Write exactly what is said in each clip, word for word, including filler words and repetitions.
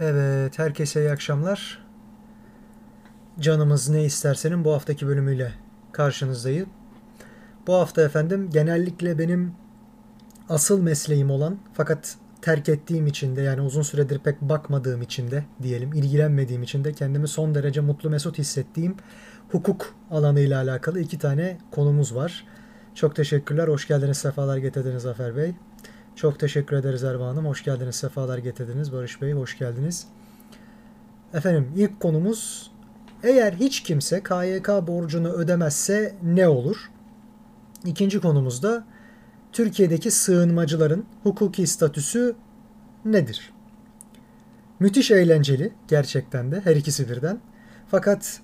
Evet, herkese iyi akşamlar. Canımız ne istersenin bu haftaki bölümüyle karşınızdayım. Bu hafta efendim genellikle benim asıl mesleğim olan fakat terk ettiğim için de, yani uzun süredir pek bakmadığım için de diyelim, ilgilenmediğim için de kendimi son derece mutlu mesut hissettiğim hukuk alanıyla alakalı iki tane konumuz var. Çok teşekkürler, hoş geldiniz, sefalar getirdiniz Zafer Bey. Çok teşekkür ederiz Ervan Hanım, hoş geldiniz, sefalar getirdiniz. Barış Bey, hoş geldiniz. Efendim ilk konumuz, eğer hiç kimse K Y K borcunu ödemezse ne olur? İkinci konumuz da Türkiye'deki sığınmacıların hukuki statüsü nedir? Müthiş eğlenceli gerçekten de her ikisi birden. Fakat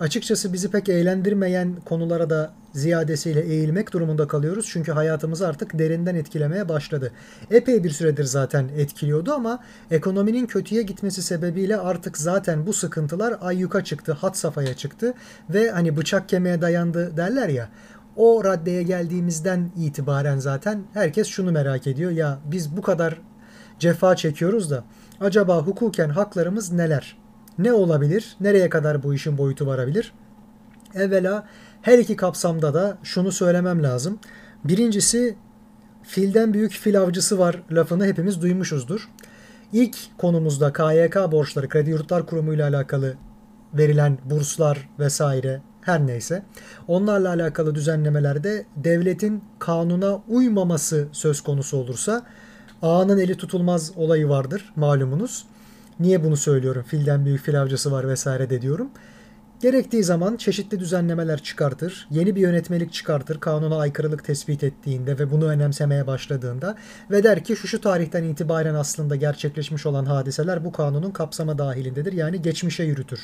açıkçası bizi pek eğlendirmeyen konulara da ziyadesiyle eğilmek durumunda kalıyoruz. Çünkü hayatımızı artık derinden etkilemeye başladı. Epey bir süredir zaten etkiliyordu ama ekonominin kötüye gitmesi sebebiyle artık zaten bu sıkıntılar ayyuka çıktı, had safhaya çıktı ve hani bıçak kemiğe dayandı derler ya. O raddeye geldiğimizden itibaren zaten herkes şunu merak ediyor. Ya biz bu kadar cefa çekiyoruz da acaba hukuken haklarımız neler? Ne olabilir? Nereye kadar bu işin boyutu varabilir? Evvela her iki kapsamda da şunu söylemem lazım. Birincisi, filden büyük fil avcısı var lafını hepimiz duymuşuzdur. İlk konumuzda K Y K borçları, Kredi Yurtlar Kurumu ile alakalı verilen burslar vesaire, her neyse, onlarla alakalı düzenlemelerde devletin kanuna uymaması söz konusu olursa ağanın eli tutulmaz olayı vardır malumunuz. Niye bunu söylüyorum? Filden büyük fil avcısı var vesaire de diyorum. Gerektiği zaman çeşitli düzenlemeler çıkartır, yeni bir yönetmelik çıkartır kanuna aykırılık tespit ettiğinde ve bunu önemsemeye başladığında ve der ki şu şu tarihten itibaren aslında gerçekleşmiş olan hadiseler bu kanunun kapsama dahilindedir. Yani geçmişe yürütür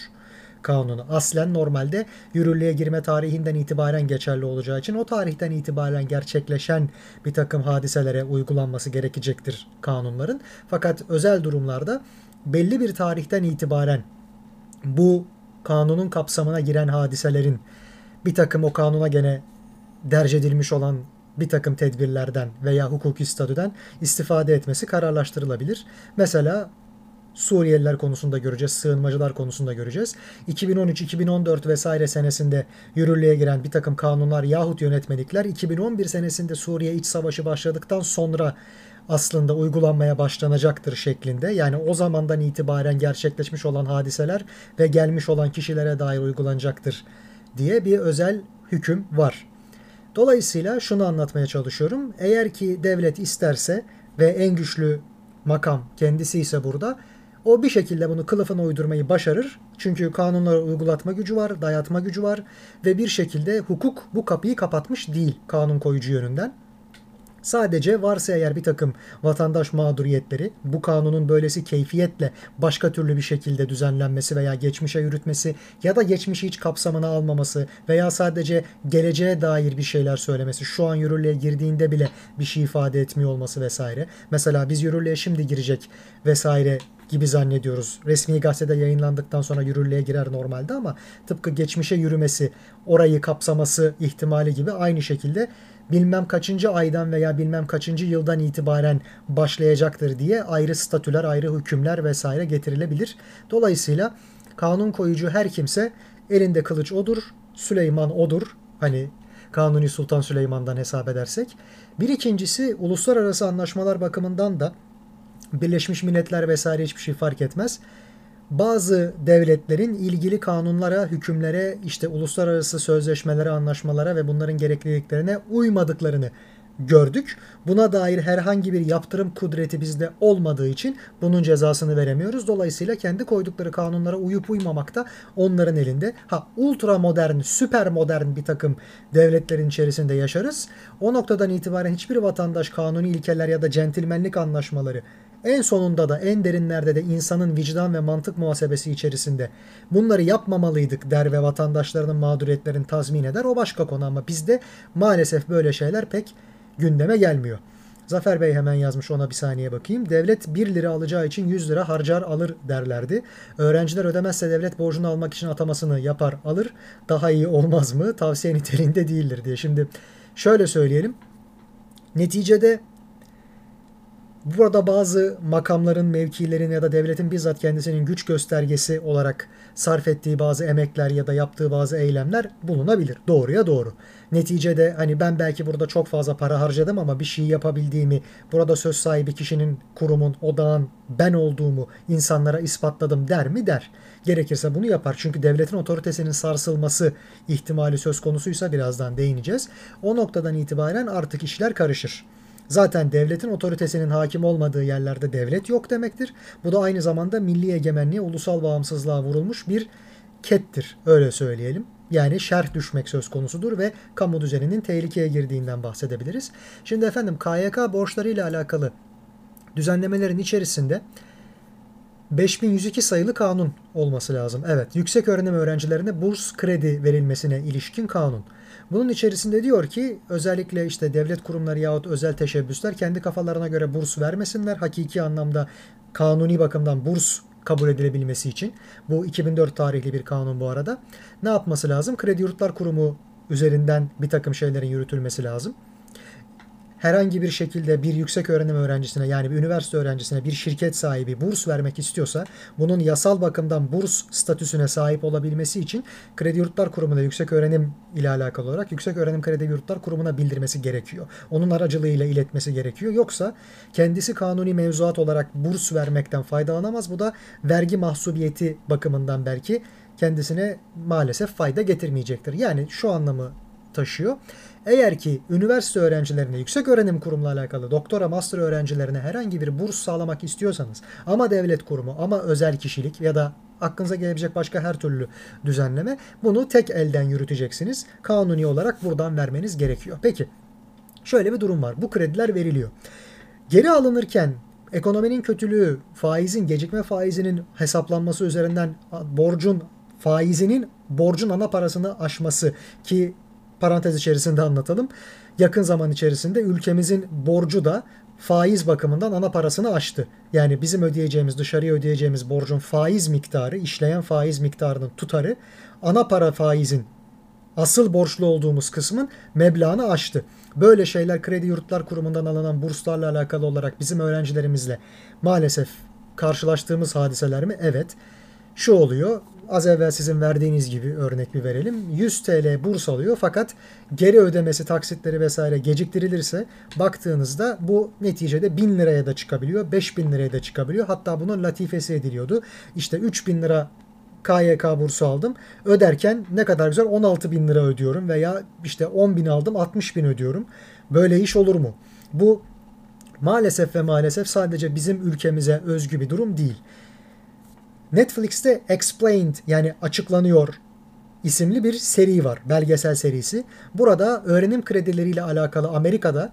kanunu. Aslen normalde yürürlüğe girme tarihinden itibaren geçerli olacağı için o tarihten itibaren gerçekleşen bir takım hadiselere uygulanması gerekecektir kanunların. Fakat özel durumlarda belli bir tarihten itibaren bu kanunun kapsamına giren hadiselerin bir takım o kanuna gene derc edilmiş olan bir takım tedbirlerden veya hukuki statüden istifade etmesi kararlaştırılabilir. Mesela Suriyeliler konusunda göreceğiz, sığınmacılar konusunda göreceğiz. iki bin on üç iki bin on dört vesaire senesinde yürürlüğe giren bir takım kanunlar yahut yönetmelikler iki bin on bir senesinde Suriye iç savaşı başladıktan sonra aslında uygulanmaya başlanacaktır şeklinde. Yani o zamandan itibaren gerçekleşmiş olan hadiseler ve gelmiş olan kişilere dair uygulanacaktır diye bir özel hüküm var. Dolayısıyla şunu anlatmaya çalışıyorum. Eğer ki devlet isterse ve en güçlü makam kendisi ise burada, o bir şekilde bunu kılıfına uydurmayı başarır. Çünkü kanunları uygulatma gücü var, dayatma gücü var ve bir şekilde hukuk bu kapıyı kapatmış değil kanun koyucu yönünden. Sadece varsa eğer bir takım vatandaş mağduriyetleri, bu kanunun böylesi keyfiyetle başka türlü bir şekilde düzenlenmesi veya geçmişe yürütmesi ya da geçmişi hiç kapsamına almaması veya sadece geleceğe dair bir şeyler söylemesi, şu an yürürlüğe girdiğinde bile bir şey ifade etmiyor olması vesaire. Mesela biz yürürlüğe şimdi girecek vesaire gibi zannediyoruz. Resmi gazetede yayınlandıktan sonra yürürlüğe girer normalde ama tıpkı geçmişe yürümesi, orayı kapsaması ihtimali gibi aynı şekilde bilmem kaçıncı aydan veya bilmem kaçıncı yıldan itibaren başlayacaktır diye ayrı statüler, ayrı hükümler vesaire getirilebilir. Dolayısıyla kanun koyucu her kimse, elinde kılıç odur, Süleyman odur. Hani Kanuni Sultan Süleyman'dan hesap edersek. Bir ikincisi, uluslararası anlaşmalar bakımından da Birleşmiş Milletler vesaire hiçbir şey fark etmez. Bazı devletlerin ilgili kanunlara, hükümlere, işte uluslararası sözleşmelere, anlaşmalara ve bunların gerekliliklerine uymadıklarını gördük. Buna dair herhangi bir yaptırım kudreti bizde olmadığı için bunun cezasını veremiyoruz. Dolayısıyla kendi koydukları kanunlara uyup uymamak da onların elinde. Ha, ultra modern, süper modern bir takım devletlerin içerisinde yaşarız. O noktadan itibaren hiçbir vatandaş kanuni ilkeler ya da centilmenlik anlaşmaları, en sonunda da en derinlerde de insanın vicdan ve mantık muhasebesi içerisinde bunları yapmamalıydık der ve vatandaşlarının mağduriyetlerini tazmin eder. O başka konu ama bizde maalesef böyle şeyler pek gündeme gelmiyor. Zafer Bey hemen yazmış, ona bir saniye bakayım. Devlet bir lira alacağı için yüz lira harcar alır derlerdi. Öğrenciler ödemezse devlet borcunu almak için atamasını yapar alır. Daha iyi olmaz mı? Tavsiye niteliğinde değildir diye. Şimdi şöyle söyleyelim. Neticede Burada bazı makamların, mevkilerin ya da devletin bizzat kendisinin güç göstergesi olarak sarf ettiği bazı emekler ya da yaptığı bazı eylemler bulunabilir. Doğruya doğru. Neticede hani ben belki burada çok fazla para harcadım ama bir şey yapabildiğimi, burada söz sahibi kişinin, kurumun, odağın ben olduğumu insanlara ispatladım der mi? Der. Gerekirse bunu yapar. Çünkü devletin otoritesinin sarsılması ihtimali söz konusuysa birazdan değineceğiz. O noktadan itibaren artık işler karışır. Zaten devletin otoritesinin hakim olmadığı yerlerde devlet yok demektir. Bu da aynı zamanda milli egemenliğe, ulusal bağımsızlığa vurulmuş bir kettir. Öyle söyleyelim. Yani şerh düşmek söz konusudur ve kamu düzeninin tehlikeye girdiğinden bahsedebiliriz. Şimdi efendim K Y K borçlarıyla alakalı düzenlemelerin içerisinde beş bin yüz iki sayılı kanun olması lazım. Evet, yüksek öğrenim öğrencilerine burs kredi verilmesine ilişkin kanun. Bunun içerisinde diyor ki özellikle işte devlet kurumları yahut özel teşebbüsler kendi kafalarına göre burs vermesinler. Hakiki anlamda kanuni bakımdan burs kabul edilebilmesi için. Bu iki bin dört tarihli bir kanun bu arada. Ne yapması lazım? Kredi Yurtlar Kurumu üzerinden bir takım şeylerin yürütülmesi lazım. Herhangi bir şekilde bir yüksek öğrenim öğrencisine yani bir üniversite öğrencisine bir şirket sahibi burs vermek istiyorsa bunun yasal bakımdan burs statüsüne sahip olabilmesi için Kredi Yurtlar Kurumu'na yüksek öğrenim ile alakalı olarak Yüksek Öğrenim Kredi Yurtlar Kurumu'na bildirmesi gerekiyor. Onun aracılığıyla iletmesi gerekiyor. Yoksa kendisi kanuni mevzuat olarak burs vermekten faydalanamaz. Bu da vergi mahsubiyeti bakımından belki kendisine maalesef fayda getirmeyecektir. Yani şu anlamı taşıyor. Eğer ki üniversite öğrencilerine, yüksek öğrenim kurumla alakalı doktora, master öğrencilerine herhangi bir burs sağlamak istiyorsanız ama devlet kurumu ama özel kişilik ya da aklınıza gelebilecek başka her türlü düzenleme bunu tek elden yürüteceksiniz. Kanuni olarak buradan vermeniz gerekiyor. Peki şöyle bir durum var. Bu krediler veriliyor. Geri alınırken ekonominin kötülüğü, faizin, gecikme faizinin hesaplanması üzerinden borcun, faizinin borcun ana parasını aşması ki parantez içerisinde anlatalım. Yakın zaman içerisinde ülkemizin borcu da faiz bakımından ana parasını aştı. Yani bizim ödeyeceğimiz, dışarıya ödeyeceğimiz borcun faiz miktarı, işleyen faiz miktarının tutarı ana para faizin asıl borçlu olduğumuz kısmın meblağını aştı. Böyle şeyler Kredi Yurtlar Kurumu'ndan alınan burslarla alakalı olarak bizim öğrencilerimizle maalesef karşılaştığımız hadiseler mi? Evet. Şu oluyor. Az evvel sizin verdiğiniz gibi örnek bir verelim. yüz TL burs alıyor fakat geri ödemesi, taksitleri vesaire geciktirilirse baktığınızda bu neticede bin liraya da çıkabiliyor, beş bin liraya da çıkabiliyor. Hatta bunun latifesi ediliyordu. İşte üç bin lira K Y K bursu aldım. Öderken ne kadar güzel on altı bin lira ödüyorum veya işte on bin aldım altmış bin ödüyorum. Böyle iş olur mu? Bu maalesef ve maalesef sadece bizim ülkemize özgü bir durum değil. Netflix'te Explained yani açıklanıyor isimli bir seri var. Belgesel serisi. Burada öğrenim kredileriyle alakalı Amerika'da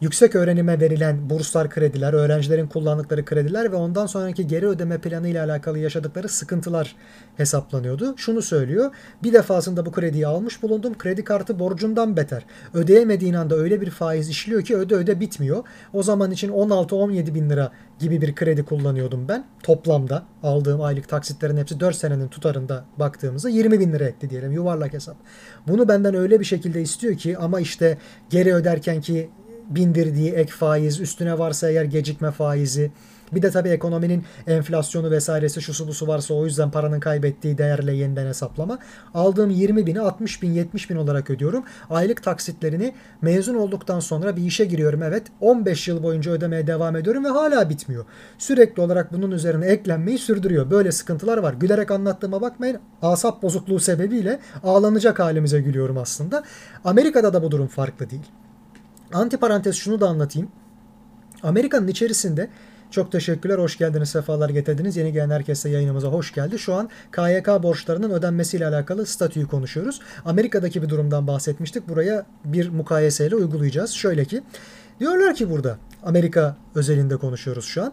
yüksek öğrenime verilen burslar, krediler, öğrencilerin kullandıkları krediler ve ondan sonraki geri ödeme planı ile alakalı yaşadıkları sıkıntılar hesaplanıyordu. Şunu söylüyor. Bir defasında bu krediyi almış bulundum. Kredi kartı borcundan beter. Ödeyemediğin anda öyle bir faiz işliyor ki öde öde bitmiyor. O zaman için on altı on yedi bin lira gibi bir kredi kullanıyordum ben. Toplamda aldığım aylık taksitlerin hepsi dört senenin tutarında baktığımızda yirmi bin lira etti diyelim yuvarlak hesap. Bunu benden öyle bir şekilde istiyor ki ama işte geri öderken ki bindirdiği ek faiz, üstüne varsa eğer gecikme faizi, bir de tabii ekonominin enflasyonu vesairesi şusu busu varsa o yüzden paranın kaybettiği değerle yeniden hesaplama. Aldığım yirmi bini altmış bin yetmiş bin olarak ödüyorum. Aylık taksitlerini mezun olduktan sonra bir işe giriyorum. Evet, on beş yıl boyunca ödemeye devam ediyorum ve hala bitmiyor. Sürekli olarak bunun üzerine eklenmeyi sürdürüyor. Böyle sıkıntılar var. Gülerek anlattığıma bakmayın. Asap bozukluğu sebebiyle ağlanacak halimize gülüyorum aslında. Amerika'da da bu durum farklı değil. Antiparantez şunu da anlatayım. Amerika'nın içerisinde çok teşekkürler, hoş geldiniz, sefalar getirdiniz. Yeni gelen herkese yayınımıza hoş geldi. Şu an K Y K borçlarının ödenmesiyle alakalı statüyü konuşuyoruz. Amerika'daki bir durumdan bahsetmiştik. Buraya bir mukayeseyle uygulayacağız. Şöyle ki, diyorlar ki burada, Amerika özelinde konuşuyoruz şu an.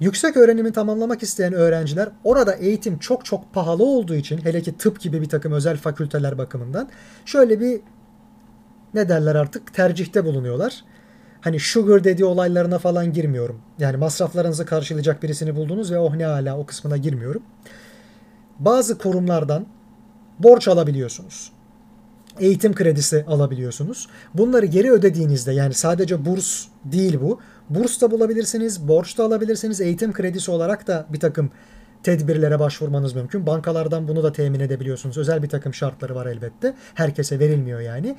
Yüksek öğrenimi tamamlamak isteyen öğrenciler orada eğitim çok çok pahalı olduğu için, hele ki tıp gibi bir takım özel fakülteler bakımından şöyle bir ne derler artık tercihte bulunuyorlar. Hani sugar dediği olaylarına falan girmiyorum. Yani masraflarınızı karşılayacak birisini buldunuz ve oh ne hala o kısmına girmiyorum. Bazı kurumlardan borç alabiliyorsunuz. eğitim kredisi alabiliyorsunuz. Bunları geri ödediğinizde, yani sadece burs değil bu, burs da bulabilirsiniz, borç da alabilirsiniz, eğitim kredisi olarak da bir takım tedbirlere başvurmanız mümkün. Bankalardan bunu da temin edebiliyorsunuz. Özel bir takım şartları var elbette. Herkese verilmiyor yani.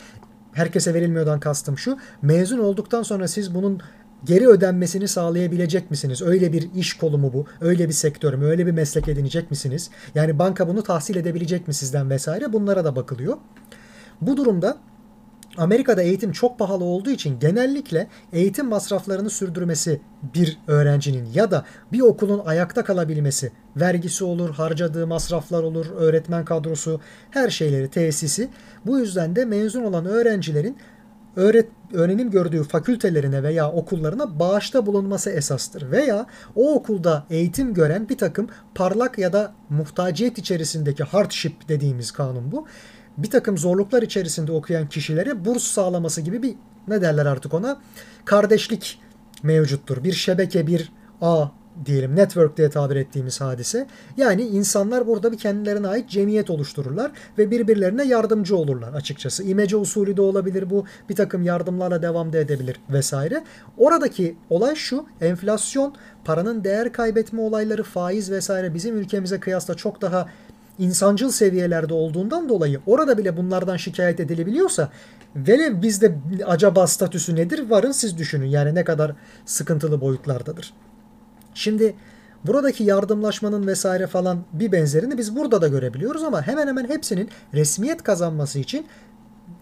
Herkese verilmiyordan kastım şu, mezun olduktan sonra siz bunun geri ödenmesini sağlayabilecek misiniz? Öyle bir iş kolu mu bu? Öyle bir sektör mü? Öyle bir meslek edinecek misiniz? Yani banka bunu tahsil edebilecek mi sizden vesaire? Bunlara da bakılıyor. Bu durumda Amerika'da eğitim çok pahalı olduğu için genellikle eğitim masraflarını sürdürmesi bir öğrencinin ya da bir okulun ayakta kalabilmesi, vergisi olur, harcadığı masraflar olur, öğretmen kadrosu, her şeyleri, tesisi. Bu yüzden de mezun olan öğrencilerin öğret, öğrenim gördüğü fakültelerine veya okullarına bağışta bulunması esastır. Veya o okulda eğitim gören bir takım parlak ya da muhtaciyet içerisindeki hardship dediğimiz kanun bu. Bir takım zorluklar içerisinde okuyan kişilere burs sağlaması gibi bir, ne derler artık ona, kardeşlik mevcuttur. Bir şebeke, bir ağ diyelim, network diye tabir ettiğimiz hadise. Yani insanlar burada bir kendilerine ait cemiyet oluştururlar ve birbirlerine yardımcı olurlar açıkçası. İmece usulü de olabilir bu, bir takım yardımlarla devam da edebilir vesaire. Oradaki olay şu, enflasyon, paranın değer kaybetme olayları, faiz vesaire bizim ülkemize kıyasla çok daha insancıl seviyelerde olduğundan dolayı orada bile bunlardan şikayet edilebiliyorsa, velev bizde acaba statüsü nedir? Varın siz düşünün. Yani ne kadar sıkıntılı boyutlardadır. Şimdi buradaki yardımlaşmanın vesaire falan bir benzerini biz burada da görebiliyoruz ama hemen hemen hepsinin resmiyet kazanması için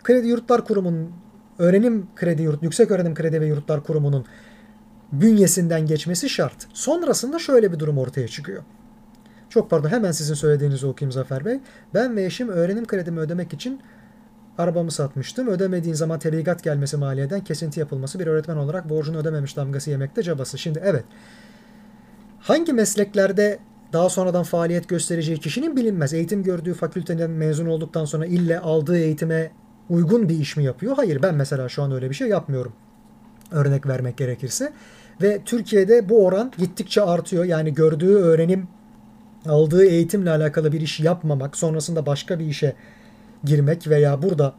Kredi Yurtlar Kurumu'nun, öğrenim kredi yurt, Yüksek Öğrenim Kredi ve Yurtlar Kurumu'nun bünyesinden geçmesi şart. Sonrasında şöyle bir durum ortaya çıkıyor. Çok pardon, hemen sizin söylediğinizi okuyayım Zafer Bey. Ben ve eşim öğrenim kredimi ödemek için arabamı satmıştım. Ödemediğin zaman tebligat gelmesi, maliyeden kesinti yapılması, bir öğretmen olarak borcunu ödememiş damgası yemekte cabası. Şimdi evet, hangi mesleklerde daha sonradan faaliyet göstereceği kişinin bilinmez. Eğitim gördüğü fakülteden mezun olduktan sonra ille aldığı eğitime uygun bir iş mi yapıyor? Hayır, ben mesela şu an öyle bir şey yapmıyorum. Örnek vermek gerekirse. Ve Türkiye'de bu oran gittikçe artıyor. Yani gördüğü öğrenim, aldığı eğitimle alakalı bir iş yapmamak, sonrasında başka bir işe girmek veya burada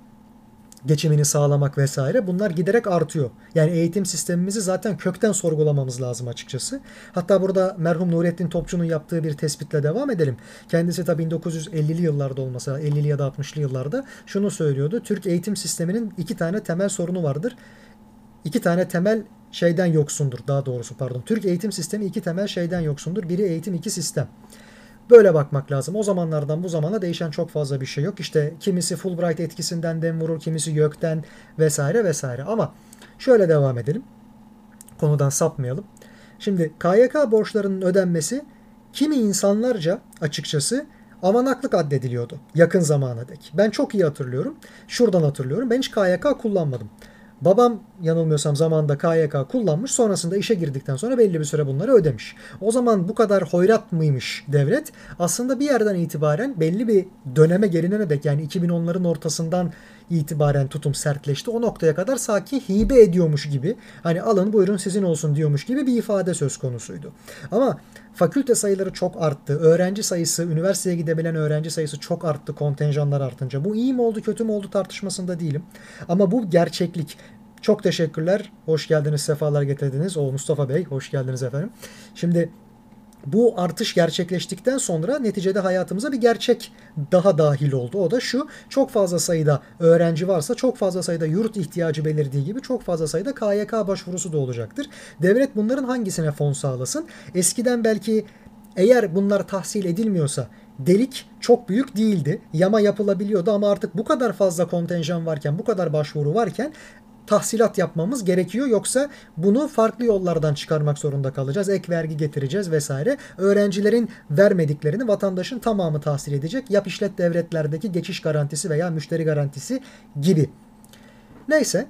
geçimini sağlamak vesaire, bunlar giderek artıyor. Yani eğitim sistemimizi zaten kökten sorgulamamız lazım açıkçası. Hatta burada merhum Nurettin Topçu'nun yaptığı bir tespitle devam edelim. Kendisi tabii bin dokuz yüz ellili yıllarda olmasa, ellili ya da altmışlı yıllarda şunu söylüyordu. Türk eğitim sisteminin iki tane temel sorunu vardır. İki tane temel şeyden yoksundur. Daha doğrusu pardon. Türk eğitim sistemi iki temel şeyden yoksundur. Biri eğitim, iki sistem. Böyle bakmak lazım. O zamanlardan bu zamana değişen çok fazla bir şey yok. İşte kimisi Fulbright etkisinden dem vurur, kimisi YÖK'ten vesaire vesaire. Ama şöyle devam edelim. Konudan sapmayalım. Şimdi K Y K borçlarının ödenmesi kimi insanlarca açıkçası avanaklık addediliyordu yakın zamana dek. Ben çok iyi hatırlıyorum. Şuradan hatırlıyorum. Ben hiç K Y K kullanmadım. Babam yanılmıyorsam zamanında K Y K kullanmış, sonrasında işe girdikten sonra belli bir süre bunları ödemiş. O zaman bu kadar hoyrat mıymış devlet? Aslında bir yerden itibaren belli bir döneme gelinene dek, yani iki bin onların ortasından itibaren tutum sertleşti. O noktaya kadar sanki hibe ediyormuş gibi, hani alın buyurun sizin olsun diyormuş gibi bir ifade söz konusuydu. Ama fakülte sayıları çok arttı. Öğrenci sayısı, üniversiteye gidebilen öğrenci sayısı çok arttı kontenjanlar artınca. Bu iyi mi oldu, kötü mü oldu tartışmasında değilim. Ama bu gerçeklik. Çok teşekkürler. Hoş geldiniz, sefalar getirdiniz. Oğul Mustafa Bey, hoş geldiniz efendim. Şimdi bu artış gerçekleştikten sonra neticede hayatımıza bir gerçek daha dahil oldu. O da şu, çok fazla sayıda öğrenci varsa çok fazla sayıda yurt ihtiyacı belirdiği gibi çok fazla sayıda K Y K başvurusu da olacaktır. Devlet bunların hangisine fon sağlasın? Eskiden belki eğer bunlar tahsil edilmiyorsa delik çok büyük değildi. Yama yapılabiliyordu ama artık bu kadar fazla kontenjan varken, bu kadar başvuru varken tahsilat yapmamız gerekiyor, yoksa bunu farklı yollardan çıkarmak zorunda kalacağız. Ek vergi getireceğiz vesaire. Öğrencilerin vermediklerini vatandaşın tamamı tahsil edecek. Yap işlet devletlerdeki geçiş garantisi veya müşteri garantisi gibi. Neyse,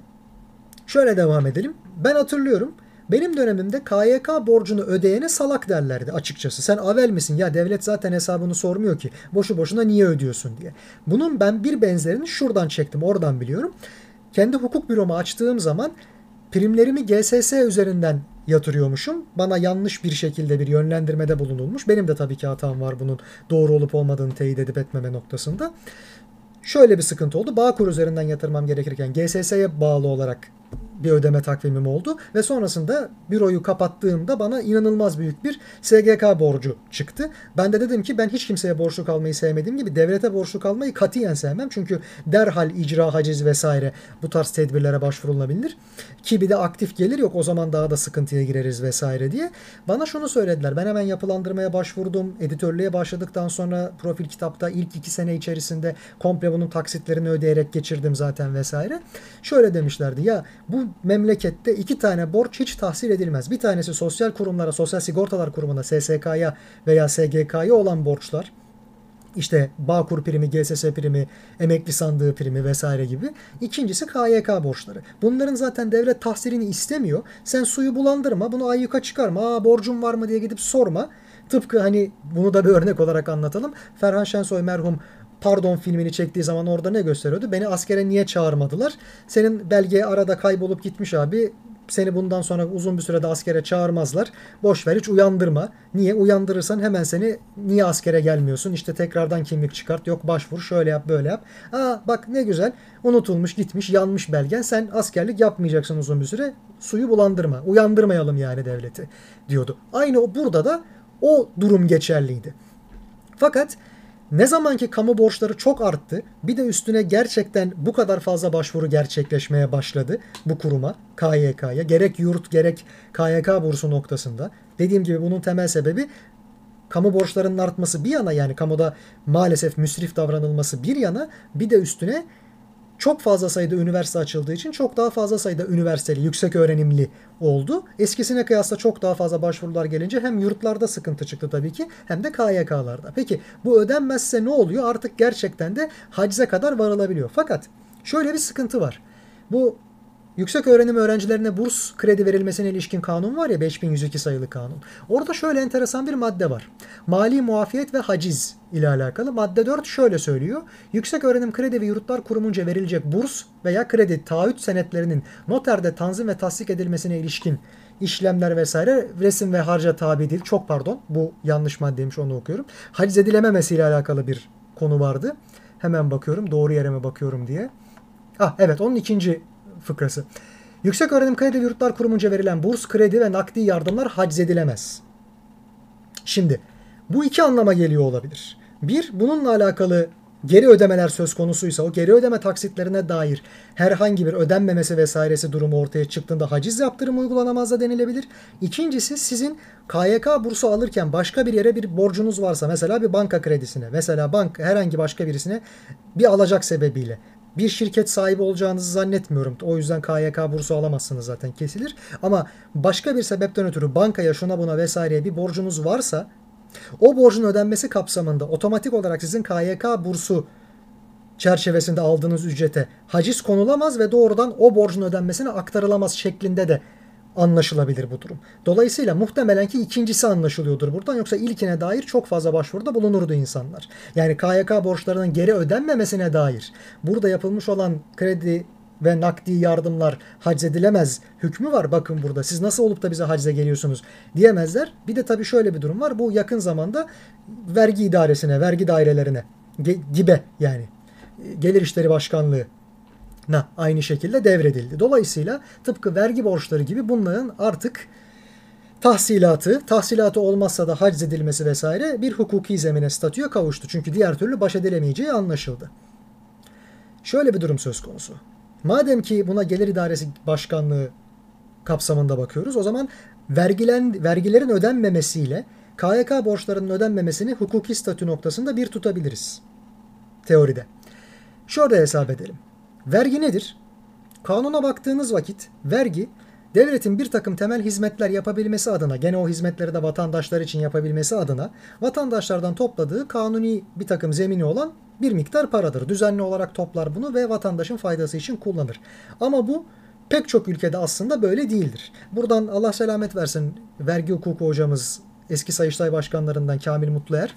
şöyle devam edelim. Ben hatırlıyorum. Benim dönemimde K Y K borcunu ödeyene salak derlerdi açıkçası. Sen avel misin? Ya devlet zaten hesabını sormuyor ki. Boşu boşuna niye ödüyorsun diye. Bunun ben bir benzerini şuradan çektim. Oradan biliyorum. Kendi hukuk büromu açtığım zaman primlerimi G S S üzerinden yatırıyormuşum. Bana yanlış bir şekilde bir yönlendirmede bulunulmuş. Benim de tabii ki hatam var bunun doğru olup olmadığını teyit edip etmeme noktasında. şöyle bir sıkıntı oldu. Bağkur üzerinden yatırmam gerekirken G S S'ye bağlı olarak bir ödeme takvimim oldu ve sonrasında büroyu kapattığımda bana inanılmaz büyük bir S G K borcu çıktı. Ben de dedim ki ben hiç kimseye borçlu kalmayı sevmediğim gibi devlete borçlu kalmayı katiyen sevmem. Çünkü derhal icra, haciz vesaire bu tarz tedbirlere başvurulabilir. Ki bir de aktif gelir yok, o zaman daha da sıkıntıya gireriz vesaire diye. Bana şunu söylediler. Ben hemen yapılandırmaya başvurdum. Editörlüğe başladıktan sonra profil kitapta ilk iki sene içerisinde komple bunun taksitlerini ödeyerek geçirdim zaten vesaire. Şöyle demişlerdi ya, bu memlekette iki tane borç hiç tahsil edilmez. Bir tanesi sosyal kurumlara, sosyal sigortalar kurumuna, S S K'ya veya S G K'ya olan borçlar. İşte Bağkur primi, G S S primi, emekli sandığı primi vesaire gibi. İkincisi K Y K borçları. Bunların zaten devlet tahsilini istemiyor. Sen suyu bulandırma, bunu ayyuka çıkarma, aa borcum var mı diye gidip sorma. Tıpkı hani bunu da bir örnek olarak anlatalım. Ferhan Şensoy merhum Pardon filmini çektiği zaman orada ne gösteriyordu? Beni askere niye çağırmadılar? Senin belge arada kaybolup gitmiş abi. Seni bundan sonra uzun bir sürede askere çağırmazlar. Boş ver, hiç uyandırma. Niye? Uyandırırsan hemen seni, niye askere gelmiyorsun? İşte tekrardan kimlik çıkart. Yok başvur, şöyle yap, böyle yap. Aa bak ne güzel. Unutulmuş, gitmiş, yanmış belgen. Sen askerlik yapmayacaksın uzun bir süre. Suyu bulandırma. Uyandırmayalım yani devleti diyordu. Aynı burada da o durum geçerliydi. Fakat ne zamanki kamu borçları çok arttı, bir de üstüne gerçekten bu kadar fazla başvuru gerçekleşmeye başladı bu kuruma, K Y K'ya, gerek yurt gerek K Y K bursu noktasında. Dediğim gibi bunun temel sebebi kamu borçlarının artması bir yana, yani kamuda maalesef müsrif davranılması bir yana, bir de üstüne çok fazla sayıda üniversite açıldığı için çok daha fazla sayıda üniversiteli, yüksek öğrenimli oldu. Eskisine kıyasla çok daha fazla başvurular gelince hem yurtlarda sıkıntı çıktı tabii ki, hem de K Y K'larda. Peki bu ödenmezse ne oluyor? Artık gerçekten de hacize kadar varılabiliyor. Fakat şöyle bir sıkıntı var. Bu yüksek öğrenim öğrencilerine burs kredi verilmesine ilişkin kanun var ya, beş bin yüz iki sayılı kanun. Orada şöyle enteresan bir madde var. Mali muafiyet ve haciz ile alakalı. Madde dört şöyle söylüyor. Yüksek öğrenim kredi ve yurtlar kurumunca verilecek burs veya kredi taahhüt senetlerinin noterde tanzim ve tasdik edilmesine ilişkin işlemler vesaire resim ve harca tabi değil. Çok pardon, bu yanlış maddeymiş, onu okuyorum. Haciz edilememesi ile alakalı bir konu vardı. Hemen bakıyorum, doğru yere mi bakıyorum diye. Ah evet, onun ikinci fıkrası. Yüksek öğrenim kredi ve yurtlar kurumunca verilen burs, kredi ve nakdi yardımlar haciz edilemez. Şimdi bu iki anlama geliyor olabilir. Bir, bununla alakalı geri ödemeler söz konusuysa o geri ödeme taksitlerine dair herhangi bir ödenmemesi vesairesi durumu ortaya çıktığında haciz yaptırımı uygulanamaz da denilebilir. İkincisi, sizin K Y K bursu alırken başka bir yere bir borcunuz varsa, mesela bir banka kredisine, mesela bank herhangi başka birisine bir alacak sebebiyle. Bir şirket sahibi olacağınızı zannetmiyorum. O yüzden K Y K bursu alamazsınız, zaten kesilir. Ama başka bir sebepten ötürü bankaya, şuna buna vesaireye bir borcunuz varsa o borcun ödenmesi kapsamında otomatik olarak sizin K Y K bursu çerçevesinde aldığınız ücrete haciz konulamaz ve doğrudan o borcun ödenmesine aktarılamaz şeklinde de anlaşılabilir bu durum. Dolayısıyla muhtemelen ki ikincisi anlaşılıyordur buradan. Yoksa ilkine dair çok fazla başvuruda bulunurdu insanlar. Yani K Y K borçlarının geri ödenmemesine dair burada yapılmış olan kredi ve nakdi yardımlar haciz edilemez hükmü var. Bakın burada siz nasıl olup da bize hacize geliyorsunuz diyemezler. Bir de tabii şöyle bir durum var. Bu yakın zamanda vergi idaresine, vergi dairelerine, GİB'e yani Gelir İşleri Başkanlığı aynı şekilde devredildi. Dolayısıyla tıpkı vergi borçları gibi bunların artık tahsilatı, tahsilatı olmazsa da haciz edilmesi vesaire bir hukuki zemine, statüye kavuştu. Çünkü diğer türlü baş edilemeyeceği anlaşıldı. Şöyle bir durum söz konusu. Madem ki buna Gelir İdaresi Başkanlığı kapsamında bakıyoruz, o zaman vergilen, vergilerin ödenmemesiyle K Y K borçlarının ödenmemesini hukuki statü noktasında bir tutabiliriz. Teoride. Şöyle hesap edelim. Vergi nedir? Kanuna baktığınız vakit vergi, devletin bir takım temel hizmetler yapabilmesi adına, gene o hizmetleri de vatandaşlar için yapabilmesi adına vatandaşlardan topladığı kanuni bir takım zemini olan bir miktar paradır. Düzenli olarak toplar bunu ve vatandaşın faydası için kullanır. Ama bu pek çok ülkede aslında böyle değildir. Buradan Allah selamet versin vergi hukuku hocamız, eski Sayıştay başkanlarından Kamil Mutluer,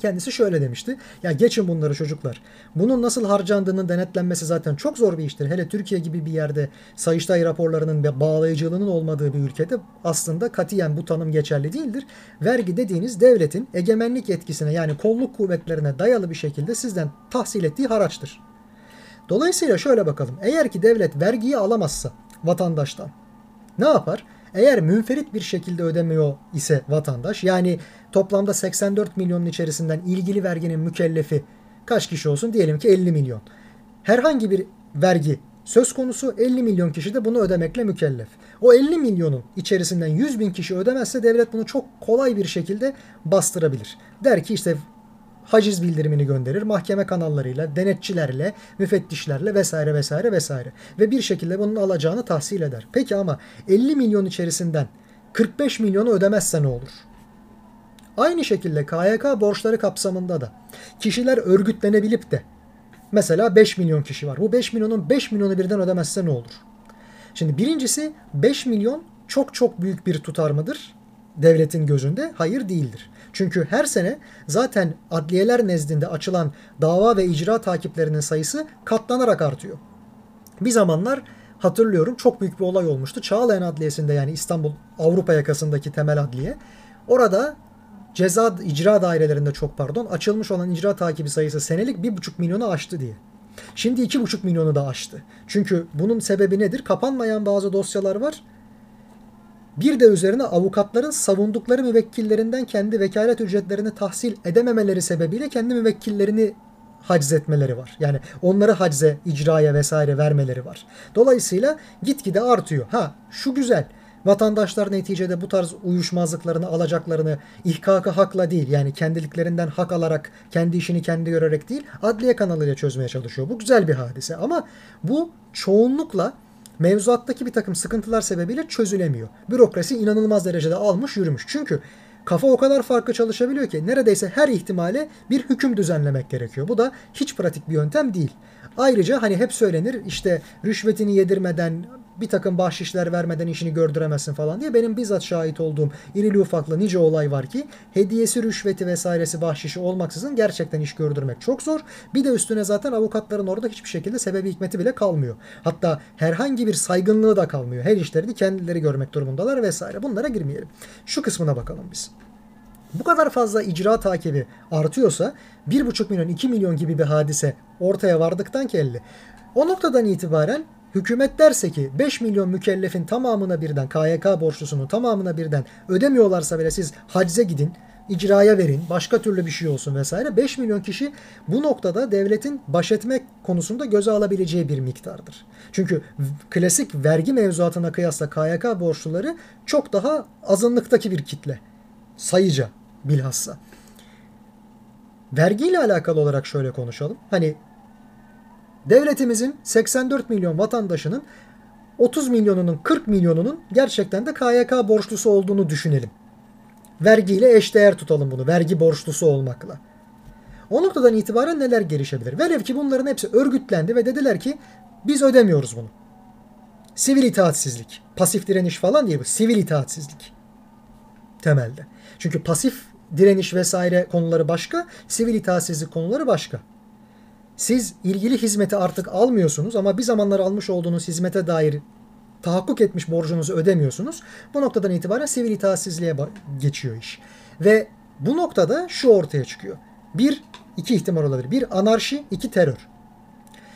kendisi şöyle demişti. Ya geçin bunları çocuklar. Bunun nasıl harcandığının denetlenmesi zaten çok zor bir iştir. Hele Türkiye gibi bir yerde Sayıştay raporlarının bağlayıcılığının olmadığı bir ülkede aslında katiyen bu tanım geçerli değildir. Vergi dediğiniz devletin egemenlik yetkisine yani kolluk kuvvetlerine dayalı bir şekilde sizden tahsil ettiği haraçtır. Dolayısıyla şöyle bakalım. Eğer ki devlet vergiyi alamazsa vatandaştan ne yapar? Eğer münferit bir şekilde ödemiyor ise vatandaş, yani toplamda seksen dört milyonun içerisinden ilgili verginin mükellefi kaç kişi olsun? Diyelim ki elli milyon. Herhangi bir vergi söz konusu, elli milyon kişi de bunu ödemekle mükellef. O elli milyonun içerisinden yüz bin kişi ödemezse devlet bunu çok kolay bir şekilde bastırabilir. Der ki işte haciz bildirimini gönderir, mahkeme kanallarıyla, denetçilerle, müfettişlerle vesaire vesaire vesaire. Ve bir şekilde bunun alacağını tahsil eder. Peki ama elli milyon içerisinden kırk beş milyonu ödemezse ne olur? Aynı şekilde K Y K borçları kapsamında da kişiler örgütlenebilip de mesela beş milyon kişi var. Bu beş milyonun beş milyonu birden ödemezse ne olur? Şimdi birincisi beş milyon çok çok büyük bir tutar mıdır devletin gözünde? Hayır, değildir. Çünkü her sene zaten adliyeler nezdinde açılan dava ve icra takiplerinin sayısı katlanarak artıyor. Bir zamanlar hatırlıyorum çok büyük bir olay olmuştu. Çağlayan Adliyesi'nde, yani İstanbul Avrupa yakasındaki temel adliye. Orada ceza icra dairelerinde çok pardon açılmış olan icra takibi sayısı senelik bir buçuk milyonu aştı diye. Şimdi iki buçuk milyonu da aştı. Çünkü bunun sebebi nedir? Kapanmayan bazı dosyalar var. Bir de üzerine avukatların savundukları müvekkillerinden kendi vekalet ücretlerini tahsil edememeleri sebebiyle kendi müvekkillerini haciz etmeleri var. Yani onları hacize, icraya vesaire vermeleri var. Dolayısıyla gitgide artıyor. Ha şu güzel, vatandaşlar neticede bu tarz uyuşmazlıklarını, alacaklarını ihkaka hakla değil, yani kendiliklerinden hak alarak, kendi işini kendi görerek değil, adliye kanalıyla çözmeye çalışıyor. Bu güzel bir hadise ama bu çoğunlukla mevzuattaki bir takım sıkıntılar sebebiyle çözülemiyor. Bürokrasi inanılmaz derecede almış yürümüş. Çünkü kafa o kadar farklı çalışabiliyor ki neredeyse her ihtimale bir hüküm düzenlemek gerekiyor. Bu da hiç pratik bir yöntem değil. Ayrıca hani hep söylenir işte rüşvetini yedirmeden, bir takım bahşişler vermeden işini gördüremezsin falan diye. Benim bizzat şahit olduğum irili ufaklı nice olay var ki hediyesi, rüşveti vesairesi, bahşişi olmaksızın gerçekten iş gördürmek çok zor. Bir de üstüne zaten avukatların orada hiçbir şekilde sebebi hikmeti bile kalmıyor. Hatta herhangi bir saygınlığı da kalmıyor. Her işlerini kendileri görmek durumundalar vesaire. Bunlara girmeyelim. Şu kısmına bakalım biz. Bu kadar fazla icra takibi artıyorsa bir buçuk milyon, iki milyon gibi bir hadise ortaya vardıktan ki elli. O noktadan itibaren hükümet derse ki beş milyon mükellefin tamamına birden, K Y K borçlusunun tamamına birden ödemiyorlarsa bile siz hacize gidin, icraya verin, başka türlü bir şey olsun vesaire. beş milyon kişi bu noktada devletin baş etmek konusunda göze alabileceği bir miktardır. Çünkü klasik vergi mevzuatına kıyasla K Y K borçluları çok daha azınlıktaki bir kitle. Sayıca bilhassa. Vergiyle alakalı olarak şöyle konuşalım. Hani devletimizin seksen dört milyon vatandaşının otuz milyonunun, kırk milyonunun gerçekten de K Y K borçlusu olduğunu düşünelim. Vergiyle eşdeğer tutalım bunu, vergi borçlusu olmakla. O noktadan itibaren neler gelişebilir? Velev ki bunların hepsi örgütlendi ve dediler ki biz ödemiyoruz bunu. Sivil itaatsizlik, pasif direniş falan diye, bu sivil itaatsizlik temelde. Çünkü pasif direniş vesaire konuları başka, sivil itaatsizlik konuları başka. Siz ilgili hizmeti artık almıyorsunuz ama bir zamanlar almış olduğunuz hizmete dair tahakkuk etmiş borcunuzu ödemiyorsunuz. Bu noktadan itibaren sivil itaatsizliğe geçiyor iş. Ve bu noktada şu ortaya çıkıyor. Bir, iki ihtimal olabilir. Bir, anarşi, iki, terör.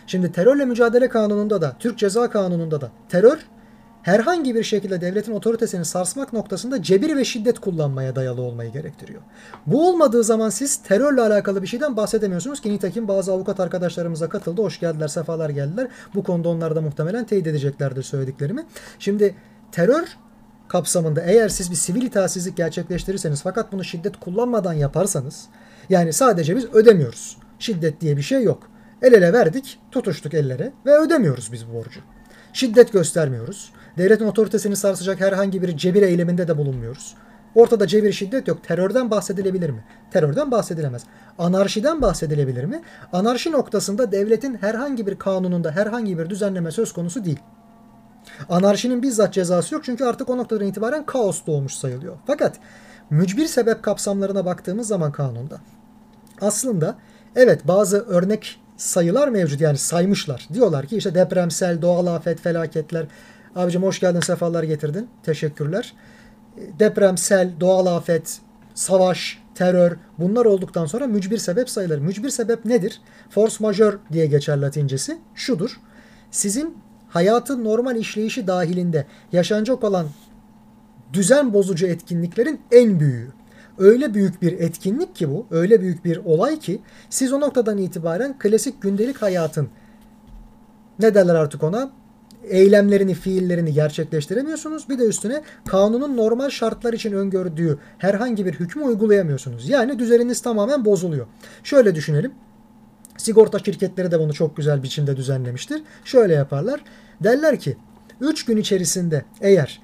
Şimdi terörle mücadele kanununda da, Türk Ceza Kanunu'nda da terör herhangi bir şekilde devletin otoritesini sarsmak noktasında cebir ve şiddet kullanmaya dayalı olmayı gerektiriyor. Bu olmadığı zaman siz terörle alakalı bir şeyden bahsedemiyorsunuz ki nitekim bazı avukat arkadaşlarımıza katıldı. Hoş geldiler, sefalar geldiler. Bu konuda onlar da muhtemelen teyit edeceklerdir söylediklerimi. Şimdi terör kapsamında eğer siz bir sivil itaatsizlik gerçekleştirirseniz fakat bunu şiddet kullanmadan yaparsanız, yani sadece biz ödemiyoruz, şiddet diye bir şey yok. El ele verdik, tutuştuk ellere ve ödemiyoruz biz bu borcu. Şiddet göstermiyoruz. Devletin otoritesini sarsacak herhangi bir cebir eyleminde de bulunmuyoruz. Ortada cebir, şiddet yok. Terörden bahsedilebilir mi? Terörden bahsedilemez. Anarşiden bahsedilebilir mi? Anarşi noktasında devletin herhangi bir kanununda herhangi bir düzenleme söz konusu değil. Anarşinin bizzat cezası yok çünkü artık o noktadan itibaren kaos doğmuş sayılıyor. Fakat mücbir sebep kapsamlarına baktığımız zaman kanunda aslında evet bazı örnek sayılar mevcut, yani saymışlar. Diyorlar ki işte depremsel, doğal afet, felaketler. Abicim hoş geldin, sefalar getirdin. Teşekkürler. Depremsel, doğal afet, savaş, terör, bunlar olduktan sonra mücbir sebep sayılır. Mücbir sebep nedir? Force majeure diye geçer Latincesi. Şudur. Sizin hayatın normal işleyişi dahilinde yaşanacak olan düzen bozucu etkinliklerin en büyüğü. Öyle büyük bir etkinlik ki bu, öyle büyük bir olay ki siz o noktadan itibaren klasik gündelik hayatın, ne derler artık ona, eylemlerini, fiillerini gerçekleştiremiyorsunuz. Bir de üstüne kanunun normal şartlar için öngördüğü herhangi bir hükmü uygulayamıyorsunuz. Yani düzeniniz tamamen bozuluyor. Şöyle düşünelim. Sigorta şirketleri de bunu çok güzel biçimde düzenlemiştir. Şöyle yaparlar. Derler ki üç gün içerisinde eğer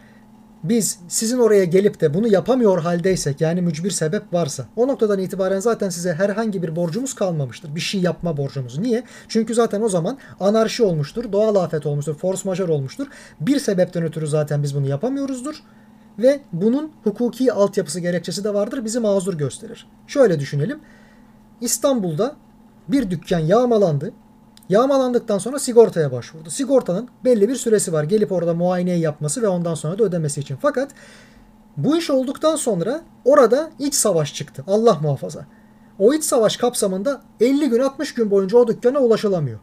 biz sizin oraya gelip de bunu yapamıyor haldeysek, yani mücbir sebep varsa, o noktadan itibaren zaten size herhangi bir borcumuz kalmamıştır. Bir şey yapma borcumuz. Niye? Çünkü zaten o zaman anarşi olmuştur, doğal afet olmuştur, force majeure olmuştur. Bir sebepten ötürü zaten biz bunu yapamıyoruzdur. Ve bunun hukuki altyapısı, gerekçesi de vardır. Bizi mazur gösterir. Şöyle düşünelim. İstanbul'da bir dükkan yağmalandı. Yağmalandıktan sonra sigortaya başvurdu. Sigortanın belli bir süresi var. Gelip orada muayeneyi yapması ve ondan sonra da ödemesi için. Fakat bu iş olduktan sonra orada iç savaş çıktı. Allah muhafaza. O iç savaş kapsamında elli gün altmış gün boyunca o dükkana ulaşılamıyor.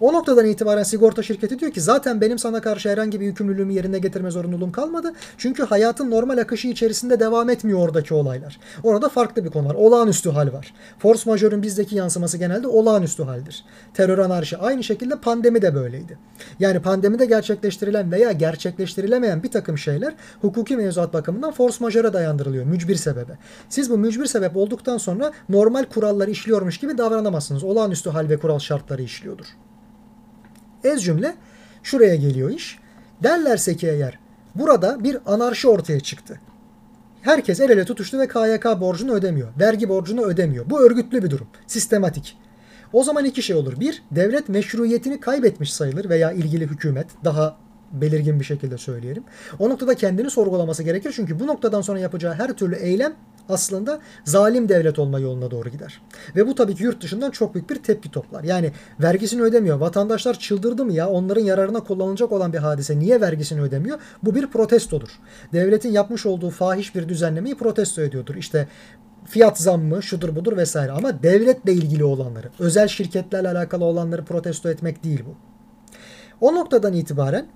O noktadan itibaren sigorta şirketi diyor ki zaten benim sana karşı herhangi bir yükümlülüğümü yerine getirme zorunluluğum kalmadı. Çünkü hayatın normal akışı içerisinde devam etmiyor oradaki olaylar. Orada farklı bir konu var. Olağanüstü hal var. Force majörün bizdeki yansıması genelde olağanüstü haldir. Terör, anarşi. Aynı şekilde pandemi de böyleydi. Yani pandemide gerçekleştirilen veya gerçekleştirilemeyen bir takım şeyler hukuki mevzuat bakımından force majöre dayandırılıyor. Mücbir sebebe. Siz bu mücbir sebep olduktan sonra normal kuralları işliyormuş gibi davranamazsınız. Olağanüstü hal ve kural şartları işliyordur. Ez cümle şuraya geliyor iş. Derlerse ki eğer burada bir anarşi ortaya çıktı. Herkes el ele tutuştu ve K Y K borcunu ödemiyor. Vergi borcunu ödemiyor. Bu örgütlü bir durum. Sistematik. O zaman iki şey olur. Bir, devlet meşruiyetini kaybetmiş sayılır veya ilgili hükümet, daha belirgin bir şekilde söyleyelim. O noktada kendini sorgulaması gerekir. Çünkü bu noktadan sonra yapacağı her türlü eylem aslında zalim devlet olma yoluna doğru gider. Ve bu tabii ki yurt dışından çok büyük bir tepki toplar. Yani vergisini ödemiyor. Vatandaşlar çıldırdı mı ya? Onların yararına kullanılacak olan bir hadise. Niye vergisini ödemiyor? Bu bir protestodur. Devletin yapmış olduğu fahiş bir düzenlemeyi protesto ediyordur. İşte fiyat zammı, şudur budur vesaire. Ama devletle ilgili olanları, özel şirketlerle alakalı olanları protesto etmek değil bu. O noktadan itibaren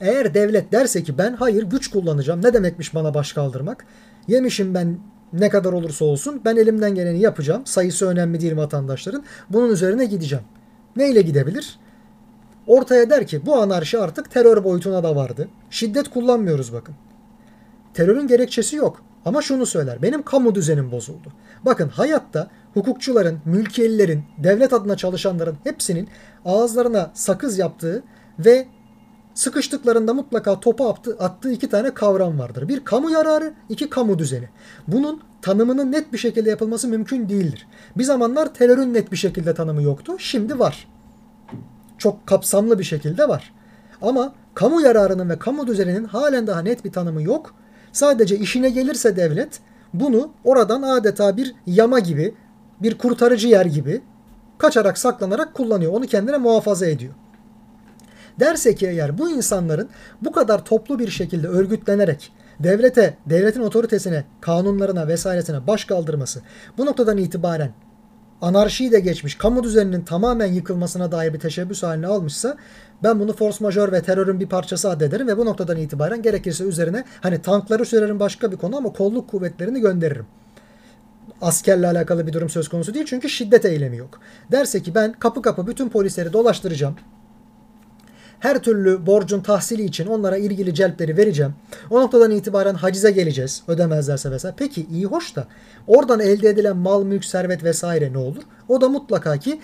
eğer devlet derse ki ben hayır güç kullanacağım, ne demekmiş bana baş kaldırmak? Yemişim ben ne kadar olursa olsun, ben elimden geleni yapacağım. Sayısı önemli değil vatandaşların. Bunun üzerine gideceğim. Neyle gidebilir? Ortaya der ki bu anarşi artık terör boyutuna da vardı. Şiddet kullanmıyoruz bakın. Terörün gerekçesi yok. Ama şunu söyler. Benim kamu düzenim bozuldu. Bakın hayatta hukukçuların, mülkiyelilerin, devlet adına çalışanların hepsinin ağızlarına sakız yaptığı ve sıkıştıklarında mutlaka topa attı, attığı iki tane kavram vardır. Bir, kamu yararı, iki, kamu düzeni. Bunun tanımının net bir şekilde yapılması mümkün değildir. Bir zamanlar terörün net bir şekilde tanımı yoktu. Şimdi var. Çok kapsamlı bir şekilde var. Ama kamu yararının ve kamu düzeninin halen daha net bir tanımı yok. Sadece işine gelirse devlet bunu oradan adeta bir yama gibi, bir kurtarıcı yer gibi kaçarak, saklanarak kullanıyor. Onu kendine muhafaza ediyor. Derse ki eğer bu insanların bu kadar toplu bir şekilde örgütlenerek devlete, devletin otoritesine, kanunlarına vesairesine baş kaldırması, bu noktadan itibaren anarşiyi de geçmiş, kamu düzeninin tamamen yıkılmasına dair bir teşebbüs haline almışsa, ben bunu force majeure ve terörün bir parçası addederim ve bu noktadan itibaren gerekirse üzerine hani tankları sürerim, başka bir konu, ama kolluk kuvvetlerini gönderirim. Askerle alakalı bir durum söz konusu değil çünkü şiddet eylemi yok. Derse ki ben kapı kapı bütün polisleri dolaştıracağım. Her türlü borcun tahsili için onlara ilgili celpleri vereceğim. O noktadan itibaren hacize geleceğiz. Ödemezlerse vesaire. Peki iyi hoş da oradan elde edilen mal, mülk, servet vesaire ne olur? O da mutlaka ki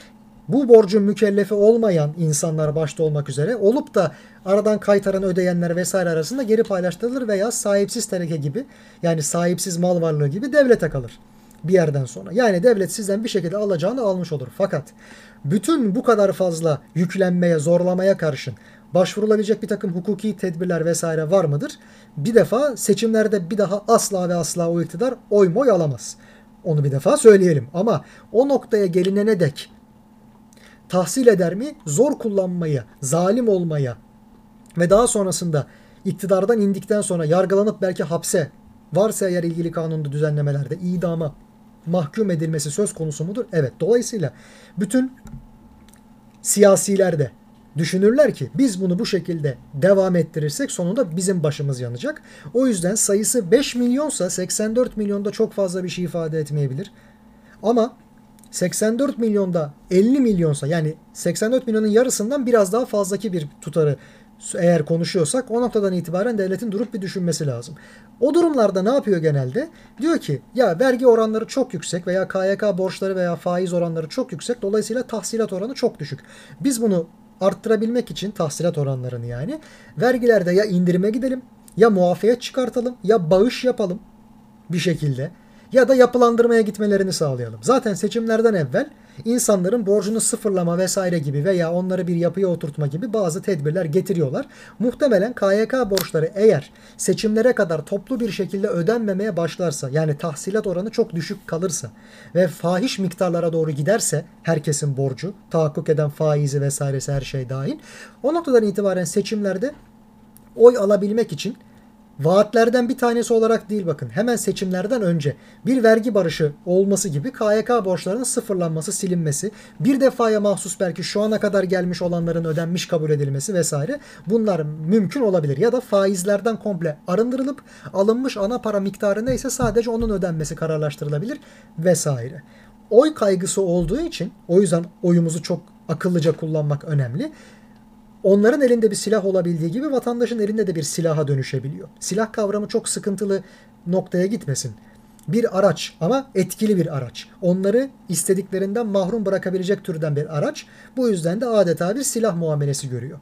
bu borcun mükellefi olmayan insanlar başta olmak üzere olup da aradan kaytaran ödeyenler vesaire arasında geri paylaştırılır veya sahipsiz tereke gibi, yani sahipsiz mal varlığı gibi devlete kalır bir yerden sonra. Yani devlet sizden bir şekilde alacağını almış olur. Fakat bütün bu kadar fazla yüklenmeye, zorlamaya karşın başvurulabilecek bir takım hukuki tedbirler vesaire var mıdır? Bir defa seçimlerde bir daha asla ve asla o iktidar oy moy alamaz. Onu bir defa söyleyelim. Ama o noktaya gelinene dek tahsil eder mi? Zor kullanmaya, zalim olmaya ve daha sonrasında iktidardan indikten sonra yargılanıp belki hapse, varsa eğer ilgili kanunda düzenlemelerde idama mahkum edilmesi söz konusu mudur? Evet. Dolayısıyla bütün siyasiler de düşünürler ki biz bunu bu şekilde devam ettirirsek sonunda bizim başımız yanacak. O yüzden sayısı beş milyonsa seksen dört milyonda çok fazla bir şey ifade etmeyebilir. Ama seksen dört milyonda elli milyonsa, yani seksen dört milyonun yarısından biraz daha fazlaki bir tutarı eğer konuşuyorsak, o noktadan itibaren devletin durup bir düşünmesi lazım. O durumlarda ne yapıyor genelde? Diyor ki ya vergi oranları çok yüksek veya K Y K borçları veya faiz oranları çok yüksek. Dolayısıyla tahsilat oranı çok düşük. Biz bunu arttırabilmek için tahsilat oranlarını, yani vergilerde ya indirime gidelim, ya muafiyet çıkartalım, ya bağış yapalım bir şekilde, ya da yapılandırmaya gitmelerini sağlayalım. Zaten seçimlerden evvel insanların borcunu sıfırlama vesaire gibi veya onları bir yapıya oturtma gibi bazı tedbirler getiriyorlar. Muhtemelen K Y K borçları eğer seçimlere kadar toplu bir şekilde ödenmemeye başlarsa, yani tahsilat oranı çok düşük kalırsa ve fahiş miktarlara doğru giderse herkesin borcu, tahakkuk eden faizi vesairesi her şey dahil, o noktadan itibaren seçimlerde oy alabilmek için vaatlerden bir tanesi olarak değil, bakın hemen seçimlerden önce bir vergi barışı olması gibi K Y K borçlarının sıfırlanması, silinmesi, bir defaya mahsus belki şu ana kadar gelmiş olanların ödenmiş kabul edilmesi vesaire, bunlar mümkün olabilir. Ya da faizlerden komple arındırılıp alınmış ana para miktarında ise sadece onun ödenmesi kararlaştırılabilir vesaire. Oy kaygısı olduğu için, o yüzden oyumuzu çok akıllıca kullanmak önemli. Onların elinde bir silah olabildiği gibi vatandaşın elinde de bir silaha dönüşebiliyor. Silah kavramı çok sıkıntılı noktaya gitmesin. Bir araç ama etkili bir araç. Onları istediklerinden mahrum bırakabilecek türden bir araç. Bu yüzden de adeta bir silah muamelesi görüyor.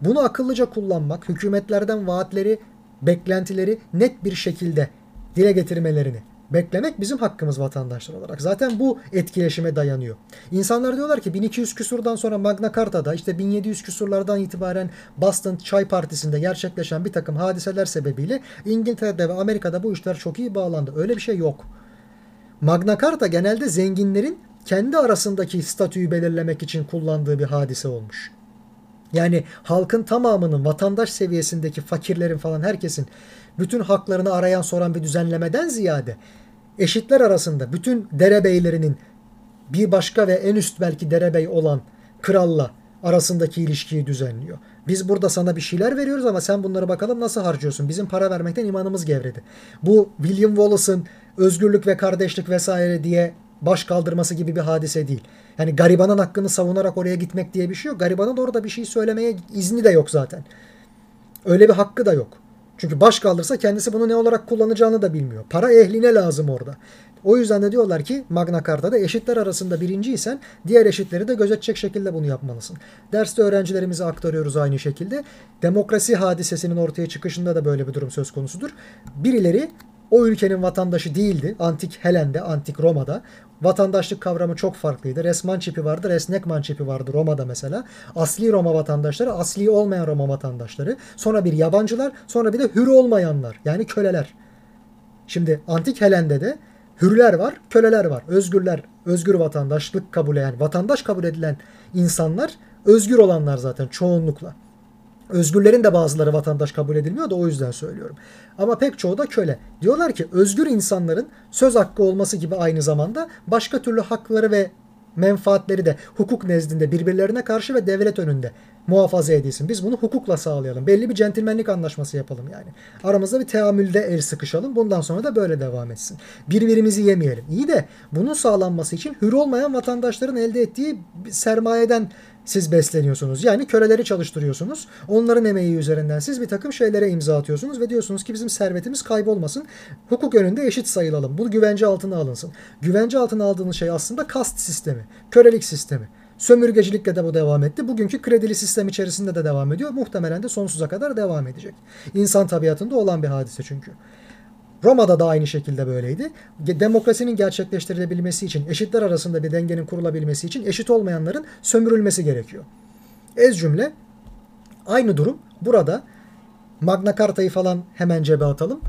Bunu akıllıca kullanmak, hükümetlerden vaatleri, beklentileri net bir şekilde dile getirmelerini beklemek bizim hakkımız vatandaşlar olarak. Zaten bu etkileşime dayanıyor. İnsanlar diyorlar ki bin iki yüz küsurdan sonra Magna Carta'da, işte bin yedi yüz küsurlardan itibaren Boston Çay Partisi'nde gerçekleşen bir takım hadiseler sebebiyle İngiltere'de ve Amerika'da bu işler çok iyi bağlandı. Öyle bir şey yok. Magna Carta genelde zenginlerin kendi arasındaki statüyü belirlemek için kullandığı bir hadise olmuş. Yani halkın tamamının, vatandaş seviyesindeki fakirlerin falan, herkesin bütün haklarını arayan soran bir düzenlemeden ziyade eşitler arasında bütün derebeylerinin bir başka ve en üst belki derebey olan kralla arasındaki ilişkiyi düzenliyor. Biz burada sana bir şeyler veriyoruz ama sen bunları bakalım nasıl harcıyorsun? Bizim para vermekten imanımız gevredi. Bu William Wallace'ın özgürlük ve kardeşlik vesaire diye baş kaldırması gibi bir hadise değil. Yani garibanın hakkını savunarak oraya gitmek diye bir şey yok. Garibanın orada bir şey söylemeye izni de yok zaten. Öyle bir hakkı da yok. Çünkü baş kaldırsa kendisi bunu ne olarak kullanacağını da bilmiyor. Para ehline lazım orada. O yüzden de diyorlar ki Magna Carta'da eşitler arasında birinciysen diğer eşitleri de gözetecek şekilde bunu yapmalısın. Derste öğrencilerimize aktarıyoruz aynı şekilde. Demokrasi hadisesinin ortaya çıkışında da böyle bir durum söz konusudur. Birileri o ülkenin vatandaşı değildi. Antik Helen'de, Antik Roma'da vatandaşlık kavramı çok farklıydı. Resman çipi vardı, resnekman çipi vardı Roma'da mesela. Asli Roma vatandaşları, asli olmayan Roma vatandaşları. Sonra bir yabancılar, sonra bir de hür olmayanlar, yani köleler. Şimdi Antik Helen'de de hürler var, köleler var. Özgürler, özgür vatandaşlık kabul eden, yani vatandaş kabul edilen insanlar özgür olanlar zaten çoğunlukla. Özgürlerin de bazıları vatandaş kabul edilmiyor da o yüzden söylüyorum. Ama pek çoğu da köle. Diyorlar ki özgür insanların söz hakkı olması gibi aynı zamanda başka türlü hakları ve menfaatleri de hukuk nezdinde birbirlerine karşı ve devlet önünde muhafaza edilsin. Biz bunu hukukla sağlayalım. Belli bir centilmenlik anlaşması yapalım yani. Aramızda bir teamülde el sıkışalım. Bundan sonra da böyle devam etsin. Birbirimizi yemeyelim. İyi de bunun sağlanması için hür olmayan vatandaşların elde ettiği sermayeden siz besleniyorsunuz. Yani köleleri çalıştırıyorsunuz. Onların emeği üzerinden siz bir takım şeylere imza atıyorsunuz ve diyorsunuz ki bizim servetimiz kaybolmasın. Hukuk önünde eşit sayılalım. Bu güvence altına alınsın. Güvence altına aldığınız şey aslında kast sistemi, kölelik sistemi. Sömürgecilikle de bu devam etti. Bugünkü kredili sistem içerisinde de devam ediyor. Muhtemelen de sonsuza kadar devam edecek. İnsan tabiatında olan bir hadise çünkü. Roma'da da aynı şekilde böyleydi. Demokrasinin gerçekleştirilebilmesi için, eşitler arasında bir dengenin kurulabilmesi için eşit olmayanların sömürülmesi gerekiyor. Ez cümle aynı durum. Burada Magna Carta'yı falan hemen cebe atalım.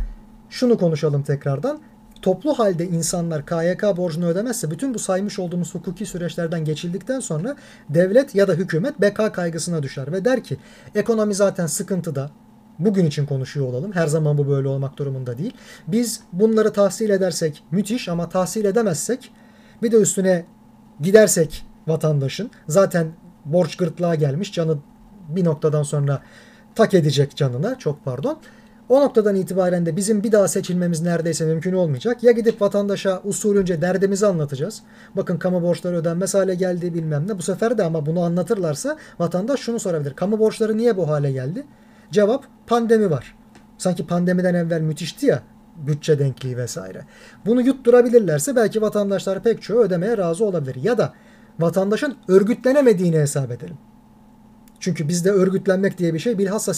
Şunu konuşalım tekrardan. toplu halde insanlar K Y K borcunu ödemezse, bütün bu saymış olduğumuz hukuki süreçlerden geçildikten sonra devlet ya da hükümet beka kaygısına düşer ve der ki ekonomi zaten sıkıntıda. Bugün için konuşuyor olalım. Her zaman bu böyle olmak durumunda değil. Biz bunları tahsil edersek müthiş, ama tahsil edemezsek, bir de üstüne gidersek vatandaşın, zaten borç gırtlağa gelmiş, canı bir noktadan sonra tak edecek canına, çok pardon. O noktadan itibaren de bizim bir daha seçilmemiz neredeyse mümkün olmayacak. Ya gidip vatandaşa usulünce derdimizi anlatacağız. Bakın kamu borçları ödenmez hale geldi bilmem ne. Bu sefer de ama bunu anlatırlarsa vatandaş şunu sorabilir. Kamu borçları niye bu hale geldi? Cevap, pandemi var. Sanki pandemiden evvel müthişti ya bütçe denkliği vesaire. Bunu yutturabilirlerse belki vatandaşlar pek çoğu ödemeye razı olabilir. Ya da vatandaşın örgütlenemediğini hesap edelim. Çünkü bizde örgütlenmek diye bir şey bilhassa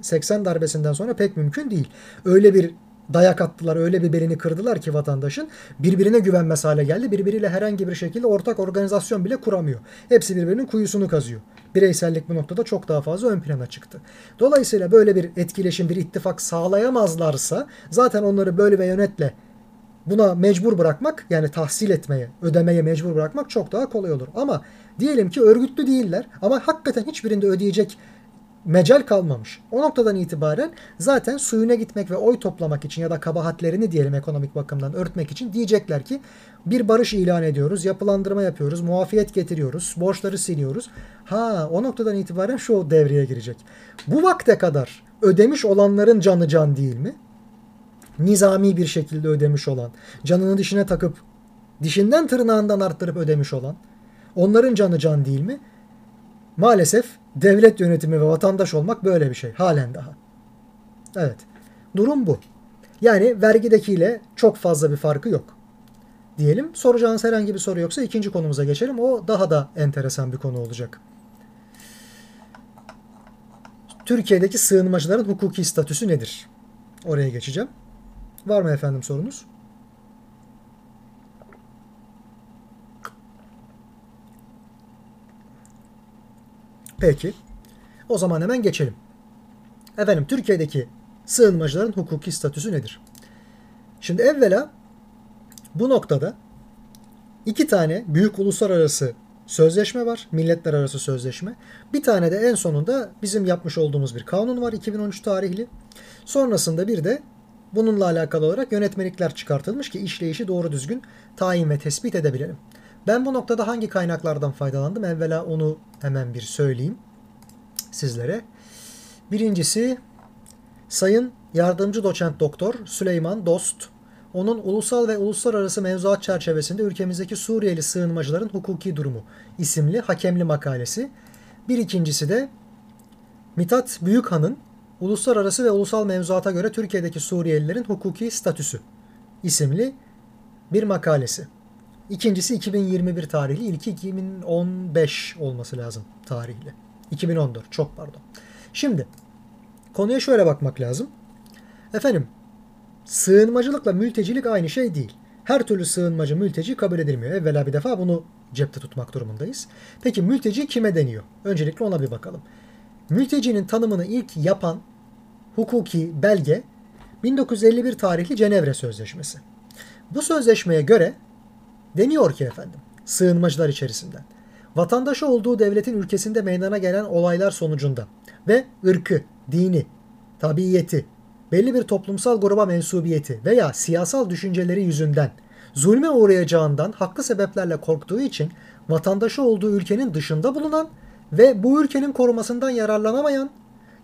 seksen darbesinden sonra pek mümkün değil. Öyle bir dayak attılar, öyle bir belini kırdılar ki vatandaşın birbirine güvenmez hale geldi. Birbiriyle herhangi bir şekilde ortak organizasyon bile kuramıyor. Hepsi birbirinin kuyusunu kazıyor. Bireysellik bu noktada çok daha fazla ön plana çıktı. Dolayısıyla böyle bir etkileşim, bir ittifak sağlayamazlarsa zaten onları böl ve yönetle buna mecbur bırakmak, yani tahsil etmeye, ödemeye mecbur bırakmak çok daha kolay olur. Ama diyelim ki örgütlü değiller ama hakikaten hiçbirinde ödeyecek mecal kalmamış. O noktadan itibaren zaten suyuna gitmek ve oy toplamak için ya da kabahatlerini diyelim ekonomik bakımdan örtmek için diyecekler ki bir barış ilan ediyoruz, yapılandırma yapıyoruz, muafiyet getiriyoruz, borçları siliyoruz. Ha, o noktadan itibaren şu devreye girecek. Bu vakte kadar ödemiş olanların canı can değil mi? Nizami bir şekilde ödemiş olan, canını dişine takıp, dişinden tırnağından arttırıp ödemiş olan, onların canı can değil mi? Maalesef devlet yönetimi ve vatandaş olmak böyle bir şey. Halen daha. Evet. Durum bu. Yani vergidekiyle çok fazla bir farkı yok. Diyelim, soracağınız herhangi bir soru yoksa ikinci konumuza geçelim. O daha da enteresan bir konu olacak. Türkiye'deki sığınmacıların hukuki statüsü nedir? Oraya geçeceğim. Var mı efendim sorunuz? Peki. O zaman hemen geçelim. Efendim, Türkiye'deki sığınmacıların hukuki statüsü nedir? Şimdi evvela bu noktada iki tane büyük uluslararası sözleşme var. Milletler arası sözleşme. Bir tane de en sonunda bizim yapmış olduğumuz bir kanun var. iki bin on üç tarihli. Sonrasında bir de bununla alakalı olarak yönetmelikler çıkartılmış ki işleyişi doğru düzgün tayin ve tespit edebilelim. Ben bu noktada hangi kaynaklardan faydalandım? Evvela onu hemen bir söyleyeyim sizlere. Birincisi Sayın Yardımcı Doçent Doktor Süleyman Dost. Onun Ulusal ve Uluslararası Mevzuat Çerçevesinde Ülkemizdeki Suriyeli Sığınmacıların Hukuki Durumu isimli hakemli makalesi. Bir ikincisi de Mithat Büyükhan'ın Uluslararası ve Ulusal Mevzuata Göre Türkiye'deki Suriyelilerin Hukuki Statüsü isimli bir makalesi. İkincisi iki bin yirmi bir tarihli, ilki iki bin on beş olması lazım tarihli. iki bin on dört, çok pardon. Şimdi konuya şöyle bakmak lazım. Efendim, sığınmacılıkla mültecilik aynı şey değil. Her türlü sığınmacı mülteci kabul edilmiyor. Evvela bir defa bunu cepte tutmak durumundayız. Peki mülteci kime deniyor? Öncelikle ona bir bakalım. Mültecinin tanımını ilk yapan hukuki belge bin dokuz yüz elli bir tarihli Cenevre Sözleşmesi. Bu sözleşmeye göre deniyor ki efendim, sığınmacılar içerisinden vatandaşı olduğu devletin ülkesinde meydana gelen olaylar sonucunda ve ırkı, dini, tabiyeti, belli bir toplumsal gruba mensubiyeti veya siyasal düşünceleri yüzünden zulme uğrayacağından haklı sebeplerle korktuğu için vatandaşı olduğu ülkenin dışında bulunan ve bu ülkenin korumasından yararlanamayan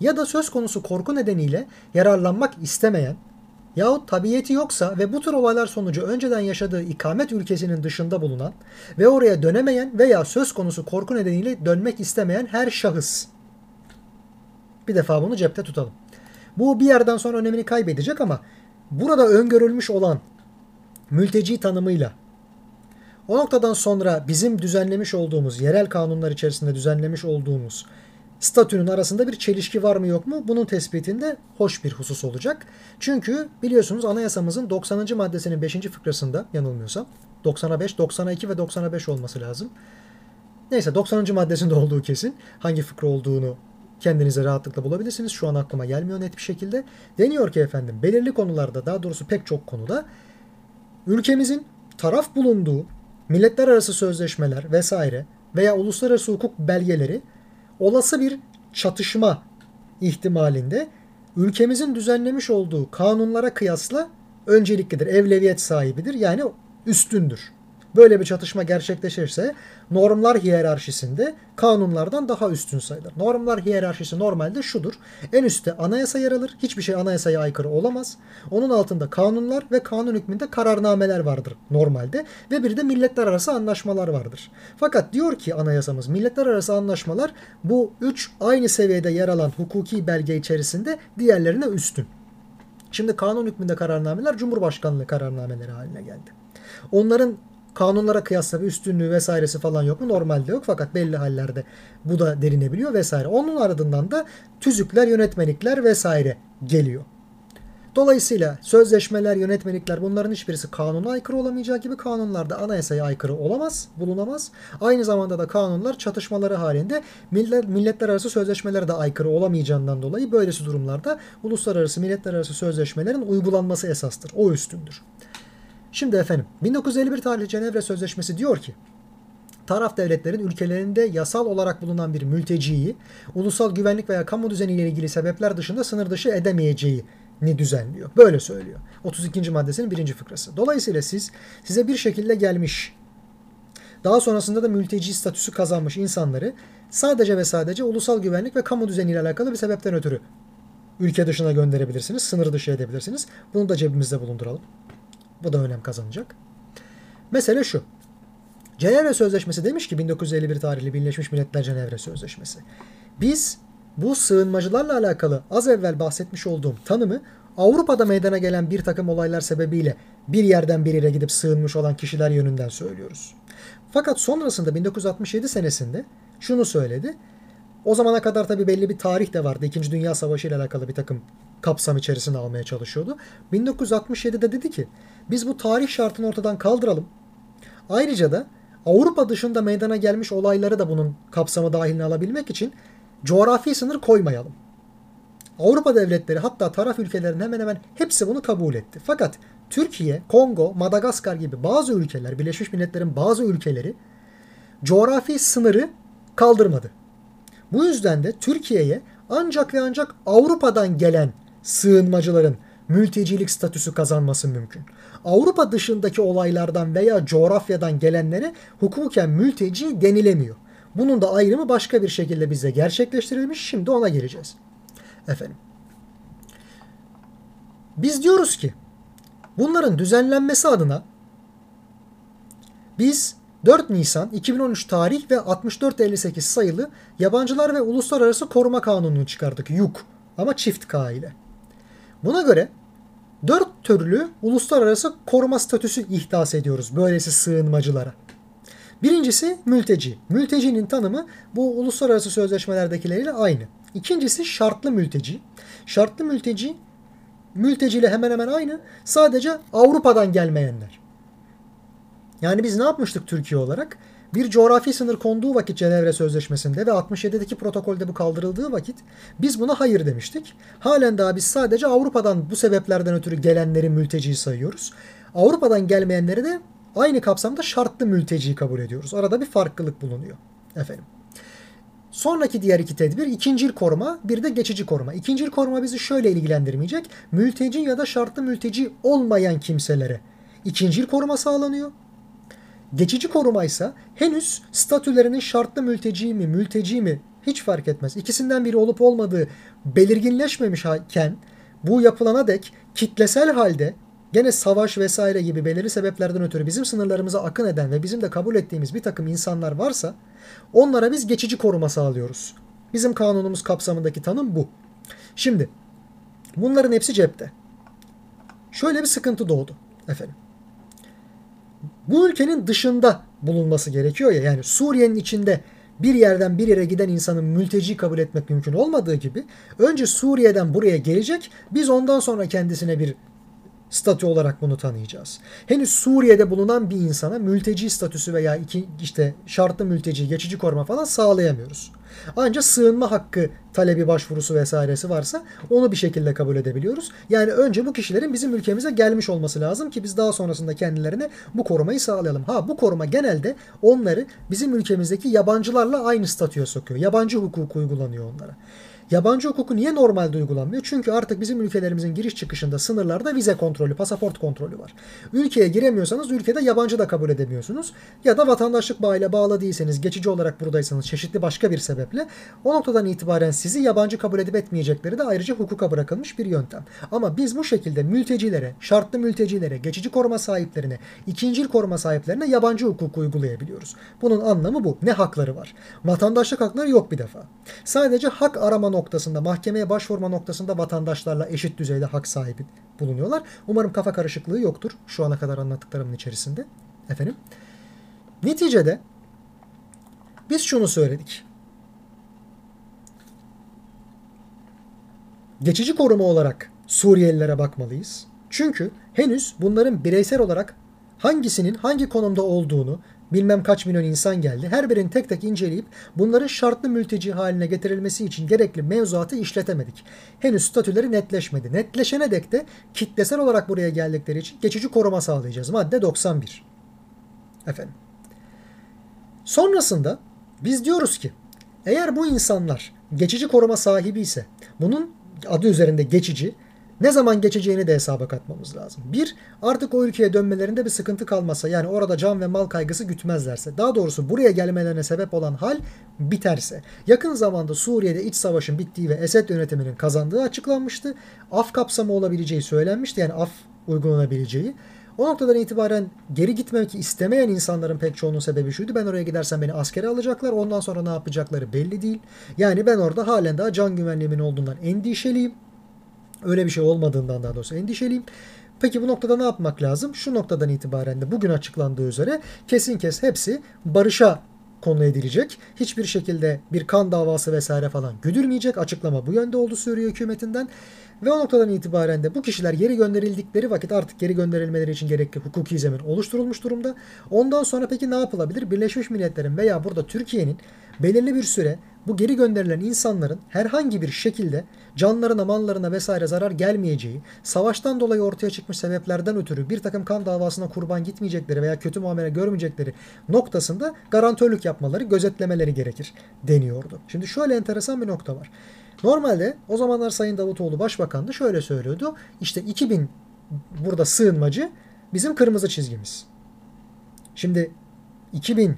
ya da söz konusu korku nedeniyle yararlanmak istemeyen yahut tabiyeti yoksa ve bu tür olaylar sonucu önceden yaşadığı ikamet ülkesinin dışında bulunan ve oraya dönemeyen veya söz konusu korku nedeniyle dönmek istemeyen her şahıs. Bir defa bunu cepte tutalım. Bu bir yerden sonra önemini kaybedecek ama burada öngörülmüş olan mülteci tanımıyla o noktadan sonra bizim düzenlemiş olduğumuz, yerel kanunlar içerisinde düzenlemiş olduğumuz statünün arasında bir çelişki var mı yok mu? Bunun tespitinde hoş bir husus olacak. Çünkü biliyorsunuz anayasamızın doksanıncı maddesinin beşinci fıkrasında, yanılmıyorsam doksan beş, doksan iki ve doksan beş olması lazım. Neyse, doksanıncı maddesinde olduğu kesin. Hangi fıkra olduğunu kendinize rahatlıkla bulabilirsiniz. Şu an aklıma gelmiyor net bir şekilde. Deniyor ki efendim belirli konularda, daha doğrusu pek çok konuda ülkemizin taraf bulunduğu milletler arası sözleşmeler vesaire veya uluslararası hukuk belgeleri olası bir çatışma ihtimalinde ülkemizin düzenlemiş olduğu kanunlara kıyasla önceliklidir, evleviyet sahibidir, yani üstündür. Böyle bir çatışma gerçekleşirse normlar hiyerarşisinde kanunlardan daha üstün sayılır. Normlar hiyerarşisi normalde şudur: en üstte anayasa yer alır. Hiçbir şey anayasaya aykırı olamaz. Onun altında kanunlar ve kanun hükmünde kararnameler vardır normalde. Ve bir de milletler arası anlaşmalar vardır. Fakat diyor ki anayasamız, milletler arası anlaşmalar bu üç aynı seviyede yer alan hukuki belge içerisinde diğerlerine üstün. Şimdi kanun hükmünde kararnameler Cumhurbaşkanlığı kararnameleri haline geldi. Onların kanunlara kıyasla bir üstünlüğü vesairesi falan yok mu? Normalde yok, fakat belli hallerde bu da derinebiliyor vesaire. Onun ardından da tüzükler, yönetmelikler vesaire geliyor. Dolayısıyla sözleşmeler, yönetmelikler, bunların hiçbirisi kanuna aykırı olamayacağı gibi kanunlarda anayasaya aykırı olamaz, bulunamaz. Aynı zamanda da kanunlar çatışmaları halinde milletler arası sözleşmelere de aykırı olamayacağından dolayı böylesi durumlarda uluslararası milletler arası sözleşmelerin uygulanması esastır. O üstündür. Şimdi efendim, bin dokuz yüz elli bir tarihli Cenevre Sözleşmesi diyor ki, taraf devletlerin ülkelerinde yasal olarak bulunan bir mülteciyi ulusal güvenlik veya kamu düzeniyle ilgili sebepler dışında sınır dışı edemeyeceğini düzenliyor. Böyle söylüyor. otuz ikinci maddesinin birinci fıkrası. Dolayısıyla siz, size bir şekilde gelmiş, daha sonrasında da mülteci statüsü kazanmış insanları sadece ve sadece ulusal güvenlik ve kamu düzeniyle alakalı bir sebepten ötürü ülke dışına gönderebilirsiniz, sınır dışı edebilirsiniz. Bunu da cebimizde bulunduralım. Bu da önem kazanacak. Mesele şu: Cenevre Sözleşmesi demiş ki, bin dokuz yüz elli bir tarihli Birleşmiş Milletler Cenevre Sözleşmesi, biz bu sığınmacılarla alakalı az evvel bahsetmiş olduğum tanımı Avrupa'da meydana gelen bir takım olaylar sebebiyle bir yerden bir yere gidip sığınmış olan kişiler yönünden söylüyoruz. Fakat sonrasında bin dokuz yüz altmış yedi senesinde şunu söyledi. O zamana kadar tabii belli bir tarih de vardı. İkinci Dünya Savaşı ile alakalı bir takım kapsam içerisine almaya çalışıyordu. bin dokuz yüz altmış yedide dedi ki, biz bu tarih şartını ortadan kaldıralım. Ayrıca da Avrupa dışında meydana gelmiş olayları da bunun kapsamı dahiline alabilmek için coğrafi sınır koymayalım. Avrupa devletleri, hatta taraf ülkelerin hemen hemen hepsi bunu kabul etti. Fakat Türkiye, Kongo, Madagaskar gibi bazı ülkeler, Birleşmiş Milletler'in bazı ülkeleri coğrafi sınırı kaldırmadı. Bu yüzden de Türkiye'ye ancak ve ancak Avrupa'dan gelen sığınmacıların mültecilik statüsü kazanması mümkün. Avrupa dışındaki olaylardan veya coğrafyadan gelenlere hukuken mülteci denilemiyor. Bunun da ayrımı başka bir şekilde bize gerçekleştirilmiş. Şimdi ona geleceğiz. Efendim, biz diyoruz ki bunların düzenlenmesi adına biz dört Nisan iki bin on üç tarih ve altmış dört elli sekiz sayılı Yabancılar ve Uluslararası Koruma Kanunu'nu çıkardık. Y U K ama çift K ile. Buna göre dört türlü uluslararası koruma statüsü ihdas ediyoruz böylesi sığınmacılara. Birincisi mülteci. Mültecinin tanımı bu uluslararası sözleşmelerdekileriyle aynı. İkincisi şartlı mülteci. Şartlı mülteci, mülteciyle hemen hemen aynı. Sadece Avrupa'dan gelmeyenler. Yani biz ne yapmıştık Türkiye olarak? Bir coğrafi sınır konduğu vakit Cenevre Sözleşmesi'nde ve altmış yedideki protokolde bu kaldırıldığı vakit biz buna hayır demiştik. Halen daha biz sadece Avrupa'dan bu sebeplerden ötürü gelenleri mülteci sayıyoruz. Avrupa'dan gelmeyenleri de aynı kapsamda şartlı mülteci kabul ediyoruz. Arada bir farklılık bulunuyor. Efendim. Sonraki diğer iki tedbir ikincil koruma, bir de geçici koruma. İkincil koruma bizi şöyle ilgilendirmeyecek. Mülteci ya da şartlı mülteci olmayan kimselere ikincil koruma sağlanıyor. Geçici koruma ise henüz statülerinin şartlı mülteci mi, mülteci mi hiç fark etmez, İkisinden biri olup olmadığı belirginleşmemişken bu yapılana dek kitlesel halde gene savaş vesaire gibi belirli sebeplerden ötürü bizim sınırlarımıza akın eden ve bizim de kabul ettiğimiz bir takım insanlar varsa onlara biz geçici koruma sağlıyoruz. Bizim kanunumuz kapsamındaki tanım bu. Şimdi bunların hepsi cepte. Şöyle bir sıkıntı doğdu efendim. Bu ülkenin dışında bulunması gerekiyor ya, yani Suriye'nin içinde bir yerden bir yere giden insanın mülteci kabul etmek mümkün olmadığı gibi önce Suriye'den buraya gelecek, biz ondan sonra kendisine bir statü olarak bunu tanıyacağız. Henüz Suriye'de bulunan bir insana mülteci statüsü veya iki, işte şartlı mülteci, geçici koruma falan sağlayamıyoruz. Ancak sığınma hakkı talebi başvurusu vesairesi varsa onu bir şekilde kabul edebiliyoruz. Yani önce bu kişilerin bizim ülkemize gelmiş olması lazım ki biz daha sonrasında kendilerine bu korumayı sağlayalım. Ha, bu koruma genelde onları bizim ülkemizdeki yabancılarla aynı statüye sokuyor. Yabancı hukuku uygulanıyor onlara. Yabancı hukuku niye normalde uygulanmıyor? Çünkü artık bizim ülkelerimizin giriş çıkışında sınırlarda vize kontrolü, pasaport kontrolü var. Ülkeye giremiyorsanız ülkede yabancı da kabul edemiyorsunuz. Ya da vatandaşlık bağıyla bağlı değilseniz, geçici olarak buradaysanız çeşitli başka bir sebeple o noktadan itibaren sizi yabancı kabul edip etmeyecekleri de ayrıca hukuka bırakılmış bir yöntem. Ama biz bu şekilde mültecilere, şartlı mültecilere, geçici koruma sahiplerine, ikincil koruma sahiplerine yabancı hukuku uygulayabiliyoruz. Bunun anlamı bu. Ne hakları var? Vatandaşlık hakları yok bir defa. Sadece hak arama noktasında noktasında, mahkemeye başvurma noktasında vatandaşlarla eşit düzeyde hak sahibi bulunuyorlar. Umarım kafa karışıklığı yoktur şu ana kadar anlattıklarımın içerisinde. Efendim, neticede biz şunu söyledik. Geçici koruma olarak Suriyelilere bakmalıyız. Çünkü henüz bunların bireysel olarak hangisinin hangi konumda olduğunu, bilmem kaç milyon insan geldi, her birini tek tek inceleyip bunların şartlı mülteci haline getirilmesi için gerekli mevzuatı işletemedik. Henüz statüleri netleşmedi. Netleşene dek de kitlesel olarak buraya geldikleri için geçici koruma sağlayacağız. Madde doksan bir. Efendim. Sonrasında biz diyoruz ki eğer bu insanlar geçici koruma sahibi ise bunun adı üzerinde geçici, ne zaman geçeceğini de hesaba katmamız lazım. Bir, artık o ülkeye dönmelerinde bir sıkıntı kalmasa, yani orada can ve mal kaygısı gütmezlerse, daha doğrusu buraya gelmelerine sebep olan hal biterse. Yakın zamanda Suriye'de iç savaşın bittiği ve Esed yönetiminin kazandığı açıklanmıştı. Af kapsamı olabileceği söylenmişti, yani af uygulanabileceği. O noktadan itibaren geri gitmek istemeyen insanların pek çoğunun sebebi şuydu: ben oraya gidersem beni askere alacaklar, ondan sonra ne yapacakları belli değil. Yani ben orada halen daha can güvenliğimin olduğundan endişeliyim. Öyle bir şey olmadığından daha doğrusu endişeliyim. Peki bu noktada ne yapmak lazım? Şu noktadan itibaren de bugün açıklandığı üzere kesin kes hepsi barışa konu edilecek. Hiçbir şekilde bir kan davası vesaire falan güdülmeyecek. Açıklama bu yönde oldu Suriye hükümetinden. Ve o noktadan itibaren de bu kişiler geri gönderildikleri vakit artık geri gönderilmeleri için gerekli hukuki zemin oluşturulmuş durumda. Ondan sonra peki ne yapılabilir? Birleşmiş Milletler'in veya burada Türkiye'nin belirli bir süre bu geri gönderilen insanların herhangi bir şekilde canlarına, mallarına vesaire zarar gelmeyeceği, savaştan dolayı ortaya çıkmış sebeplerden ötürü bir takım kan davasına kurban gitmeyecekleri veya kötü muamele görmeyecekleri noktasında garantörlük yapmaları, gözetlemeleri gerekir deniyordu. Şimdi şöyle enteresan bir nokta var. Normalde o zamanlar Sayın Davutoğlu Başbakan'dı, şöyle söylüyordu. İşte iki bin burada sığınmacı bizim kırmızı çizgimiz. Şimdi iki bin,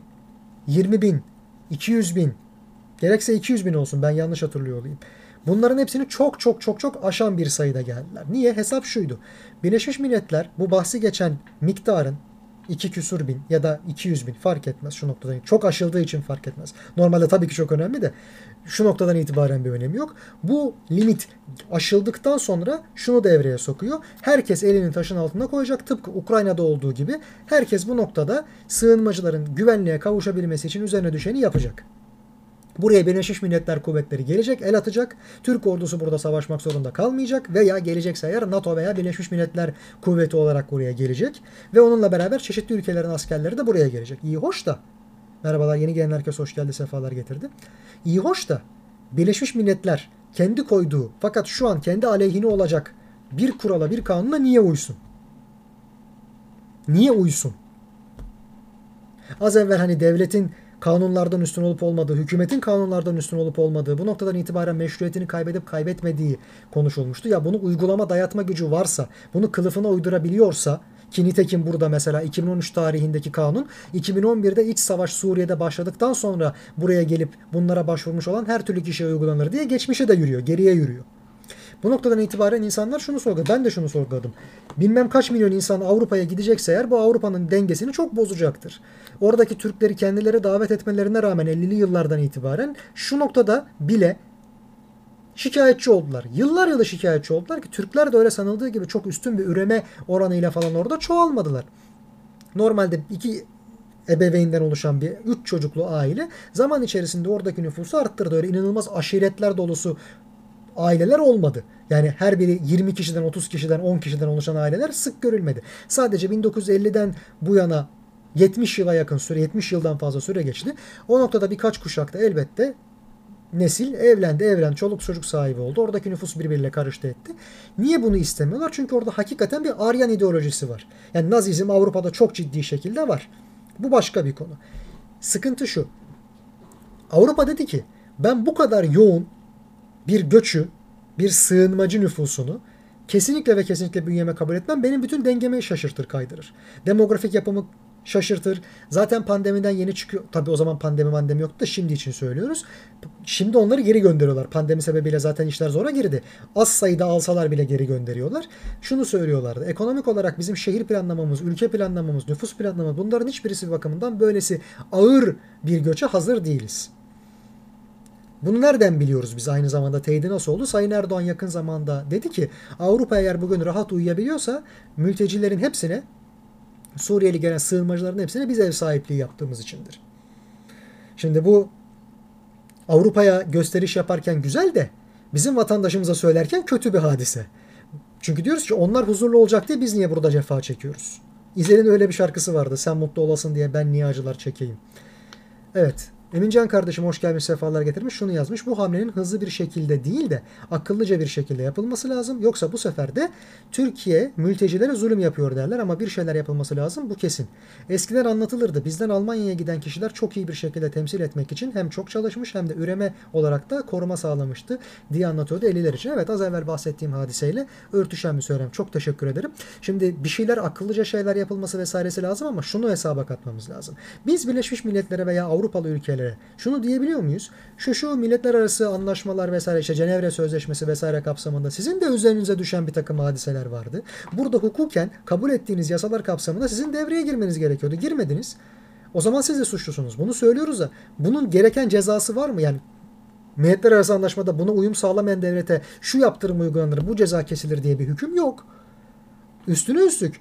yirmi bin, iki yüz bin, gerekse iki yüz bin olsun, ben yanlış hatırlıyor olayım. Bunların hepsini çok çok çok çok aşan bir sayıda geldiler. Niye? Hesap şuydu. Birleşmiş Milletler bu bahsi geçen miktarın iki küsur bin ya da iki yüz bin fark etmez şu noktadan. Çok aşıldığı için fark etmez. Normalde tabii ki çok önemli de şu noktadan itibaren bir önemi yok. Bu limit aşıldıktan sonra şunu devreye sokuyor. Herkes elini taşın altına koyacak. Tıpkı Ukrayna'da olduğu gibi herkes bu noktada sığınmacıların güvenliğe kavuşabilmesi için üzerine düşeni yapacak. Buraya Birleşmiş Milletler kuvvetleri gelecek, el atacak. Türk ordusu burada savaşmak zorunda kalmayacak veya gelecekse eğer NATO veya Birleşmiş Milletler kuvveti olarak buraya gelecek ve onunla beraber çeşitli ülkelerin askerleri de buraya gelecek. İyi hoş da, merhabalar, yeni gelen herkes hoş geldi, sefalar getirdi. İyi hoş da Birleşmiş Milletler kendi koyduğu fakat şu an kendi aleyhine olacak bir kurala, bir kanuna niye uysun? Niye uysun? Az evvel hani devletin kanunlardan üstün olup olmadığı, hükümetin kanunlardan üstün olup olmadığı, bu noktadan itibaren meşruiyetini kaybedip kaybetmediği konuşulmuştu. Ya bunu uygulama, dayatma gücü varsa, bunu kılıfına uydurabiliyorsa, ki nitekim burada mesela iki bin on üç tarihindeki kanun, iki bin on bir'de iç savaş Suriye'de başladıktan sonra buraya gelip bunlara başvurmuş olan her türlü kişiye uygulanır diye geçmişe de yürüyor, geriye yürüyor. Bu noktadan itibaren insanlar şunu sorguladı. Ben de şunu sorguladım. Bilmem kaç milyon insan Avrupa'ya gidecekse eğer bu Avrupa'nın dengesini çok bozacaktır. Oradaki Türkleri kendileri davet etmelerine rağmen ellili yıllardan itibaren şu noktada bile şikayetçi oldular. Yıllar yılı şikayetçi oldular ki Türkler de öyle sanıldığı gibi çok üstün bir üreme oranıyla falan orada çoğalmadılar. Normalde iki ebeveynden oluşan bir üç çocuklu aile zaman içerisinde oradaki nüfusu arttırdı. Öyle inanılmaz aşiretler dolusu aileler olmadı. Yani her biri yirmi kişiden, otuz kişiden, on kişiden oluşan aileler sık görülmedi. Sadece bin dokuz yüz elliden bu yana yetmiş yıla yakın süre, yetmiş yıldan fazla süre geçti. O noktada birkaç kuşakta elbette nesil evlendi, evren, çoluk çocuk sahibi oldu. Oradaki nüfus birbiriyle karıştı etti. Niye bunu istemiyorlar? Çünkü orada hakikaten bir Aryan ideolojisi var. Yani Nazizm Avrupa'da çok ciddi şekilde var. Bu başka bir konu. Sıkıntı şu. Avrupa dedi ki ben bu kadar yoğun bir göçü, bir sığınmacı nüfusunu kesinlikle ve kesinlikle bünyeme kabul etmem. Benim bütün dengemi şaşırtır, kaydırır. Demografik yapımı şaşırtır. Zaten pandemiden yeni çıkıyor. Tabii o zaman pandemi pandemi yoktu da şimdi için söylüyoruz. Şimdi onları geri gönderiyorlar. Pandemi sebebiyle zaten işler zora girdi. Az sayıda alsalar bile geri gönderiyorlar. Şunu söylüyorlardı. Ekonomik olarak bizim şehir planlamamız, ülke planlamamız, nüfus planlamamız, bunların hiçbirisi bakımından böylesi ağır bir göçe hazır değiliz. Bunu nereden biliyoruz biz aynı zamanda? Teyidi nasıl oldu? Sayın Erdoğan yakın zamanda dedi ki Avrupa eğer bugün rahat uyuyabiliyorsa mültecilerin hepsine, Suriyeli gelen sığınmacıların hepsine biz ev sahipliği yaptığımız içindir. Şimdi bu Avrupa'ya gösteriş yaparken güzel de bizim vatandaşımıza söylerken kötü bir hadise. Çünkü diyoruz ki onlar huzurlu olacak diye biz niye burada cefa çekiyoruz? İzel'in öyle bir şarkısı vardı. Sen mutlu olasın diye ben niye acılar çekeyim? Evet. Emincan kardeşim hoş gelmiş, sefalar getirmiş. Şunu yazmış. Bu hamlenin hızlı bir şekilde değil de akıllıca bir şekilde yapılması lazım. Yoksa bu sefer de Türkiye mültecilere zulüm yapıyor derler ama bir şeyler yapılması lazım. Bu kesin. Eskiden anlatılırdı. Bizden Almanya'ya giden kişiler çok iyi bir şekilde temsil etmek için hem çok çalışmış hem de üreme olarak da koruma sağlamıştı diye anlatıyordu elliler için. Evet, az evvel bahsettiğim hadiseyle örtüşen bir söylem. Çok teşekkür ederim. Şimdi bir şeyler, akıllıca şeyler yapılması vesairesi lazım ama şunu hesaba katmamız lazım. Biz Birleşmiş Milletler'e veya Avrupalı ülkelere şunu diyebiliyor muyuz? Şu şu milletler arası anlaşmalar vesaire, işte Cenevre Sözleşmesi vesaire kapsamında sizin de üzerinize düşen bir takım hadiseler vardı. Burada hukuken kabul ettiğiniz yasalar kapsamında sizin devreye girmeniz gerekiyordu. Girmediniz. O zaman siz de suçlusunuz. Bunu söylüyoruz da bunun gereken cezası var mı? Yani milletler arası anlaşmada buna uyum sağlamayan devlete şu yaptırım uygulanır, bu ceza kesilir diye bir hüküm yok. Üstüne üstlük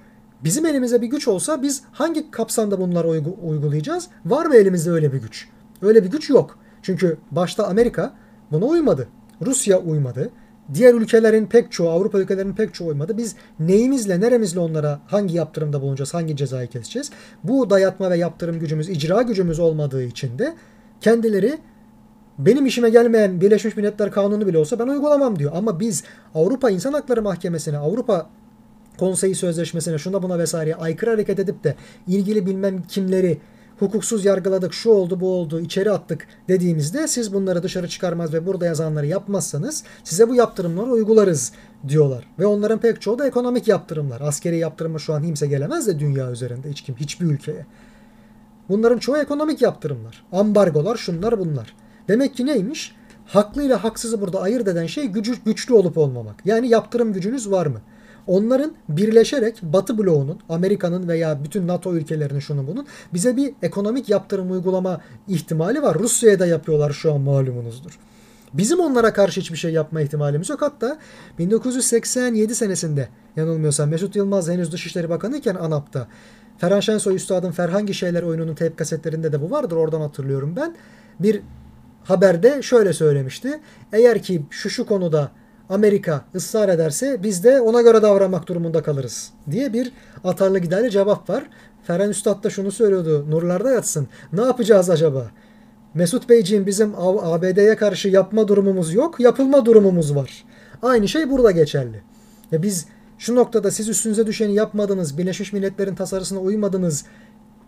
bizim elimize bir güç olsa biz hangi kapsamda bunları uygulayacağız? Var mı elimizde öyle bir güç? Öyle bir güç yok. Çünkü başta Amerika buna uymadı. Rusya uymadı. Diğer ülkelerin pek çoğu, Avrupa ülkelerinin pek çoğu uymadı. Biz neyimizle, neremizle onlara hangi yaptırımda bulunacağız, hangi cezayı keseceğiz? Bu dayatma ve yaptırım gücümüz, icra gücümüz olmadığı için de kendileri benim işime gelmeyen Birleşmiş Milletler Kanunu bile olsa ben uygulamam diyor. Ama biz Avrupa İnsan Hakları Mahkemesi'ne, Avrupa Konseyi Sözleşmesi'ne, şuna buna vesaireye aykırı hareket edip de ilgili bilmem kimleri hukuksuz yargıladık, şu oldu, bu oldu, içeri attık dediğimizde siz bunları dışarı çıkarmaz ve burada yazanları yapmazsanız size bu yaptırımları uygularız diyorlar. Ve onların pek çoğu da ekonomik yaptırımlar. Askeri yaptırıma şu an kimse gelemez de dünya üzerinde hiç kim, hiçbir ülkeye. Bunların çoğu ekonomik yaptırımlar. Ambargolar, şunlar bunlar. Demek ki neymiş? Haklıyla haksızı burada ayırt eden şey gücü, güçlü olup olmamak. Yani yaptırım gücünüz var mı? Onların birleşerek Batı bloğunun, Amerika'nın veya bütün NATO ülkelerinin şunu bunun bize bir ekonomik yaptırım uygulama ihtimali var. Rusya'ya da yapıyorlar şu an, malumunuzdur. Bizim onlara karşı hiçbir şey yapma ihtimalimiz yok. Hatta bin dokuz yüz seksen yedi senesinde yanılmıyorsam Mesut Yılmaz henüz Dışişleri Bakanı iken ANAP'ta Ferhan Şensoy Üstad'ın Ferhangi Şeyler oyununun teyp kasetlerinde de bu vardır, oradan hatırlıyorum ben. Bir haberde şöyle söylemişti. Eğer ki şu şu konuda Amerika ısrar ederse biz de ona göre davranmak durumunda kalırız diye bir atarlı giderli cevap var. Ferhan Üstad da şunu söylüyordu, nurlarda yatsın. Ne yapacağız acaba? Mesut Beyciğim, bizim A B D'ye karşı yapma durumumuz yok, yapılma durumumuz var. Aynı şey burada geçerli. Ya biz şu noktada siz üstünüze düşeni yapmadınız, Birleşmiş Milletler'in tasarısına uymadınız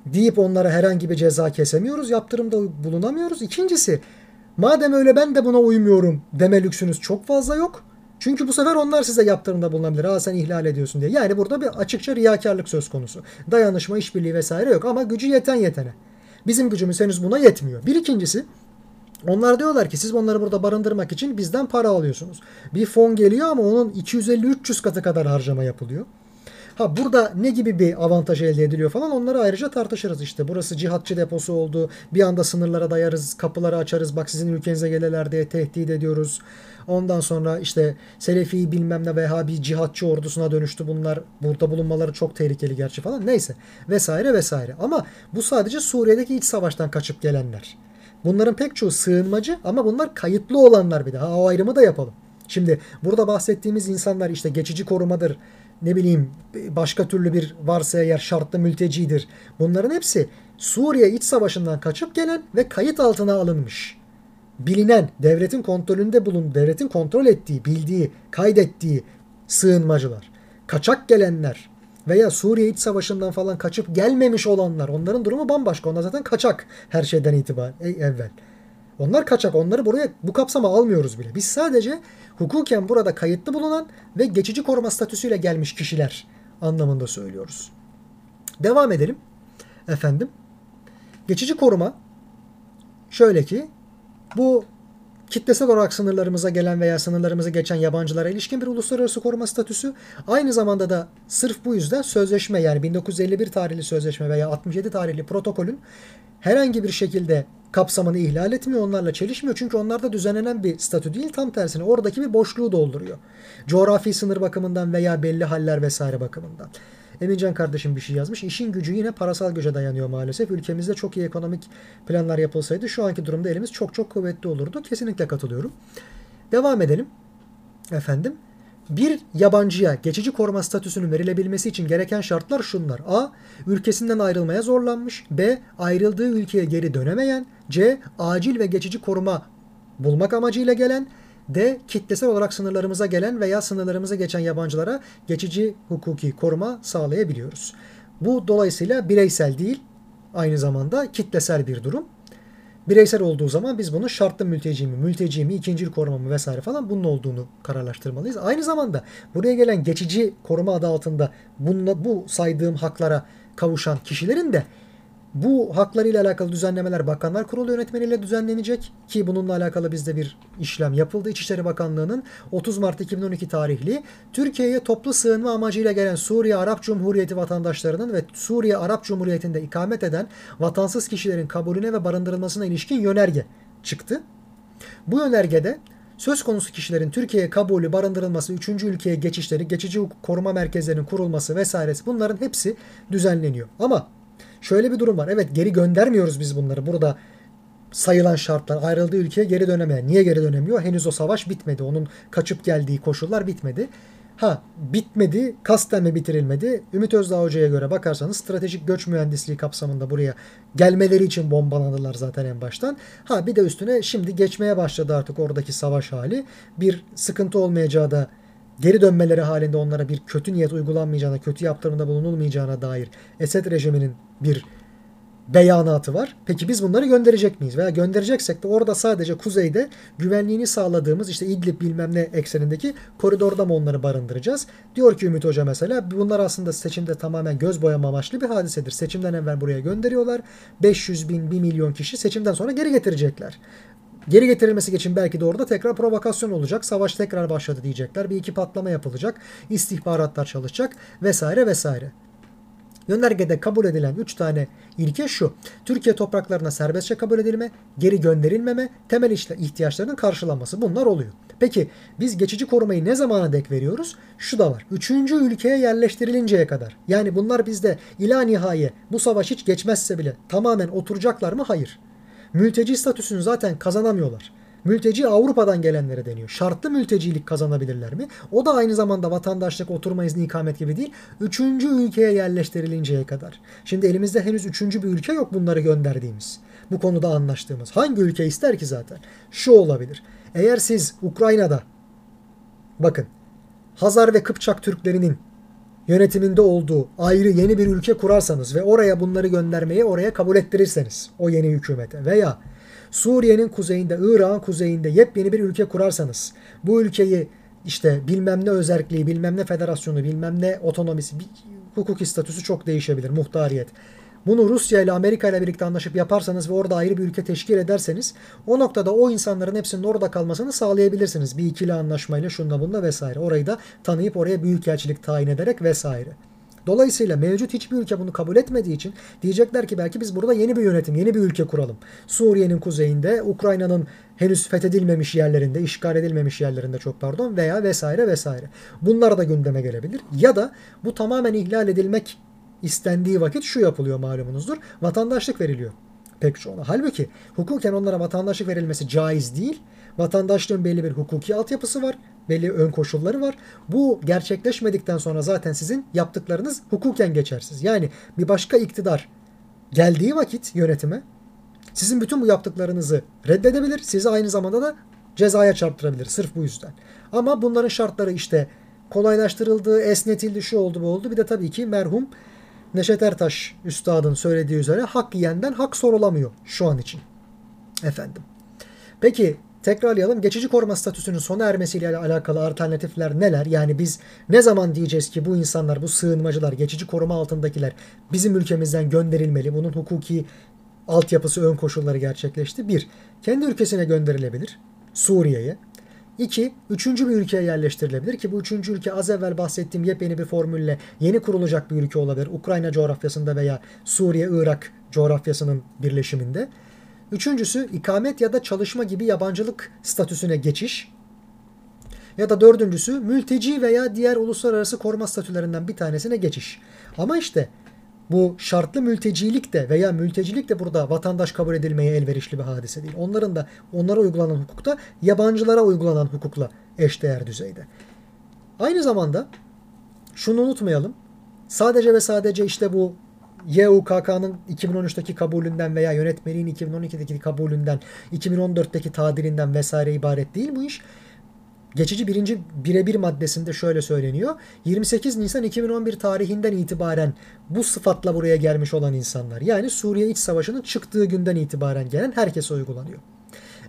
deyip onlara herhangi bir ceza kesemiyoruz, yaptırımda bulunamıyoruz. İkincisi, madem öyle ben de buna uymuyorum deme lüksünüz çok fazla yok. Çünkü bu sefer onlar size yaptırımda bulunabilir. Ha sen ihlal ediyorsun diye. Yani burada bir açıkça riyakarlık söz konusu. Dayanışma, işbirliği vesaire yok ama gücü yeten yetene. Bizim gücümüz henüz buna yetmiyor. Bir ikincisi, onlar diyorlar ki siz onları burada barındırmak için bizden para alıyorsunuz. Bir fon geliyor ama onun iki yüz elli üç yüz katı kadar harcama yapılıyor. Ha burada ne gibi bir avantaj elde ediliyor falan, onları ayrıca tartışırız işte. Burası cihatçı deposu oldu. Bir anda sınırlara dayarız, kapıları açarız. Bak sizin ülkenize gelirler diye tehdit ediyoruz. Ondan sonra işte Selefi bilmem ne Vehhabi cihatçı ordusuna dönüştü bunlar. Burada bulunmaları çok tehlikeli gerçi falan. Neyse vesaire vesaire. Ama bu sadece Suriye'deki iç savaştan kaçıp gelenler. Bunların pek çoğu sığınmacı ama bunlar kayıtlı olanlar bir de. Ha o ayrımı da yapalım. Şimdi burada bahsettiğimiz insanlar işte geçici korumadır, ne bileyim başka türlü bir varsa eğer şartlı mültecidir. Bunların hepsi Suriye iç savaşından kaçıp gelen ve kayıt altına alınmış. bilinen, devletin kontrolünde bulun, devletin kontrol ettiği, bildiği, kaydettiği sığınmacılar, kaçak gelenler veya Suriye iç savaşından falan kaçıp gelmemiş olanlar, onların durumu bambaşka. Onlar zaten kaçak her şeyden itibaren evvel. Onlar kaçak. Onları buraya bu kapsama almıyoruz bile. Biz sadece hukuken burada kayıtlı bulunan ve geçici koruma statüsüyle gelmiş kişiler anlamında söylüyoruz. Devam edelim. Efendim. Geçici koruma şöyle ki, bu kitlesel olarak sınırlarımıza gelen veya sınırlarımızı geçen yabancılara ilişkin bir uluslararası koruma statüsü. Aynı zamanda da sırf bu yüzden sözleşme, yani bin dokuz yüz elli bir tarihli sözleşme veya altmış yedi tarihli protokolün herhangi bir şekilde kapsamını ihlal etmiyor, onlarla çelişmiyor. Çünkü onlarda düzenlenen bir statü değil, tam tersine oradaki bir boşluğu dolduruyor. Coğrafi sınır bakımından veya belli haller vesaire bakımından. Emincan kardeşim bir şey yazmış. İşin gücü yine parasal güce dayanıyor maalesef. Ülkemizde çok iyi ekonomik planlar yapılsaydı şu anki durumda elimiz çok çok kuvvetli olurdu. Kesinlikle katılıyorum. Devam edelim. Efendim. Bir yabancıya geçici koruma statüsünün verilebilmesi için gereken şartlar şunlar. A. Ülkesinden ayrılmaya zorlanmış. B. Ayrıldığı ülkeye geri dönemeyen. C. Acil ve geçici koruma bulmak amacıyla gelen. D. Kitlesel olarak sınırlarımıza gelen veya sınırlarımıza geçen yabancılara geçici hukuki koruma sağlayabiliyoruz. Bu dolayısıyla bireysel değil, aynı zamanda kitlesel bir durum. Bireysel olduğu zaman biz bunun şartlı mülteci mi, mülteci mi, ikincil koruma mı vesaire falan bunun olduğunu kararlaştırmalıyız. Aynı zamanda buraya gelen geçici koruma adı altında bununla, bu saydığım haklara kavuşan kişilerin de bu haklarıyla alakalı düzenlemeler Bakanlar Kurulu yönetmeliğiyle düzenlenecek ki bununla alakalı bizde bir işlem yapıldı. İçişleri Bakanlığı'nın otuz Mart iki bin on iki tarihli Türkiye'ye toplu sığınma amacıyla gelen Suriye Arap Cumhuriyeti vatandaşlarının ve Suriye Arap Cumhuriyeti'nde ikamet eden vatansız kişilerin kabulüne ve barındırılmasına ilişkin yönerge çıktı. Bu yönergede söz konusu kişilerin Türkiye'ye kabulü, barındırılması, üçüncü ülkeye geçişleri, geçici koruma merkezlerinin kurulması vesairesi, bunların hepsi düzenleniyor. Ama şöyle bir durum var. Evet, geri göndermiyoruz biz bunları. Burada sayılan şartlar, ayrıldığı ülkeye geri dönemeyen. Niye geri dönemiyor? Henüz o savaş bitmedi. Onun kaçıp geldiği koşullar bitmedi. Ha, bitmedi. Kasten mi bitirilmedi? Ümit Özdağ Hoca'ya göre bakarsanız stratejik göç mühendisliği kapsamında buraya gelmeleri için bombalandılar zaten en baştan. Ha, bir de üstüne şimdi geçmeye başladı artık oradaki savaş hali. Bir sıkıntı olmayacağı da, geri dönmeleri halinde onlara bir kötü niyet uygulanmayacağına, kötü yaptırımda bulunulmayacağına dair Esed rejiminin bir beyanatı var. Peki biz bunları gönderecek miyiz? Veya göndereceksek de orada sadece kuzeyde güvenliğini sağladığımız işte İdlib bilmem ne eksenindeki koridorda mı onları barındıracağız? Diyor ki Ümit Hoca mesela, bunlar aslında seçimde tamamen göz boyama amaçlı bir hadisedir. Seçimden evvel buraya gönderiyorlar. beş yüz bin, bir milyon kişi seçimden sonra geri getirecekler. Geri getirilmesi için belki de orada tekrar provokasyon olacak. Savaş tekrar başladı diyecekler. Bir iki patlama yapılacak. İstihbaratlar çalışacak vesaire vesaire. Yönergede kabul edilen üç tane ilke şu. Türkiye topraklarına serbestçe kabul edilme, geri gönderilmeme, temel ihtiyaçlarının karşılanması. Bunlar oluyor. Peki biz geçici korumayı ne zamana dek veriyoruz? Şu da var. Üçüncü ülkeye yerleştirilinceye kadar. Yani bunlar bizde ila nihaye bu savaş hiç geçmezse bile tamamen oturacaklar mı? Hayır. Mülteci statüsünü zaten kazanamıyorlar. Mülteci Avrupa'dan gelenlere deniyor. Şartlı mültecilik kazanabilirler mi? O da aynı zamanda vatandaşlık, oturma izni, ikamet gibi değil. Üçüncü ülkeye yerleştirilinceye kadar. Şimdi elimizde henüz üçüncü bir ülke yok bunları gönderdiğimiz. Bu konuda anlaştığımız. Hangi ülke ister ki zaten? Şu olabilir. Eğer siz Ukrayna'da, bakın, Hazar ve Kıpçak Türklerinin yönetiminde olduğu ayrı yeni bir ülke kurarsanız ve oraya bunları göndermeyi oraya kabul ettirirseniz o yeni hükümete, veya Suriye'nin kuzeyinde, Irak'ın kuzeyinde yepyeni bir ülke kurarsanız, bu ülkeyi işte bilmem ne özerkliği, bilmem ne federasyonu, bilmem ne otonomisi, hukuki statüsü çok değişebilir, muhtariyet. Bunu Rusya ile Amerika ile birlikte anlaşıp yaparsanız ve orada ayrı bir ülke teşkil ederseniz o noktada o insanların hepsinin orada kalmasını sağlayabilirsiniz. Bir ikili anlaşmayla, şunla bunla vesaire. Orayı da tanıyıp oraya büyükelçilik tayin ederek vesaire. Dolayısıyla mevcut hiçbir ülke bunu kabul etmediği için diyecekler ki belki biz burada yeni bir yönetim, yeni bir ülke kuralım. Suriye'nin kuzeyinde, Ukrayna'nın henüz fethedilmemiş yerlerinde, işgal edilmemiş yerlerinde çok pardon veya vesaire vesaire. Bunlar da gündeme gelebilir. Ya da bu tamamen ihlal edilmek İstendiği vakit şu yapılıyor malumunuzdur. Vatandaşlık veriliyor pek çoğuna. Halbuki hukuken onlara vatandaşlık verilmesi caiz değil. Vatandaşlığın belli bir hukuki altyapısı var. Belli ön koşulları var. Bu gerçekleşmedikten sonra zaten sizin yaptıklarınız hukuken geçersiz. Yani bir başka iktidar geldiği vakit yönetime sizin bütün bu yaptıklarınızı reddedebilir, sizi aynı zamanda da cezaya çarptırabilir sırf bu yüzden. Ama bunların şartları işte kolaylaştırıldı, esnetildi, şu oldu, bu oldu. Bir de tabii ki merhum Neşet Ertaş Üstad'ın söylediği üzere hak yiyenden hak sorulamıyor şu an için. Efendim. Peki tekrarlayalım. Geçici koruma statüsünün sona ermesiyle alakalı alternatifler neler? Yani biz ne zaman diyeceğiz ki bu insanlar, bu sığınmacılar, geçici koruma altındakiler bizim ülkemizden gönderilmeli? Bunun hukuki altyapısı, ön koşulları gerçekleşti. Bir, kendi ülkesine gönderilebilir. Suriye'ye. İki, üçüncü bir ülkeye yerleştirilebilir ki bu üçüncü ülke az evvel bahsettiğim yepyeni bir formülle yeni kurulacak bir ülke olabilir. Ukrayna coğrafyasında veya Suriye-Irak coğrafyasının birleşiminde. Üçüncüsü ikamet ya da çalışma gibi yabancılık statüsüne geçiş. Ya da dördüncüsü mülteci veya diğer uluslararası koruma statülerinden bir tanesine geçiş. Ama işte bu şartlı mültecilik de veya mültecilik de burada vatandaş kabul edilmeye elverişli bir hadise değil. Onların da onlara uygulanan hukukta yabancılara uygulanan hukukla eşdeğer düzeyde. Aynı zamanda şunu unutmayalım. Sadece ve sadece işte bu Y U K K'nın iki bin on üçteki kabulünden veya yönetmeliğin iki bin on ikideki kabulünden, iki bin on dörtteki tadilinden vesaire ibaret değil bu iş. Geçici birinci birebir maddesinde şöyle söyleniyor. yirmi sekiz Nisan iki bin on bir tarihinden itibaren bu sıfatla buraya gelmiş olan insanlar, yani Suriye İç Savaşı'nın çıktığı günden itibaren gelen herkese uygulanıyor.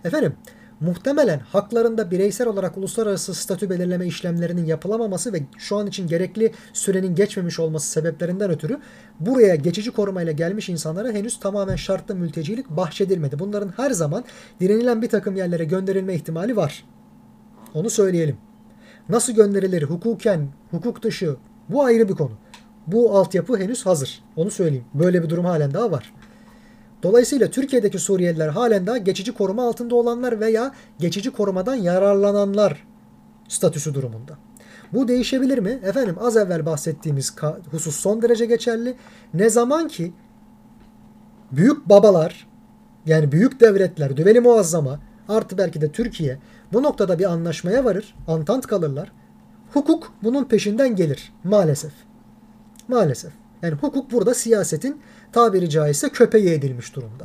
Efendim, muhtemelen haklarında bireysel olarak uluslararası statü belirleme işlemlerinin yapılamaması ve şu an için gerekli sürenin geçmemiş olması sebeplerinden ötürü buraya geçici korumayla gelmiş insanlara henüz tamamen şartlı mültecilik bahşedilmedi. Bunların her zaman direnilen bir takım yerlere gönderilme ihtimali var. Onu söyleyelim. Nasıl gönderilir hukuken, hukuk dışı, bu ayrı bir konu. Bu altyapı henüz hazır. Onu söyleyeyim. Böyle bir durum halen daha var. Dolayısıyla Türkiye'deki Suriyeliler halen daha geçici koruma altında olanlar veya geçici korumadan yararlananlar statüsü durumunda. Bu değişebilir mi? Efendim az evvel bahsettiğimiz husus son derece geçerli. Ne zaman ki büyük babalar, yani büyük devletler, düveli muazzama artı belki de Türkiye bu noktada bir anlaşmaya varır, antant kalırlar. Hukuk bunun peşinden gelir maalesef. Maalesef. Yani hukuk burada siyasetin tabiri caizse köpeği edilmiş durumda.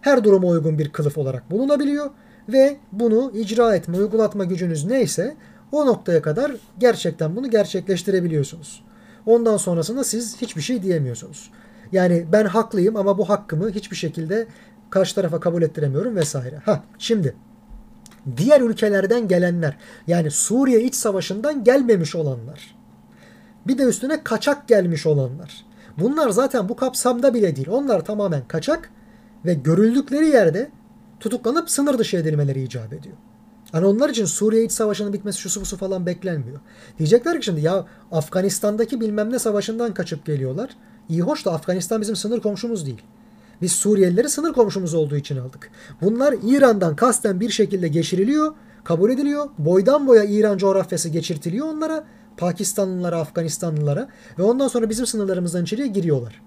Her duruma uygun bir kılıf olarak bulunabiliyor ve bunu icra etme, uygulatma gücünüz neyse o noktaya kadar gerçekten bunu gerçekleştirebiliyorsunuz. Ondan sonrasında siz hiçbir şey diyemiyorsunuz. Yani ben haklıyım ama bu hakkımı hiçbir şekilde karşı tarafa kabul ettiremiyorum vesaire. Ha, şimdi diğer ülkelerden gelenler, yani Suriye İç Savaşı'ndan gelmemiş olanlar, bir de üstüne kaçak gelmiş olanlar. Bunlar zaten bu kapsamda bile değil. Onlar tamamen kaçak ve görüldükleri yerde tutuklanıp sınır dışı edilmeleri icap ediyor. Yani onlar için Suriye İç Savaşı'nın bitmesi şusu busu falan beklenmiyor. Diyecekler ki şimdi ya Afganistan'daki bilmem ne savaşından kaçıp geliyorlar. İyi hoş da Afganistan bizim sınır komşumuz değil. Biz Suriyelileri sınır komşumuz olduğu için aldık. Bunlar İran'dan kasten bir şekilde geçiriliyor, kabul ediliyor. Boydan boya İran coğrafyası geçirtiliyor onlara. Pakistanlılara, Afganistanlılara ve ondan sonra bizim sınırlarımızdan içeriye giriyorlar.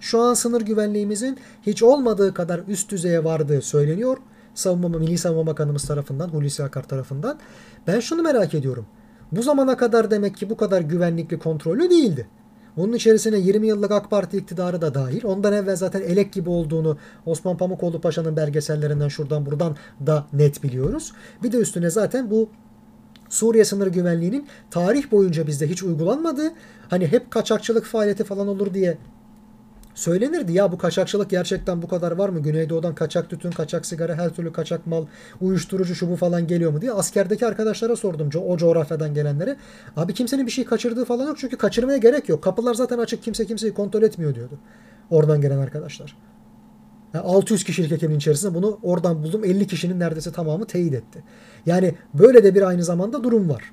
Şu an sınır güvenliğimizin hiç olmadığı kadar üst düzeye vardığı söyleniyor. Savunma, Milli Savunma Bakanımız tarafından, Hulusi Akar tarafından. Ben şunu merak ediyorum. Bu zamana kadar demek ki bu kadar güvenlikli, kontrollü değildi. Bunun içerisine yirmi yıllık AK Parti iktidarı da dahil. Ondan evvel zaten elek gibi olduğunu Osman Pamukoğlu Paşa'nın belgesellerinden şuradan buradan da net biliyoruz. Bir de üstüne zaten bu Suriye sınır güvenliğinin tarih boyunca bizde hiç uygulanmadığı, hani hep kaçakçılık faaliyeti falan olur diye söylenirdi. Ya bu kaçakçılık gerçekten bu kadar var mı? Güneydoğu'dan kaçak tütün, kaçak sigara, her türlü kaçak mal, uyuşturucu şu bu falan geliyor mu diye askerdeki arkadaşlara sordum, o coğrafyadan gelenlere. Abi kimsenin bir şey kaçırdığı falan yok çünkü kaçırmaya gerek yok. Kapılar zaten açık, kimse kimseyi kontrol etmiyor diyordu oradan gelen arkadaşlar. Yani altı yüz kişilik ekibin içerisinde bunu oradan buldum. elli kişinin neredeyse tamamı teyit etti. Yani böyle de bir aynı zamanda durum var.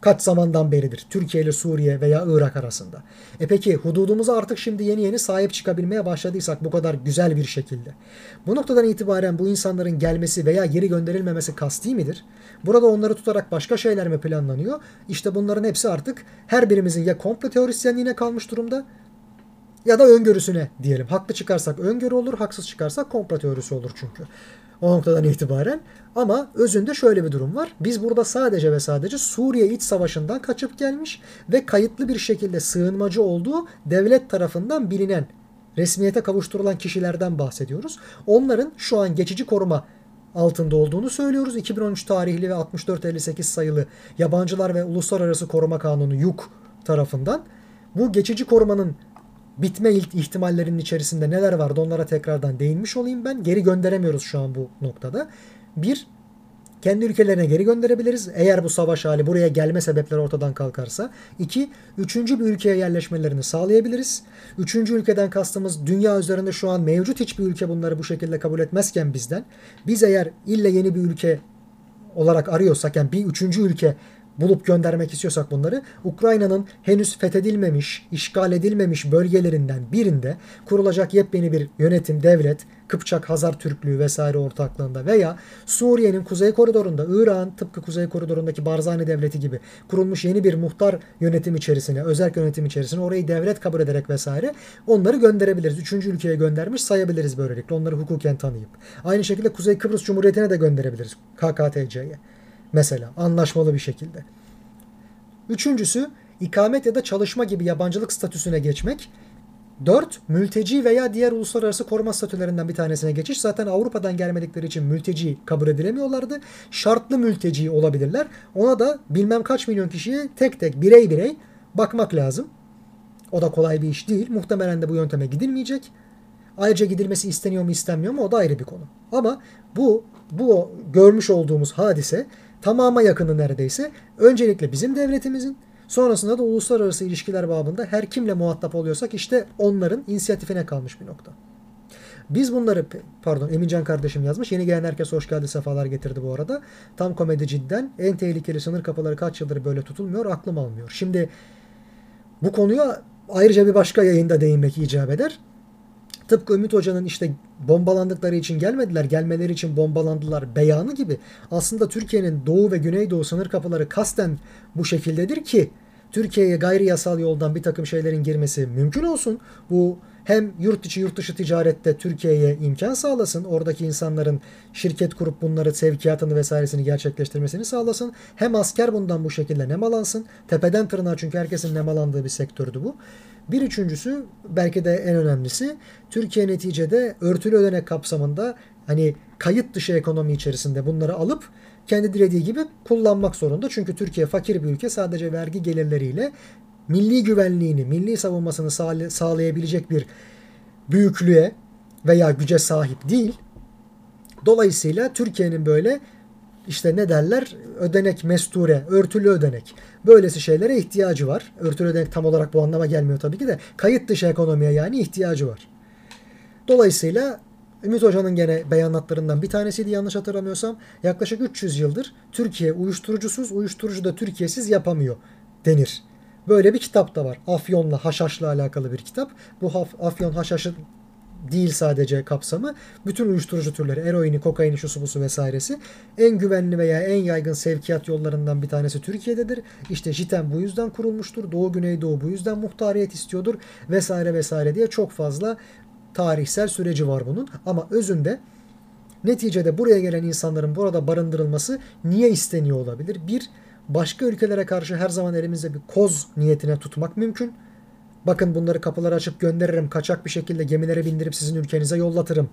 Kaç zamandan beridir Türkiye ile Suriye veya Irak arasında. E peki hududumuza artık şimdi yeni yeni sahip çıkabilmeye başladıysak bu kadar güzel bir şekilde. Bu noktadan itibaren bu insanların gelmesi veya geri gönderilmemesi kasti midir? Burada onları tutarak başka şeyler mi planlanıyor? İşte bunların hepsi artık her birimizin ya komplo teorisyenliğine kalmış durumda, ya da öngörüsüne diyelim. Haklı çıkarsak öngörü olur, haksız çıkarsak komplo teorisi olur çünkü. O noktadan itibaren. Ama özünde şöyle bir durum var. Biz burada sadece ve sadece Suriye İç Savaşı'ndan kaçıp gelmiş ve kayıtlı bir şekilde sığınmacı olduğu devlet tarafından bilinen resmiyete kavuşturulan kişilerden bahsediyoruz. Onların şu an geçici koruma altında olduğunu söylüyoruz. iki bin on üç tarihli ve altmış dört elli sekiz sayılı Yabancılar ve Uluslararası Koruma Kanunu (Y U K) tarafından bu geçici korumanın bitme ihtimallerinin içerisinde neler vardı onlara tekrardan değinmiş olayım ben. Geri gönderemiyoruz şu an bu noktada. Bir, kendi ülkelerine geri gönderebiliriz eğer bu savaş hali, buraya gelme sebepleri ortadan kalkarsa. İki, üçüncü bir ülkeye yerleşmelerini sağlayabiliriz. Üçüncü ülkeden kastımız dünya üzerinde şu an mevcut hiçbir ülke bunları bu şekilde kabul etmezken bizden. Biz eğer ille yeni bir ülke olarak arıyorsak, yani bir üçüncü ülke bulup göndermek istiyorsak bunları, Ukrayna'nın henüz fethedilmemiş, işgal edilmemiş bölgelerinden birinde kurulacak yepyeni bir yönetim, devlet, Kıpçak, Hazar Türklüğü vesaire ortaklığında veya Suriye'nin Kuzey Koridorunda, İran tıpkı Kuzey Koridorundaki Barzani Devleti gibi kurulmuş yeni bir muhtar yönetim içerisine, özel yönetim içerisine orayı devlet kabul ederek vesaire onları gönderebiliriz. Üçüncü ülkeye göndermiş sayabiliriz böylelikle, onları hukuken tanıyıp. Aynı şekilde Kuzey Kıbrıs Cumhuriyeti'ne de gönderebiliriz K K T C'ye. Mesela anlaşmalı bir şekilde. Üçüncüsü ikamet ya da çalışma gibi yabancılık statüsüne geçmek. Dört, mülteci veya diğer uluslararası koruma statülerinden bir tanesine geçiş. Zaten Avrupa'dan gelmedikleri için mülteci kabul edilemiyorlardı. Şartlı mülteci olabilirler. Ona da bilmem kaç milyon kişiye tek tek birey birey bakmak lazım. O da kolay bir iş değil. Muhtemelen de bu yönteme gidilmeyecek. Ayrıca gidilmesi isteniyor mu istenmiyor mu o da ayrı bir konu. Ama bu, bu görmüş olduğumuz hadise tamama yakını neredeyse öncelikle bizim devletimizin, sonrasında da uluslararası ilişkiler babında her kimle muhatap oluyorsak işte onların inisiyatifine kalmış bir nokta. Biz bunları, pardon Emincan kardeşim yazmış, yeni gelen herkes hoş geldi, sefalar getirdi bu arada. Tam komedi cidden, en tehlikeli sınır kapıları kaç yıldır böyle tutulmuyor, aklım almıyor. Şimdi bu konuya ayrıca bir başka yayında değinmek icap eder. Tıpkı Ümit Hoca'nın işte bombalandıkları için gelmediler, gelmeleri için bombalandılar beyanı gibi aslında Türkiye'nin doğu ve güneydoğu sınır kapıları kasten bu şekildedir ki Türkiye'ye gayri yasal yoldan bir takım şeylerin girmesi mümkün olsun. Bu hem yurt içi yurt dışı ticarette Türkiye'ye imkan sağlasın, oradaki insanların şirket kurup bunları sevkiyatını vesairesini gerçekleştirmesini sağlasın. Hem asker bundan bu şekilde nemalansın, tepeden tırnağa, çünkü herkesin nemalandığı bir sektördü bu. Bir üçüncüsü, belki de en önemlisi, Türkiye neticede örtülü ödenek kapsamında hani kayıt dışı ekonomi içerisinde bunları alıp kendi dilediği gibi kullanmak zorunda. Çünkü Türkiye fakir bir ülke, sadece vergi gelirleriyle milli güvenliğini, milli savunmasını sağlayabilecek bir büyüklüğe veya güce sahip değil. Dolayısıyla Türkiye'nin böyle işte ne derler, ödenek, mesture, örtülü ödenek, böylesi şeylere ihtiyacı var. Örtülü ödenek tam olarak bu anlama gelmiyor tabii ki de, kayıt dışı ekonomiye yani ihtiyacı var. Dolayısıyla Ümit Hoca'nın gene beyanatlarından bir tanesiydi yanlış hatırlamıyorsam, yaklaşık üç yüz yıldır Türkiye uyuşturucusuz, uyuşturucu da Türkiye'siz yapamıyor denir. Böyle bir kitap da var. Afyon'la, Haşhaş'la alakalı bir kitap. Bu Afyon, Haşhaş'ın değil sadece kapsamı, bütün uyuşturucu türleri, eroini, kokaini, şusu busu vesairesi. En güvenli veya en yaygın sevkiyat yollarından bir tanesi Türkiye'dedir. İşte JITEM bu yüzden kurulmuştur. Doğu Güneydoğu bu yüzden muhtariyet istiyordur vesaire vesaire diye çok fazla tarihsel süreci var bunun. Ama özünde neticede buraya gelen insanların burada barındırılması niye isteniyor olabilir? Bir, başka ülkelere karşı her zaman elimizde bir koz niyetine tutmak mümkün. Bakın bunları kapıları açıp gönderirim, kaçak bir şekilde gemilere bindirip sizin ülkenize yollatırım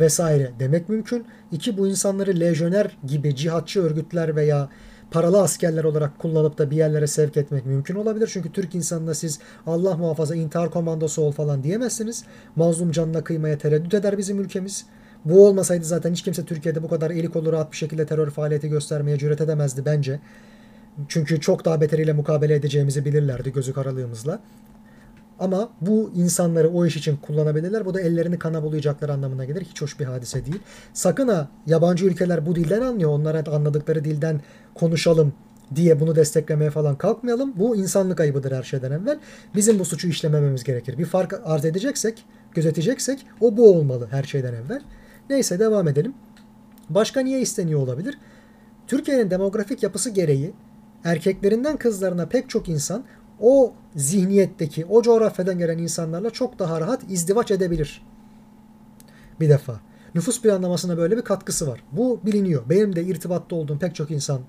vesaire demek mümkün. İki, bu insanları lejyoner gibi cihatçı örgütler veya paralı askerler olarak kullanıp da bir yerlere sevk etmek mümkün olabilir. Çünkü Türk insanına siz Allah muhafaza intihar komandosu ol falan diyemezsiniz. Mazlum canına kıymaya tereddüt eder bizim ülkemiz. Bu olmasaydı zaten hiç kimse Türkiye'de bu kadar eli kolu rahat bir şekilde terör faaliyeti göstermeye cüret edemezdi bence. Çünkü çok daha beteriyle mukabele edeceğimizi bilirlerdi gözü karalığımızla. Ama bu insanları o iş için kullanabilirler. Bu da ellerini kana bulayacakları anlamına gelir. Hiç hoş bir hadise değil. Sakın ha yabancı ülkeler bu dilden anlıyor, onlara anladıkları dilden konuşalım diye bunu desteklemeye falan kalkmayalım. Bu insanlık ayıbıdır her şeyden evvel. Bizim bu suçu işlemememiz gerekir. Bir fark arz edeceksek, gözeteceksek o bu olmalı her şeyden evvel. Neyse, devam edelim. Başka niye isteniyor olabilir? Türkiye'nin demografik yapısı gereği erkeklerinden kızlarına pek çok insan o zihniyetteki, o coğrafyadan gelen insanlarla çok daha rahat izdivaç edebilir. Bir defa. Nüfus planlamasına böyle bir katkısı var. Bu biliniyor. Benim de irtibatta olduğum pek çok insan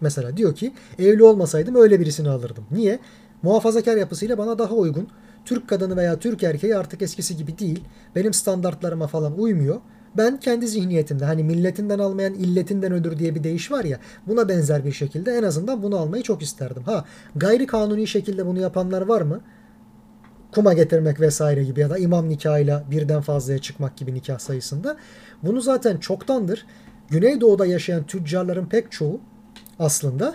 mesela diyor ki evli olmasaydım öyle birisini alırdım. Niye? Muhafazakar yapısıyla bana daha uygun. Türk kadını veya Türk erkeği artık eskisi gibi değil. Benim standartlarıma falan uymuyor. Ben kendi zihniyetimde, hani milletinden almayan illetinden ödür diye bir deyiş var ya, buna benzer bir şekilde en azından bunu almayı çok isterdim. Ha, gayri kanuni şekilde bunu yapanlar var mı? Kuma getirmek vesaire gibi ya da imam nikahıyla birden fazlaya çıkmak gibi nikah sayısında. Bunu zaten çoktandır Güneydoğu'da yaşayan tüccarların pek çoğu aslında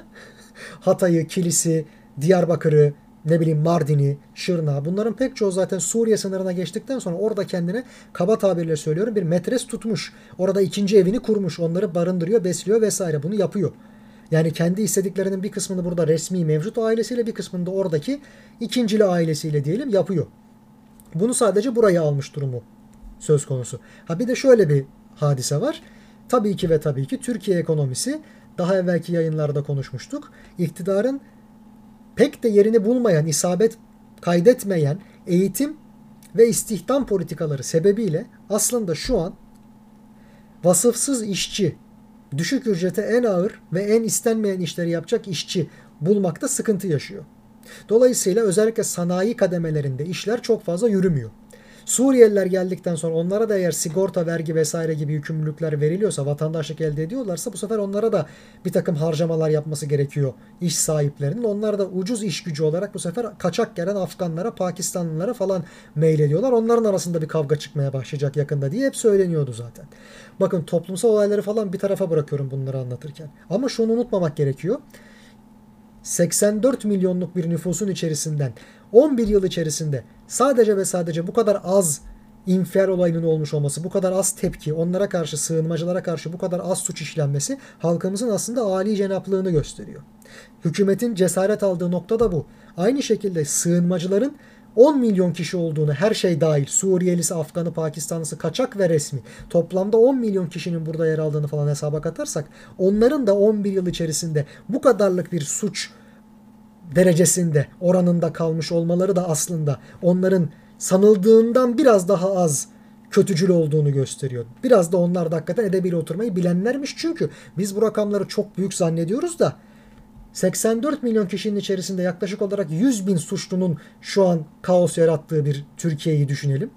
Hatay'ı, Kilis'i, Diyarbakır'ı, ne bileyim Mardin'i, Şırnağı, bunların pek çoğu zaten Suriye sınırına geçtikten sonra orada kendine, kaba tabirle söylüyorum, bir metres tutmuş. Orada ikinci evini kurmuş. Onları barındırıyor, besliyor vesaire. Bunu yapıyor. Yani kendi istediklerinin bir kısmını burada resmi mevcut ailesiyle, bir kısmını da oradaki ikincili ailesiyle diyelim yapıyor. Bunu sadece buraya almış durumu söz konusu. Ha bir de şöyle bir hadise var. Tabii ki ve tabii ki Türkiye ekonomisi, daha evvelki yayınlarda konuşmuştuk, iktidarın pek de yerini bulmayan, isabet kaydetmeyen eğitim ve istihdam politikaları sebebiyle aslında şu an vasıfsız işçi, düşük ücrete en ağır ve en istenmeyen işleri yapacak işçi bulmakta sıkıntı yaşıyor. Dolayısıyla özellikle sanayi kademelerinde işler çok fazla yürümüyor. Suriyeliler geldikten sonra onlara da eğer sigorta, vergi vesaire gibi yükümlülükler veriliyorsa, vatandaşlık elde ediyorlarsa bu sefer onlara da bir takım harcamalar yapması gerekiyor iş sahiplerinin. Onlar da ucuz iş gücü olarak bu sefer kaçak gelen Afganlara, Pakistanlılara falan meylediyorlar. Onların arasında bir kavga çıkmaya başlayacak yakında diye hep söyleniyordu zaten. Bakın, toplumsal olayları falan bir tarafa bırakıyorum bunları anlatırken. Ama şunu unutmamak gerekiyor. seksen dört milyonluk bir nüfusun içerisinden on bir yıl içerisinde sadece ve sadece bu kadar az infial olayının olmuş olması, bu kadar az tepki, onlara karşı, sığınmacılara karşı bu kadar az suç işlenmesi halkımızın aslında âli cenaplığını gösteriyor. Hükümetin cesaret aldığı nokta da bu. Aynı şekilde sığınmacıların on milyon kişi olduğunu, her şey dahil, Suriyelisi, Afganı, Pakistanlısı, kaçak ve resmi, toplamda on milyon kişinin burada yer aldığını falan hesaba katarsak, onların da on bir yıl içerisinde bu kadarlık bir suç derecesinde, oranında kalmış olmaları da aslında onların sanıldığından biraz daha az kötücül olduğunu gösteriyor. Biraz da onlar da hakikaten edebiyle oturmayı bilenlermiş, çünkü biz bu rakamları çok büyük zannediyoruz da seksen dört milyon kişinin içerisinde yaklaşık olarak yüz bin suçlunun şu an kaos yarattığı bir Türkiye'yi düşünelim.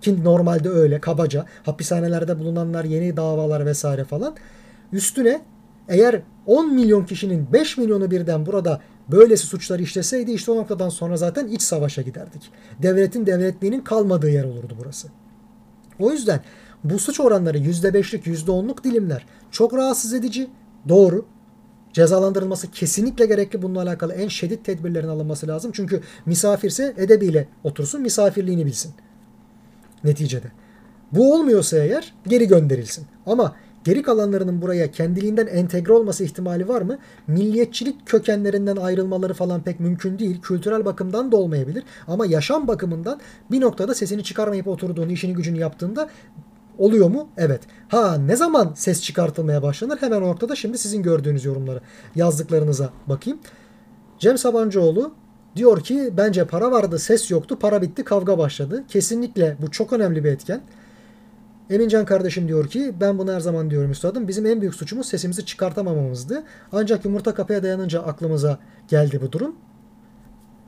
Ki normalde öyle, kabaca. Hapishanelerde bulunanlar, yeni davalar vesaire falan. Üstüne eğer on milyon kişinin beş milyonu birden burada böylesi suçları işleseydi, işte o noktadan sonra zaten iç savaşa giderdik. Devletin devletliğinin kalmadığı yer olurdu burası. O yüzden bu suç oranları yüzde beşlik, yüzde onluk dilimler çok rahatsız edici. Doğru. Cezalandırılması kesinlikle gerekli. Bununla alakalı en şiddet tedbirlerin alınması lazım. Çünkü misafirse edebiyle otursun, misafirliğini bilsin neticede. Bu olmuyorsa eğer geri gönderilsin. Ama geri kalanlarının buraya kendiliğinden entegre olması ihtimali var mı? Milliyetçilik kökenlerinden ayrılmaları falan pek mümkün değil. Kültürel bakımdan da olmayabilir. Ama yaşam bakımından bir noktada sesini çıkarmayıp oturduğunu, işini gücünü yaptığında oluyor mu? Evet. Ha, ne zaman ses çıkartılmaya başlanır? Hemen o noktada şimdi sizin gördüğünüz yorumları, yazdıklarınıza bakayım. Cem Sabancıoğlu diyor ki bence para vardı, ses yoktu, para bitti, kavga başladı. Kesinlikle bu çok önemli bir etken. Emincan kardeşim diyor ki ben bunu her zaman diyorum üstadım, bizim en büyük suçumuz sesimizi çıkartamamamızdı. Ancak yumurta kapıya dayanınca aklımıza geldi bu durum.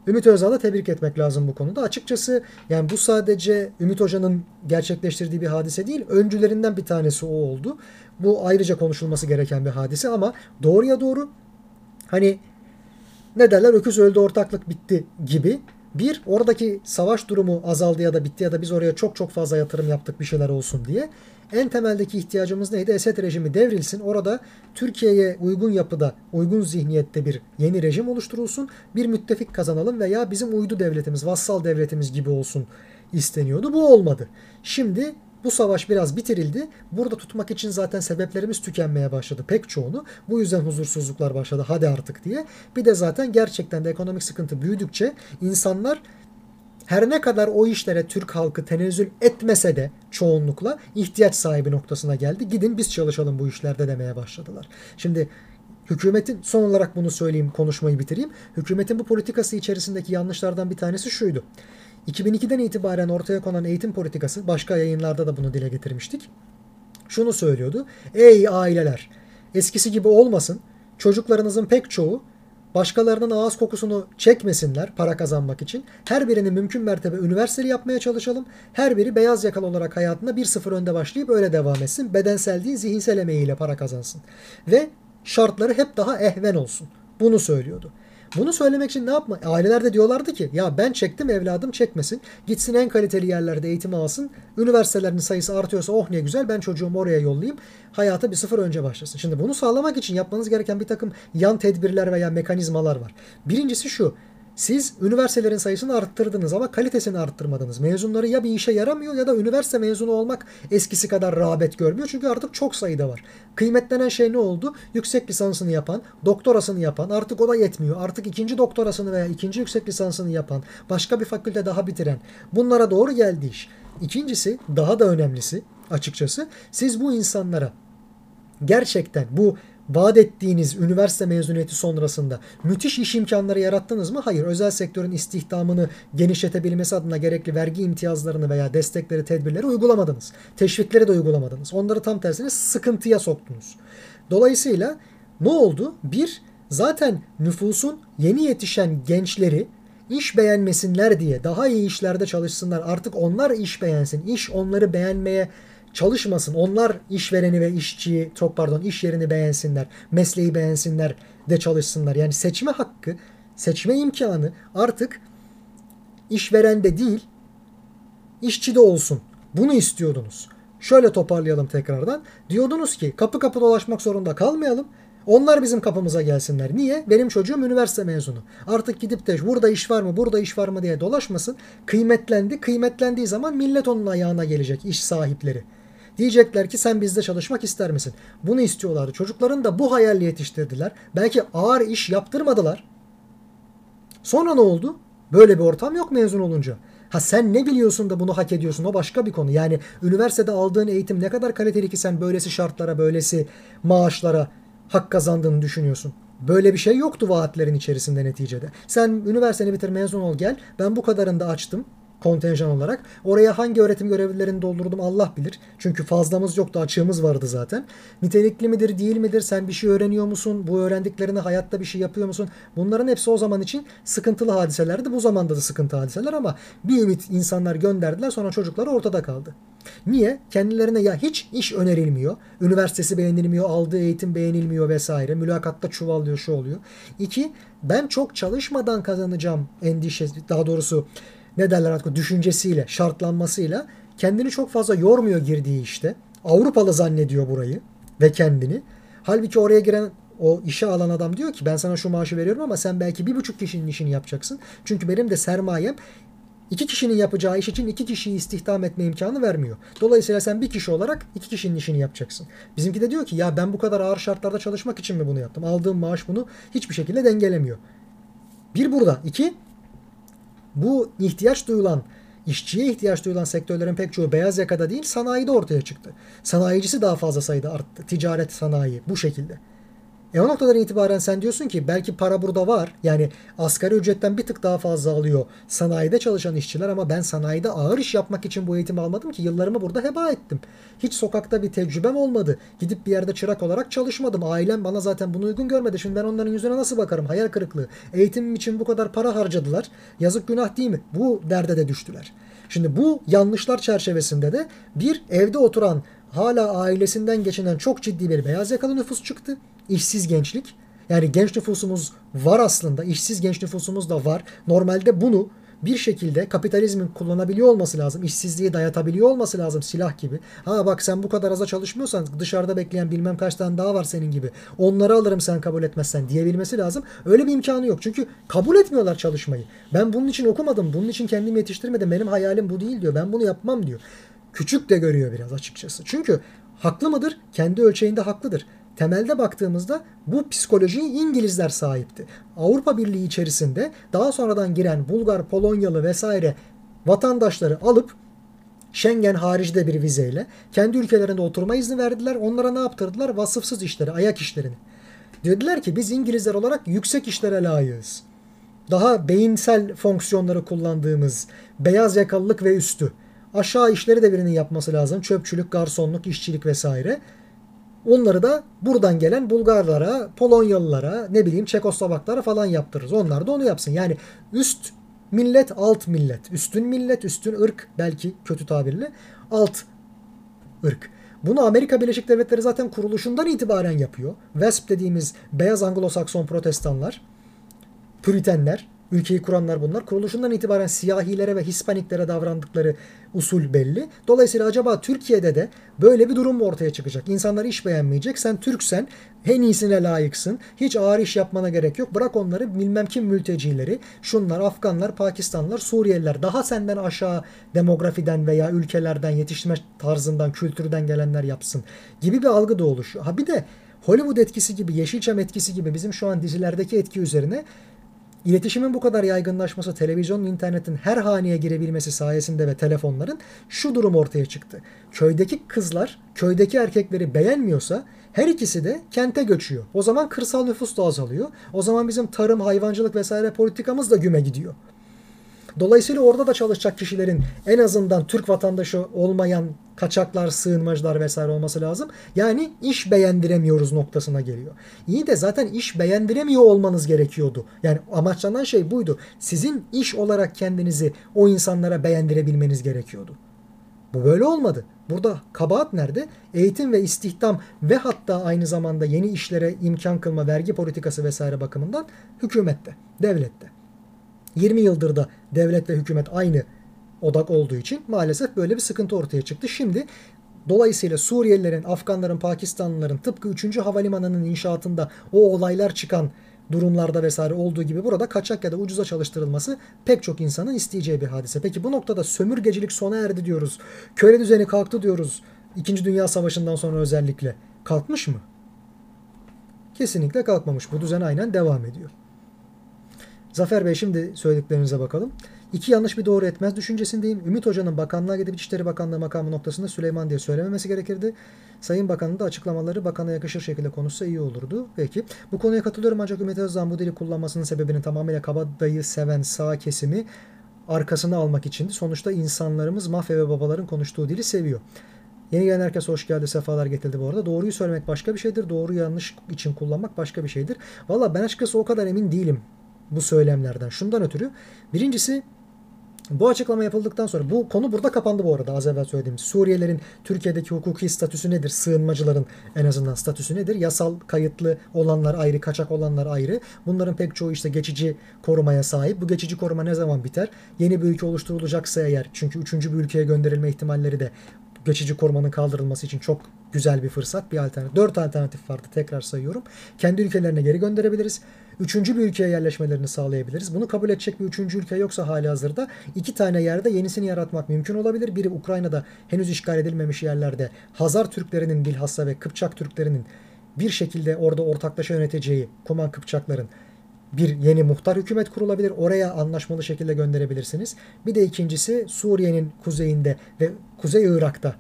Ümit Özdağ'ı tebrik etmek lazım bu konuda. Açıkçası yani bu sadece Ümit Hoca'nın gerçekleştirdiği bir hadise değil. Öncülerinden bir tanesi o oldu. Bu ayrıca konuşulması gereken bir hadise ama doğruya doğru, hani ne derler, öküz öldü ortaklık bitti gibi. Bir, oradaki savaş durumu azaldı ya da bitti ya da biz oraya çok çok fazla yatırım yaptık bir şeyler olsun diye. En temeldeki ihtiyacımız neydi? Esed rejimi devrilsin. Orada Türkiye'ye uygun yapıda, uygun zihniyette bir yeni rejim oluşturulsun. Bir müttefik kazanalım veya bizim uydu devletimiz, vassal devletimiz gibi olsun isteniyordu. Bu olmadı. Şimdi bu savaş biraz bitirildi. Burada tutmak için zaten sebeplerimiz tükenmeye başladı pek çoğunu. Bu yüzden huzursuzluklar başladı, hadi artık diye. Bir de zaten gerçekten de ekonomik sıkıntı büyüdükçe insanlar her ne kadar o işlere Türk halkı tenezzül etmese de çoğunlukla ihtiyaç sahibi noktasına geldi. Gidin biz çalışalım bu işlerde demeye başladılar. Şimdi hükümetin, son olarak bunu söyleyeyim, konuşmayı bitireyim. Hükümetin bu politikası içerisindeki yanlışlardan bir tanesi şuydu. iki bin ikiden itibaren ortaya konan eğitim politikası, başka yayınlarda da bunu dile getirmiştik. Şunu söylüyordu. Ey aileler, eskisi gibi olmasın, çocuklarınızın pek çoğu başkalarının ağız kokusunu çekmesinler para kazanmak için. Her birini mümkün mertebe üniversiteli yapmaya çalışalım. Her biri beyaz yakalı olarak hayatına bir sıfır önde başlayıp öyle devam etsin. Bedensel değil, zihinsel emeğiyle para kazansın. Ve şartları hep daha ehven olsun. Bunu söylüyordu. Bunu söylemek için ne yapma? Aileler de diyorlardı ki ya ben çektim, evladım çekmesin. Gitsin en kaliteli yerlerde eğitimi alsın. Üniversitelerin sayısı artıyorsa oh ne güzel, ben çocuğumu oraya yollayayım. Hayata bir sıfır önce başlasın. Şimdi bunu sağlamak için yapmanız gereken bir takım yan tedbirler veya mekanizmalar var. Birincisi şu. Siz üniversitelerin sayısını arttırdınız ama kalitesini arttırmadınız. Mezunları ya bir işe yaramıyor ya da üniversite mezunu olmak eskisi kadar rağbet görmüyor. Çünkü artık çok sayıda var. Kıymetlenen şey ne oldu? Yüksek lisansını yapan, doktorasını yapan, artık o da yetmiyor. Artık ikinci doktorasını veya ikinci yüksek lisansını yapan, başka bir fakülte daha bitiren. Bunlara doğru geldi iş. İkincisi, daha da önemlisi açıkçası, siz bu insanlara gerçekten bu vaat ettiğiniz üniversite mezuniyeti sonrasında müthiş iş imkanları yarattınız mı? Hayır. Özel sektörün istihdamını genişletebilmesi adına gerekli vergi imtiyazlarını veya destekleri, tedbirleri uygulamadınız. Teşvikleri de uygulamadınız. Onları tam tersine sıkıntıya soktunuz. Dolayısıyla ne oldu? Bir, zaten nüfusun yeni yetişen gençleri iş beğenmesinler diye daha iyi işlerde çalışsınlar. Artık onlar iş beğensin. İş onları beğenmeye çalışmasın. Onlar işvereni ve işçiyi, çok pardon, iş yerini beğensinler, mesleği beğensinler de çalışsınlar. Yani seçme hakkı, seçme imkanı artık işverende değil, işçi de olsun. Bunu istiyordunuz. Şöyle toparlayalım tekrardan. Diyordunuz ki kapı kapı dolaşmak zorunda kalmayalım. Onlar bizim kapımıza gelsinler. Niye? Benim çocuğum üniversite mezunu. Artık gidip de burada iş var mı, burada iş var mı diye dolaşmasın. Kıymetlendi. Kıymetlendiği zaman millet onun ayağına gelecek, iş sahipleri. Diyecekler ki sen bizde çalışmak ister misin? Bunu istiyorlardı. Çocukların da bu hayalle yetiştirdiler. Belki ağır iş yaptırmadılar. Sonra ne oldu? Böyle bir ortam yok mezun olunca. Ha sen ne biliyorsun da bunu hak ediyorsun, o başka bir konu. Yani üniversitede aldığın eğitim ne kadar kaliteli ki sen böylesi şartlara, böylesi maaşlara hak kazandığını düşünüyorsun. Böyle bir şey yoktu vaatlerin içerisinde neticede. Sen üniversiteni bitir, mezun ol, gel. Ben bu kadarını da açtım kontenjan olarak. Oraya hangi öğretim görevlilerini doldurdum Allah bilir. Çünkü fazlamız yoktu, açığımız vardı zaten. Nitelikli midir, değil midir? Sen bir şey öğreniyor musun? Bu öğrendiklerini hayatta bir şey yapıyor musun? Bunların hepsi o zaman için sıkıntılı hadiselerdi. Bu zamanda da sıkıntı hadiseler ama bir ümit insanlar gönderdiler. Sonra çocuklar ortada kaldı. Niye? Kendilerine ya hiç iş önerilmiyor, üniversitesi beğenilmiyor, aldığı eğitim beğenilmiyor vesaire. Mülakatta çuvallıyor, şu oluyor. İki, ben çok çalışmadan kazanacağım endişesi, daha doğrusu ne derler artık, düşüncesiyle, şartlanmasıyla kendini çok fazla yormuyor girdiği işte. Avrupalı zannediyor burayı ve kendini. Halbuki oraya giren, o işe alan adam diyor ki ben sana şu maaşı veriyorum ama sen belki bir buçuk kişinin işini yapacaksın. Çünkü benim de sermayem İki kişinin yapacağı iş için iki kişiyi istihdam etme imkanı vermiyor. Dolayısıyla sen bir kişi olarak iki kişinin işini yapacaksın. Bizimki de diyor ki ya ben bu kadar ağır şartlarda çalışmak için mi bunu yaptım? Aldığım maaş bunu hiçbir şekilde dengelemiyor. Bir burada. İki, bu ihtiyaç duyulan, işçiye ihtiyaç duyulan sektörlerin pek çoğu beyaz yakada değil, sanayide ortaya çıktı. Sanayicisi daha fazla sayıda arttı. Ticaret, sanayi bu şekilde. E o noktadan itibaren sen diyorsun ki belki para burada var. Yani asgari ücretten bir tık daha fazla alıyor sanayide çalışan işçiler ama ben sanayide ağır iş yapmak için bu eğitimi almadım ki, yıllarımı burada heba ettim. Hiç sokakta bir tecrübem olmadı. Gidip bir yerde çırak olarak çalışmadım. Ailem bana zaten bunu uygun görmedi. Şimdi ben onların yüzüne nasıl bakarım? Hayal kırıklığı. Eğitimim için bu kadar para harcadılar. Yazık, günah değil mi? Bu derde de düştüler. Şimdi bu yanlışlar çerçevesinde de bir, evde oturan, hala ailesinden geçinen çok ciddi bir beyaz yakalı nüfus çıktı. İşsiz gençlik. Yani genç nüfusumuz var aslında. İşsiz genç nüfusumuz da var. Normalde bunu bir şekilde kapitalizmin kullanabiliyor olması lazım. İşsizliği dayatabiliyor olması lazım silah gibi. Ha bak sen bu kadar aza çalışmıyorsan dışarıda bekleyen bilmem kaç tane daha var senin gibi. Onları alırım sen kabul etmezsen diyebilmesi lazım. Öyle bir imkanı yok. Çünkü kabul etmiyorlar çalışmayı. Ben bunun için okumadım. Bunun için kendimi yetiştirmedim. Benim hayalim bu değil diyor. Ben bunu yapmam diyor. Küçük de görüyor biraz açıkçası. Çünkü haklı mıdır? Kendi ölçeğinde haklıdır. Temelde baktığımızda bu psikolojiyi İngilizler sahipti. Avrupa Birliği içerisinde daha sonradan giren Bulgar, Polonyalı vesaire vatandaşları alıp Schengen haricinde bir vizeyle kendi ülkelerinde oturma izni verdiler. Onlara ne yaptırdılar? Vasıfsız işleri, ayak işlerini. Dediler ki biz İngilizler olarak yüksek işlere layığız. Daha beyinsel fonksiyonları kullandığımız beyaz yakalılık ve üstü. Aşağı işleri de birinin yapması lazım. Çöpçülük, garsonluk, işçilik vesaire. Onları da buradan gelen Bulgarlara, Polonyalılara, ne bileyim Çekoslovaklara falan yaptırırız. Onlar da onu yapsın. Yani üst millet, alt millet. Üstün millet, üstün ırk, belki kötü tabirle. Alt ırk. Bunu Amerika Birleşik Devletleri zaten kuruluşundan itibaren yapıyor. W A S P dediğimiz beyaz Anglo-Sakson protestanlar, Püritenler, ülkeyi kuranlar bunlar. Kuruluşundan itibaren siyahilere ve Hispaniklere davrandıkları usul belli. Dolayısıyla acaba Türkiye'de de böyle bir durum mu ortaya çıkacak? İnsanlar iş beğenmeyecek. Sen Türksen, en iyisine layıksın. Hiç ağır iş yapmana gerek yok. Bırak onları, bilmem kim mültecileri, şunlar, Afganlar, Pakistanlar, Suriyeliler, daha senden aşağı demografiden veya ülkelerden, yetişme tarzından, kültürden gelenler yapsın gibi bir algı da oluşuyor. Ha bir de Hollywood etkisi gibi, Yeşilçam etkisi gibi bizim şu an dizilerdeki etki üzerine İletişimin bu kadar yaygınlaşması, televizyonun, internetin her haneye girebilmesi sayesinde ve telefonların şu durum ortaya çıktı. Köydeki kızlar, köydeki erkekleri beğenmiyorsa her ikisi de kente göçüyor. O zaman kırsal nüfus da azalıyor. O zaman bizim tarım, hayvancılık vesaire politikamız da güme gidiyor. Dolayısıyla orada da çalışacak kişilerin en azından Türk vatandaşı olmayan kaçaklar, sığınmacılar vesaire olması lazım. Yani iş beğendiremiyoruz noktasına geliyor. İyi de zaten iş beğendiremiyor olmanız gerekiyordu. Yani amaçlanan şey buydu. Sizin iş olarak kendinizi o insanlara beğendirebilmeniz gerekiyordu. Bu böyle olmadı. Burada kabahat nerede? Eğitim ve istihdam ve hatta aynı zamanda yeni işlere imkan kılma, vergi politikası vesaire bakımından hükümette, devlette. yirmi yıldır da devlet ve hükümet aynı odak olduğu için maalesef böyle bir sıkıntı ortaya çıktı. Şimdi dolayısıyla Suriyelilerin, Afganların, Pakistanlıların tıpkı üçüncü havalimanının inşaatında o olaylar çıkan durumlarda vesaire olduğu gibi burada kaçak ya da ucuza çalıştırılması pek çok insanın isteyeceği bir hadise. Peki bu noktada sömürgecilik sona erdi diyoruz. Köle düzeni kalktı diyoruz. İkinci Dünya Savaşı'ndan sonra özellikle. Kalkmış mı? Kesinlikle kalkmamış. Bu düzen aynen devam ediyor. Zafer Bey, şimdi söylediklerinize bakalım. İki yanlış bir doğru etmez düşüncesindeyim. Ümit Hoca'nın bakanlığa gidip İçişleri Bakanlığı makamı noktasında Süleyman diye söylememesi gerekirdi. Sayın Bakan'ın da açıklamaları bakana yakışır şekilde konuşsa iyi olurdu. Peki. Bu konuya katılıyorum ancak Ümit Özdağ'ın bu dili kullanmasının sebebinin tamamıyla kabadayı seven sağ kesimi arkasına almak içindi. Sonuçta insanlarımız mafya ve babaların konuştuğu dili seviyor. Yeni gelen herkese hoş geldi, sefalar getirdi bu arada. Doğruyu söylemek başka bir şeydir. Doğru yanlış için kullanmak başka bir şeydir. Valla ben açıkçası o kadar emin değilim bu söylemlerden. Şundan ötürü. Birincisi, bu açıklama yapıldıktan sonra, bu konu burada kapandı bu arada az evvel söylediğimiz. Suriyelilerin Türkiye'deki hukuki statüsü nedir? Sığınmacıların en azından statüsü nedir? Yasal kayıtlı olanlar ayrı, kaçak olanlar ayrı. Bunların pek çoğu işte geçici korumaya sahip. Bu geçici koruma ne zaman biter? Yeni bir ülke oluşturulacaksa eğer, çünkü üçüncü bir ülkeye gönderilme ihtimalleri de geçici korumanın kaldırılması için çok güzel bir fırsat, bir alternatif. Dört alternatif vardı, tekrar sayıyorum. Kendi ülkelerine geri gönderebiliriz. Üçüncü bir ülkeye yerleşmelerini sağlayabiliriz. Bunu kabul edecek bir üçüncü ülke yoksa hali hazırda iki tane yerde yenisini yaratmak mümkün olabilir. Biri Ukrayna'da henüz işgal edilmemiş yerlerde Hazar Türklerinin bilhassa ve Kıpçak Türklerinin bir şekilde orada ortaklaşa yöneteceği Kuman Kıpçakların bir yeni muhtar hükümet kurulabilir. Oraya anlaşmalı şekilde gönderebilirsiniz. Bir de ikincisi Suriye'nin kuzeyinde ve Kuzey Irak'ta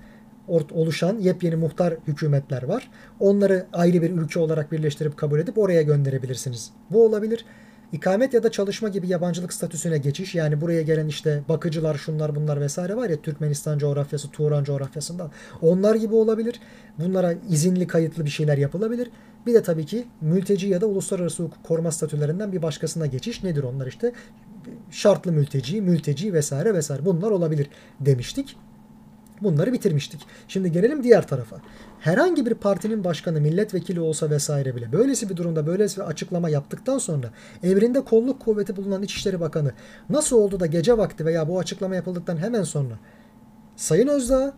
oluşan yepyeni muhtar hükümetler var. Onları ayrı bir ülke olarak birleştirip kabul edip oraya gönderebilirsiniz. Bu olabilir. İkamet ya da çalışma gibi yabancılık statüsüne geçiş, yani buraya gelen işte bakıcılar, şunlar bunlar vesaire var ya, Türkmenistan coğrafyası, Turan coğrafyasından, onlar gibi olabilir. Bunlara izinli, kayıtlı bir şeyler yapılabilir. Bir de tabii ki mülteci ya da uluslararası hukuk koruma statülerinden bir başkasına geçiş. Nedir onlar işte? Şartlı mülteci, mülteci vesaire vesaire, bunlar olabilir demiştik. Bunları bitirmiştik. Şimdi gelelim diğer tarafa. Herhangi bir partinin başkanı, milletvekili olsa vesaire bile böylesi bir durumda böylesi bir açıklama yaptıktan sonra emrinde kolluk kuvveti bulunan İçişleri Bakanı nasıl oldu da gece vakti veya bu açıklama yapıldıktan hemen sonra Sayın Özdağ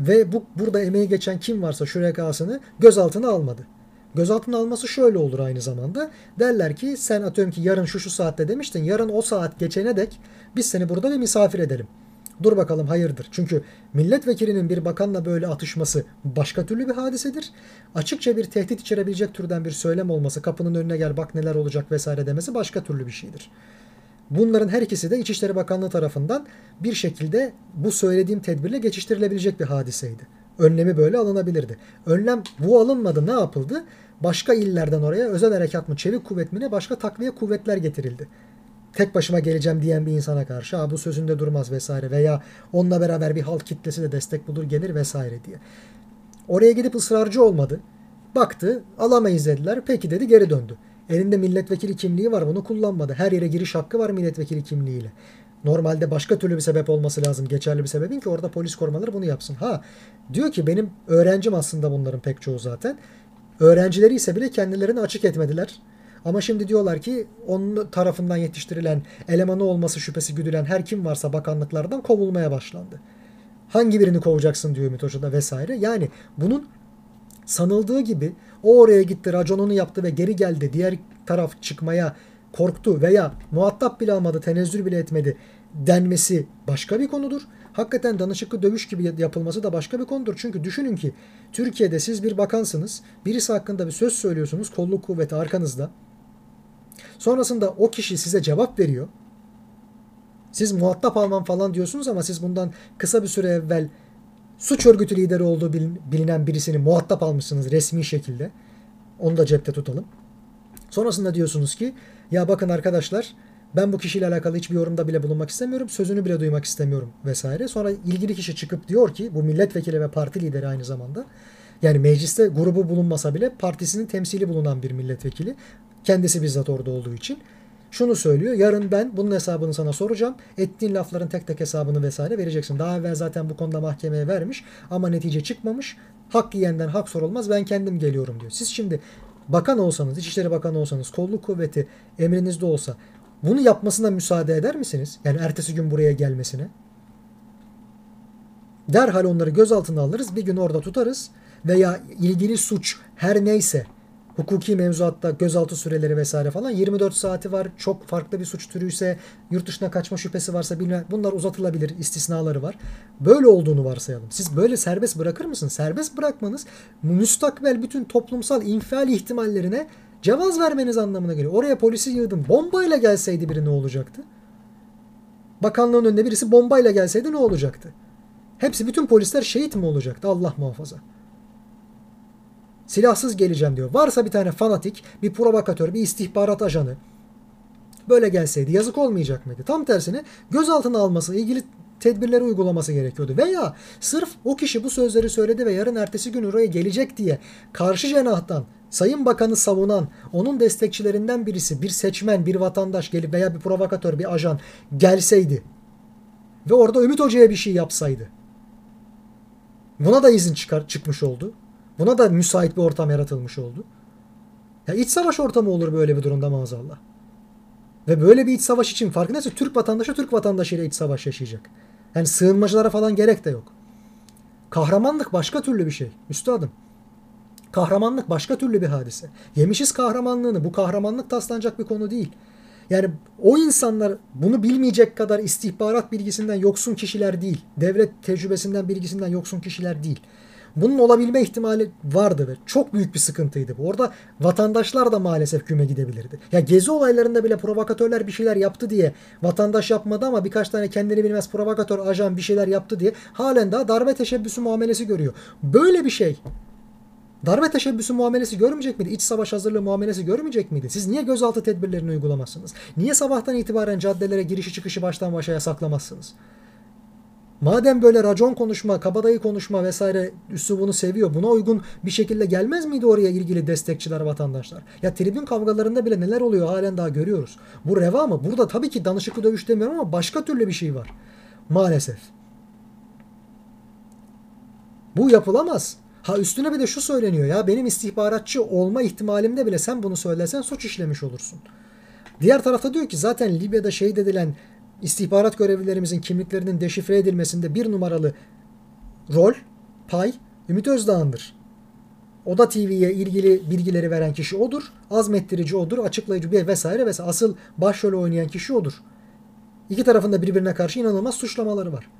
ve bu, burada emeği geçen kim varsa şurekasını gözaltına almadı. Gözaltına alması şöyle olur aynı zamanda. Derler ki sen atıyorum ki yarın şu şu saatte demiştin, yarın o saat geçene dek biz seni burada bir misafir edelim. Dur bakalım hayırdır. Çünkü milletvekilinin bir bakanla böyle atışması başka türlü bir hadisedir. Açıkça bir tehdit içerebilecek türden bir söylem olması, kapının önüne gel bak neler olacak vesaire demesi başka türlü bir şeydir. Bunların her ikisi de İçişleri Bakanlığı tarafından bir şekilde bu söylediğim tedbirle geçiştirilebilecek bir hadiseydi. Önlemi böyle alınabilirdi. Önlem bu alınmadı. Ne yapıldı? Başka illerden oraya özel harekat mı, çevik kuvvet mi ne, başka takviye kuvvetler getirildi. Tek başıma geleceğim diyen bir insana karşı ha bu sözünde durmaz vesaire veya onunla beraber bir halk kitlesi de destek bulur gelir vesaire diye. Oraya gidip ısrarcı olmadı. Baktı, alamayız dediler. Peki dedi, geri döndü. Elinde milletvekili kimliği var, bunu kullanmadı. Her yere giriş hakkı var milletvekili kimliğiyle. Normalde başka türlü bir sebep olması lazım. Geçerli bir sebebin ki orada polis korumaları bunu yapsın. Ha, diyor ki benim öğrencim aslında bunların pek çoğu zaten. Öğrencileri ise bile kendilerini açık etmediler. Ama şimdi diyorlar ki onun tarafından yetiştirilen, elemanı olması şüphesi güdülen her kim varsa bakanlıklardan kovulmaya başlandı. Hangi birini kovacaksın diyor Ümit Hoca'da vesaire. Yani bunun sanıldığı gibi o oraya gitti, raconunu yaptı ve geri geldi. Diğer taraf çıkmaya korktu veya muhatap bile almadı, tenezzül bile etmedi denmesi başka bir konudur. Hakikaten danışıklı dövüş gibi yapılması da başka bir konudur. Çünkü düşünün ki Türkiye'de siz bir bakansınız, birisi hakkında bir söz söylüyorsunuz, kolluk kuvveti arkanızda. Sonrasında o kişi size cevap veriyor. Siz muhatap almam falan diyorsunuz ama siz bundan kısa bir süre evvel suç örgütü lideri olduğu bilinen birisini muhatap almışsınız resmi şekilde. Onu da cepte tutalım. Sonrasında diyorsunuz ki ya bakın arkadaşlar, ben bu kişiyle alakalı hiçbir yorumda bile bulunmak istemiyorum. Sözünü bile duymak istemiyorum vesaire. Sonra ilgili kişi çıkıp diyor ki, bu milletvekili ve parti lideri aynı zamanda. Yani mecliste grubu bulunmasa bile partisinin temsili bulunan bir milletvekili. Kendisi bizzat orada olduğu için. Şunu söylüyor, yarın ben bunun hesabını sana soracağım. Ettiğin lafların tek tek hesabını vesaire vereceksin. Daha evvel zaten bu konuda mahkemeye vermiş ama netice çıkmamış. Hak yiyenden hak sorulmaz, ben kendim geliyorum diyor. Siz şimdi bakan olsanız, İçişleri Bakanı olsanız, kolluk kuvveti emrinizde olsa bunu yapmasına müsaade eder misiniz? Yani ertesi gün buraya gelmesine. Derhal onları gözaltına alırız, bir gün orada tutarız veya ilgili suç her neyse, hukuki mevzuatta gözaltı süreleri vesaire falan yirmi dört saati var. Çok farklı bir suç türüyse, yurt dışına kaçma şüphesi varsa bilmem, bunlar uzatılabilir, istisnaları var. Böyle olduğunu varsayalım. Siz böyle serbest bırakır mısınız? Serbest bırakmanız müstakbel bütün toplumsal infial ihtimallerine cevaz vermeniz anlamına geliyor. Oraya polisi yığdın. Bombayla gelseydi biri ne olacaktı? Bakanlığın önünde birisi bombayla gelseydi ne olacaktı? Hepsi, bütün polisler şehit mi olacaktı? Allah muhafaza. Silahsız geleceğim diyor. Varsa bir tane fanatik, bir provokatör, bir istihbarat ajanı böyle gelseydi yazık olmayacak mıydı? Tam tersine gözaltına alması, ilgili tedbirleri uygulaması gerekiyordu. Veya sırf o kişi bu sözleri söyledi ve yarın ertesi gün oraya gelecek diye karşı cenahtan Sayın Bakanı savunan, onun destekçilerinden birisi, bir seçmen, bir vatandaş gelip veya bir provokatör, bir ajan gelseydi ve orada Ümit Hoca'ya bir şey yapsaydı, buna da izin çıkar, çıkmış oldu. Buna da müsait bir ortam yaratılmış oldu. Ya iç savaş ortamı olur böyle bir durumda maazallah. Ve böyle bir iç savaş için farkındaysa Türk vatandaşı Türk vatandaşıyla iç savaş yaşayacak. Yani sığınmacılara falan gerek de yok. Kahramanlık başka türlü bir şey üstadım. Kahramanlık başka türlü bir hadise. Yemişiz kahramanlığını. Bu kahramanlık taslanacak bir konu değil. Yani o insanlar bunu bilmeyecek kadar istihbarat bilgisinden yoksun kişiler değil. Devlet tecrübesinden, bilgisinden yoksun kişiler değil. Bunun olabilme ihtimali vardı ve çok büyük bir sıkıntıydı bu. Orada vatandaşlar da maalesef güme gidebilirdi. Ya gezi olaylarında bile provokatörler bir şeyler yaptı diye, vatandaş yapmadı ama birkaç tane kendini bilmez provokatör, ajan bir şeyler yaptı diye halen daha darbe teşebbüsü muamelesi görüyor. Böyle bir şey darbe teşebbüsü muamelesi görmeyecek miydi? İç savaş hazırlığı muamelesi görmeyecek miydi? Siz niye gözaltı tedbirlerini uygulamazsınız? Niye sabahtan itibaren caddelere girişi çıkışı baştan başa yasaklamazsınız? Madem böyle racon konuşma, kabadayı konuşma vesaire üslubunu seviyor, buna uygun bir şekilde gelmez miydi oraya ilgili destekçiler, vatandaşlar? Ya tribün kavgalarında bile neler oluyor halen daha görüyoruz. Bu reva mı? Burada tabii ki danışıklı dövüş demiyorum ama başka türlü bir şey var. Maalesef. Bu yapılamaz. Ha üstüne bir de şu söyleniyor, ya benim istihbaratçı olma ihtimalimde bile sen bunu söylesen suç işlemiş olursun. Diğer tarafta diyor ki zaten Libya'da şehit edilen İstihbarat görevlilerimizin kimliklerinin deşifre edilmesinde bir numaralı rol, pay Ümit Özdağ'ındır. Oda T V'ye ilgili bilgileri veren kişi odur, azmettirici odur, açıklayıcı bir vesaire vesaire. Asıl başrolü oynayan kişi odur. İki tarafında birbirine karşı inanılmaz suçlamaları var.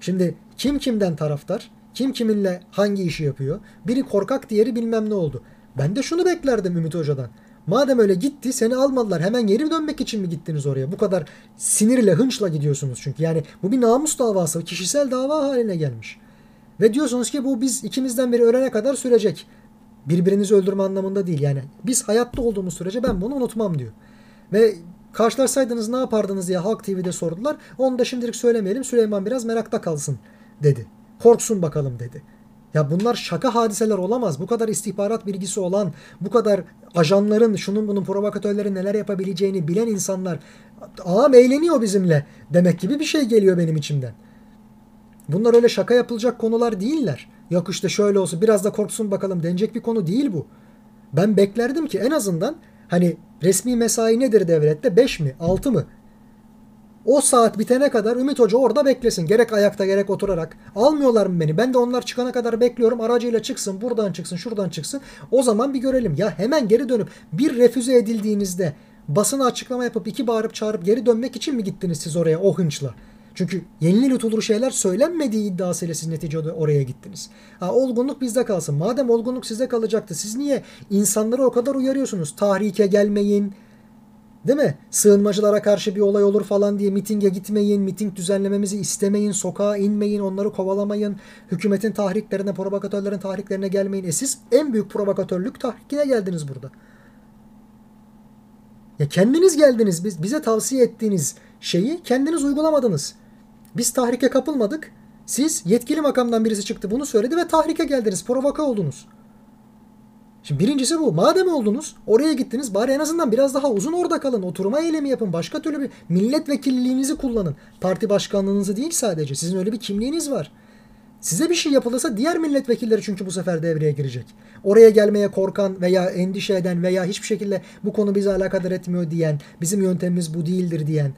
Şimdi kim kimden taraftar, kim kiminle hangi işi yapıyor, biri korkak, diğeri bilmem ne oldu. Ben de şunu beklerdim Ümit Hoca'dan. Madem öyle gitti, seni almadılar, hemen geri dönmek için mi gittiniz oraya? Bu kadar sinirle, hınçla gidiyorsunuz çünkü. Yani bu bir namus davası, kişisel dava haline gelmiş. Ve diyorsunuz ki bu biz ikimizden biri ölene kadar sürecek. Birbirinizi öldürme anlamında değil yani. Biz hayatta olduğumuz sürece ben bunu unutmam diyor. Ve karşılarsaydınız ne yapardınız diye Halk T V'de sordular. Onu da şimdilik söylemeyelim, Süleyman biraz merakta kalsın dedi. Korksun bakalım dedi. Ya bunlar şaka hadiseler olamaz. Bu kadar istihbarat bilgisi olan, bu kadar ajanların, şunun bunun provokatörlerin neler yapabileceğini bilen insanlar, ağam eğleniyor bizimle demek gibi bir şey geliyor benim içimden. Bunlar öyle şaka yapılacak konular değiller. Yok işte şöyle olsun, biraz da korksun bakalım denecek bir konu değil bu. Ben beklerdim ki en azından hani resmi mesai nedir devlette? beş mi? altı mı? O saat bitene kadar Ümit Hoca orada beklesin. Gerek ayakta gerek oturarak. Almıyorlar mı beni? Ben de onlar çıkana kadar bekliyorum. Aracıyla çıksın, buradan çıksın, şuradan çıksın. O zaman bir görelim. Ya hemen geri dönüp bir refüze edildiğinizde basına açıklama yapıp iki bağırıp çağırıp geri dönmek için mi gittiniz siz oraya o hınçla? Çünkü yenilir tutulur şeyler söylenmediği iddiasıyla siz neticede oraya gittiniz. Ha, olgunluk bizde kalsın. Madem olgunluk sizde kalacaktı, siz niye insanları o kadar uyarıyorsunuz? Tahrike gelmeyin, değil mi? Sığınmacılara karşı bir olay olur falan diye mitinge gitmeyin, miting düzenlememizi istemeyin, sokağa inmeyin, onları kovalamayın, hükümetin tahriklerine, provokatörlerin tahriklerine gelmeyin. E siz en büyük provokatörlük tahrikine geldiniz burada. Ya kendiniz geldiniz, biz, bize tavsiye ettiğiniz şeyi kendiniz uygulamadınız. Biz tahrike kapılmadık. Siz yetkili makamdan birisi çıktı bunu söyledi ve tahrike geldiniz. Provoka oldunuz. Şimdi birincisi bu. Madem oldunuz, oraya gittiniz, bari en azından biraz daha uzun orada kalın. Oturma eylemi yapın. Başka türlü bir milletvekilliğinizi kullanın. Parti başkanlığınızı değil sadece. Sizin öyle bir kimliğiniz var. Size bir şey yapılırsa diğer milletvekilleri çünkü bu sefer devreye girecek. Oraya gelmeye korkan veya endişe eden veya hiçbir şekilde bu konu bizi alakadar etmiyor diyen, bizim yöntemimiz bu değildir diyen,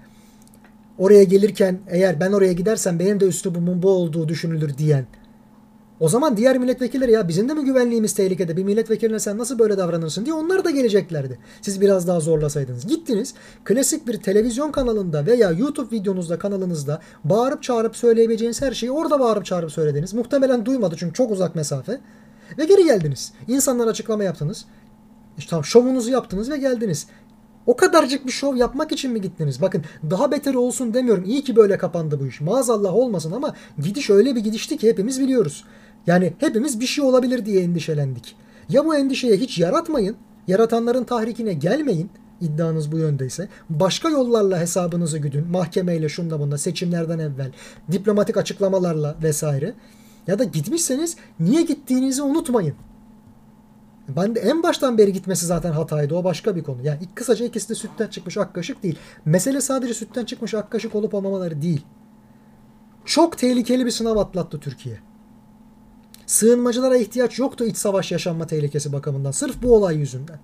oraya gelirken eğer ben oraya gidersem benim de üslubumun bu olduğu düşünülür diyen. O zaman diğer milletvekilleri ya bizim de mi güvenliğimiz tehlikede? Bir milletvekiline sen nasıl böyle davranırsın diye onlar da geleceklerdi. Siz biraz daha zorlasaydınız. Gittiniz klasik bir televizyon kanalında veya YouTube videonuzda, kanalınızda bağırıp çağırıp söyleyebileceğiniz her şeyi orada bağırıp çağırıp söylediniz. Muhtemelen duymadı çünkü çok uzak mesafe. Ve geri geldiniz. İnsanlara açıklama yaptınız. İşte tamam, şovunuzu yaptınız ve geldiniz. O kadarcık bir şov yapmak için mi gittiniz? Bakın daha beter olsun demiyorum. İyi ki böyle kapandı bu iş. Maazallah olmasın ama gidiş öyle bir gidişti ki hepimiz biliyoruz. Yani hepimiz bir şey olabilir diye endişelendik. Ya bu endişeye hiç yaratmayın, yaratanların tahrikine gelmeyin, iddianız bu yöndeyse. Başka yollarla hesabınızı güdün, mahkemeyle, şunda bunda, seçimlerden evvel, diplomatik açıklamalarla vesaire. Ya da gitmişseniz niye gittiğinizi unutmayın. Ben de en baştan beri gitmesi zaten hataydı. O başka bir konu. Yani kısaca ikisi de sütten çıkmış ak kaşık değil. Mesele sadece sütten çıkmış ak kaşık olup olmamaları değil. Çok tehlikeli bir sınav atlattı Türkiye. Sığınmacılara ihtiyaç yoktu iç savaş yaşanma tehlikesi bakımından. Sırf bu olay yüzünden.